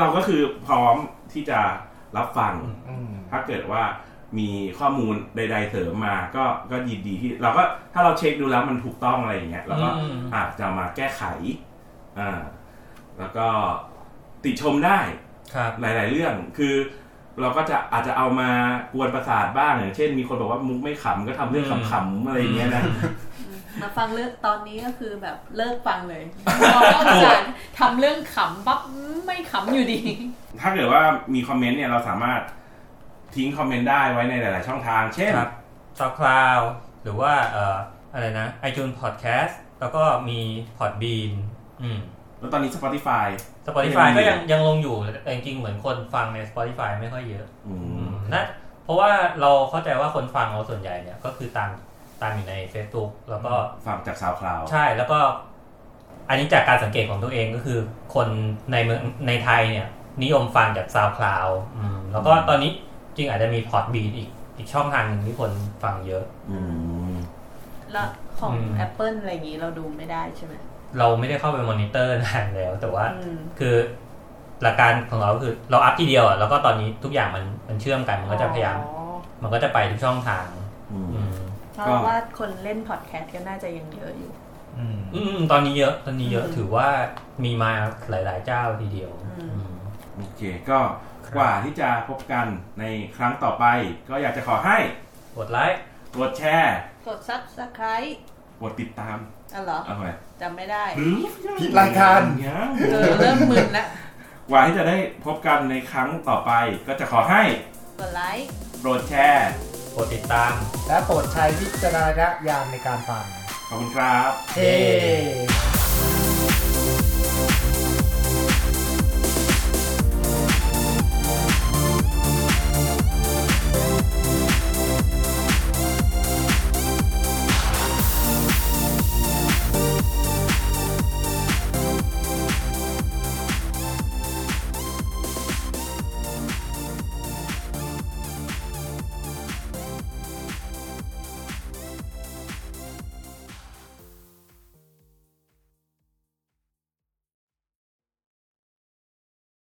เราก็คือพร้อมที่จะรับฟังถ้าเกิดว่ามีข้อมูลใดๆเสริมมาก็ยินดีที่เราก็ถ้าเราเช็คดูแล้วมันถูกต้องอะไรอย่างเงี้ยเราก็อาจจะมาแก้ไขแล้วก็ติชมได้หลายๆเรื่องคือเราก็จะอาจจะเอามากวนประสาทบ้างอย่างเช่นมีคนบอกว่ามุกไม่ขำก็ทำเรื่องขำๆอะไรอย่างเงี้ยนะมาฟังเรื่องตอนนี้ก็คือแบบเลิกฟังเลยพออาจารย์ทำเรื่องขำปั๊บไม่ขำอยู่ดีถ้าเกิดว่ามีคอมเมนต์เนี่ยเราสามารถทิ้งคอมเมนต์ได้ไว้ในหลายๆช่องทางเช่น SoundCloud หรือว่าอะไรนะ iTunes Podcast แล้วก็มี Podbean แล้วตอนนี้ Spotify ก็ยังลงอยู่แต่จริงๆเหมือนคนฟังใน Spotify ไม่ค่อยเยอะนะเพราะว่าเราเข้าใจว่าคนฟังเราส่วนใหญ่เนี่ยก็คือตามอยู่ใน Facebook แล้วก็ฟังจาก SoundCloud ใช่แล้วก็อันนี้จากการสังเกตของตัวเองก็คือคนในเมืองในไทยเนี่ยนิยมฟังจาก SoundCloud แล้วก็ตอนนี้จริงอาจจะมี Podbean อีกช่องทางนึงที่คนฟังเยอะแล้วของ Apple อะไรอย่างงี้เราดูไม่ได้ใช่มั้ยเราไม่ได้เข้าไปมอนิเตอร์นานแล้วแต่ว่าคือหลักการของเราคือเราอัพทีเดียวแล้วก็ตอนนี้ทุกอย่างมันเชื่อมกันมันก็จะพยายาม มันก็จะไปทุกช่องทางเพราะว่าคนเล่นพอดแคสต์ก็น่าจะยังเยอะอยู่ตอนนี้เยอะถือว่ามีมาหลายๆเจ้าทีเดียวโอเคก็กว่าที่จะพบกันในครั้งต่อไปก็อยากจะขอให้กดไลค์กดแชร์กด Subscribe กดติดตามอ๋อเหรอจำไม่ได้ผิดรายการเริ่มมึนแล้วกว่าที่จะได้พบกันในครั้งต่อไปก็จะขอให้กดไลค์กดแชร์กดติดตามและโปรดใช้วิจารณญาณในการฟังขอบคุณครับ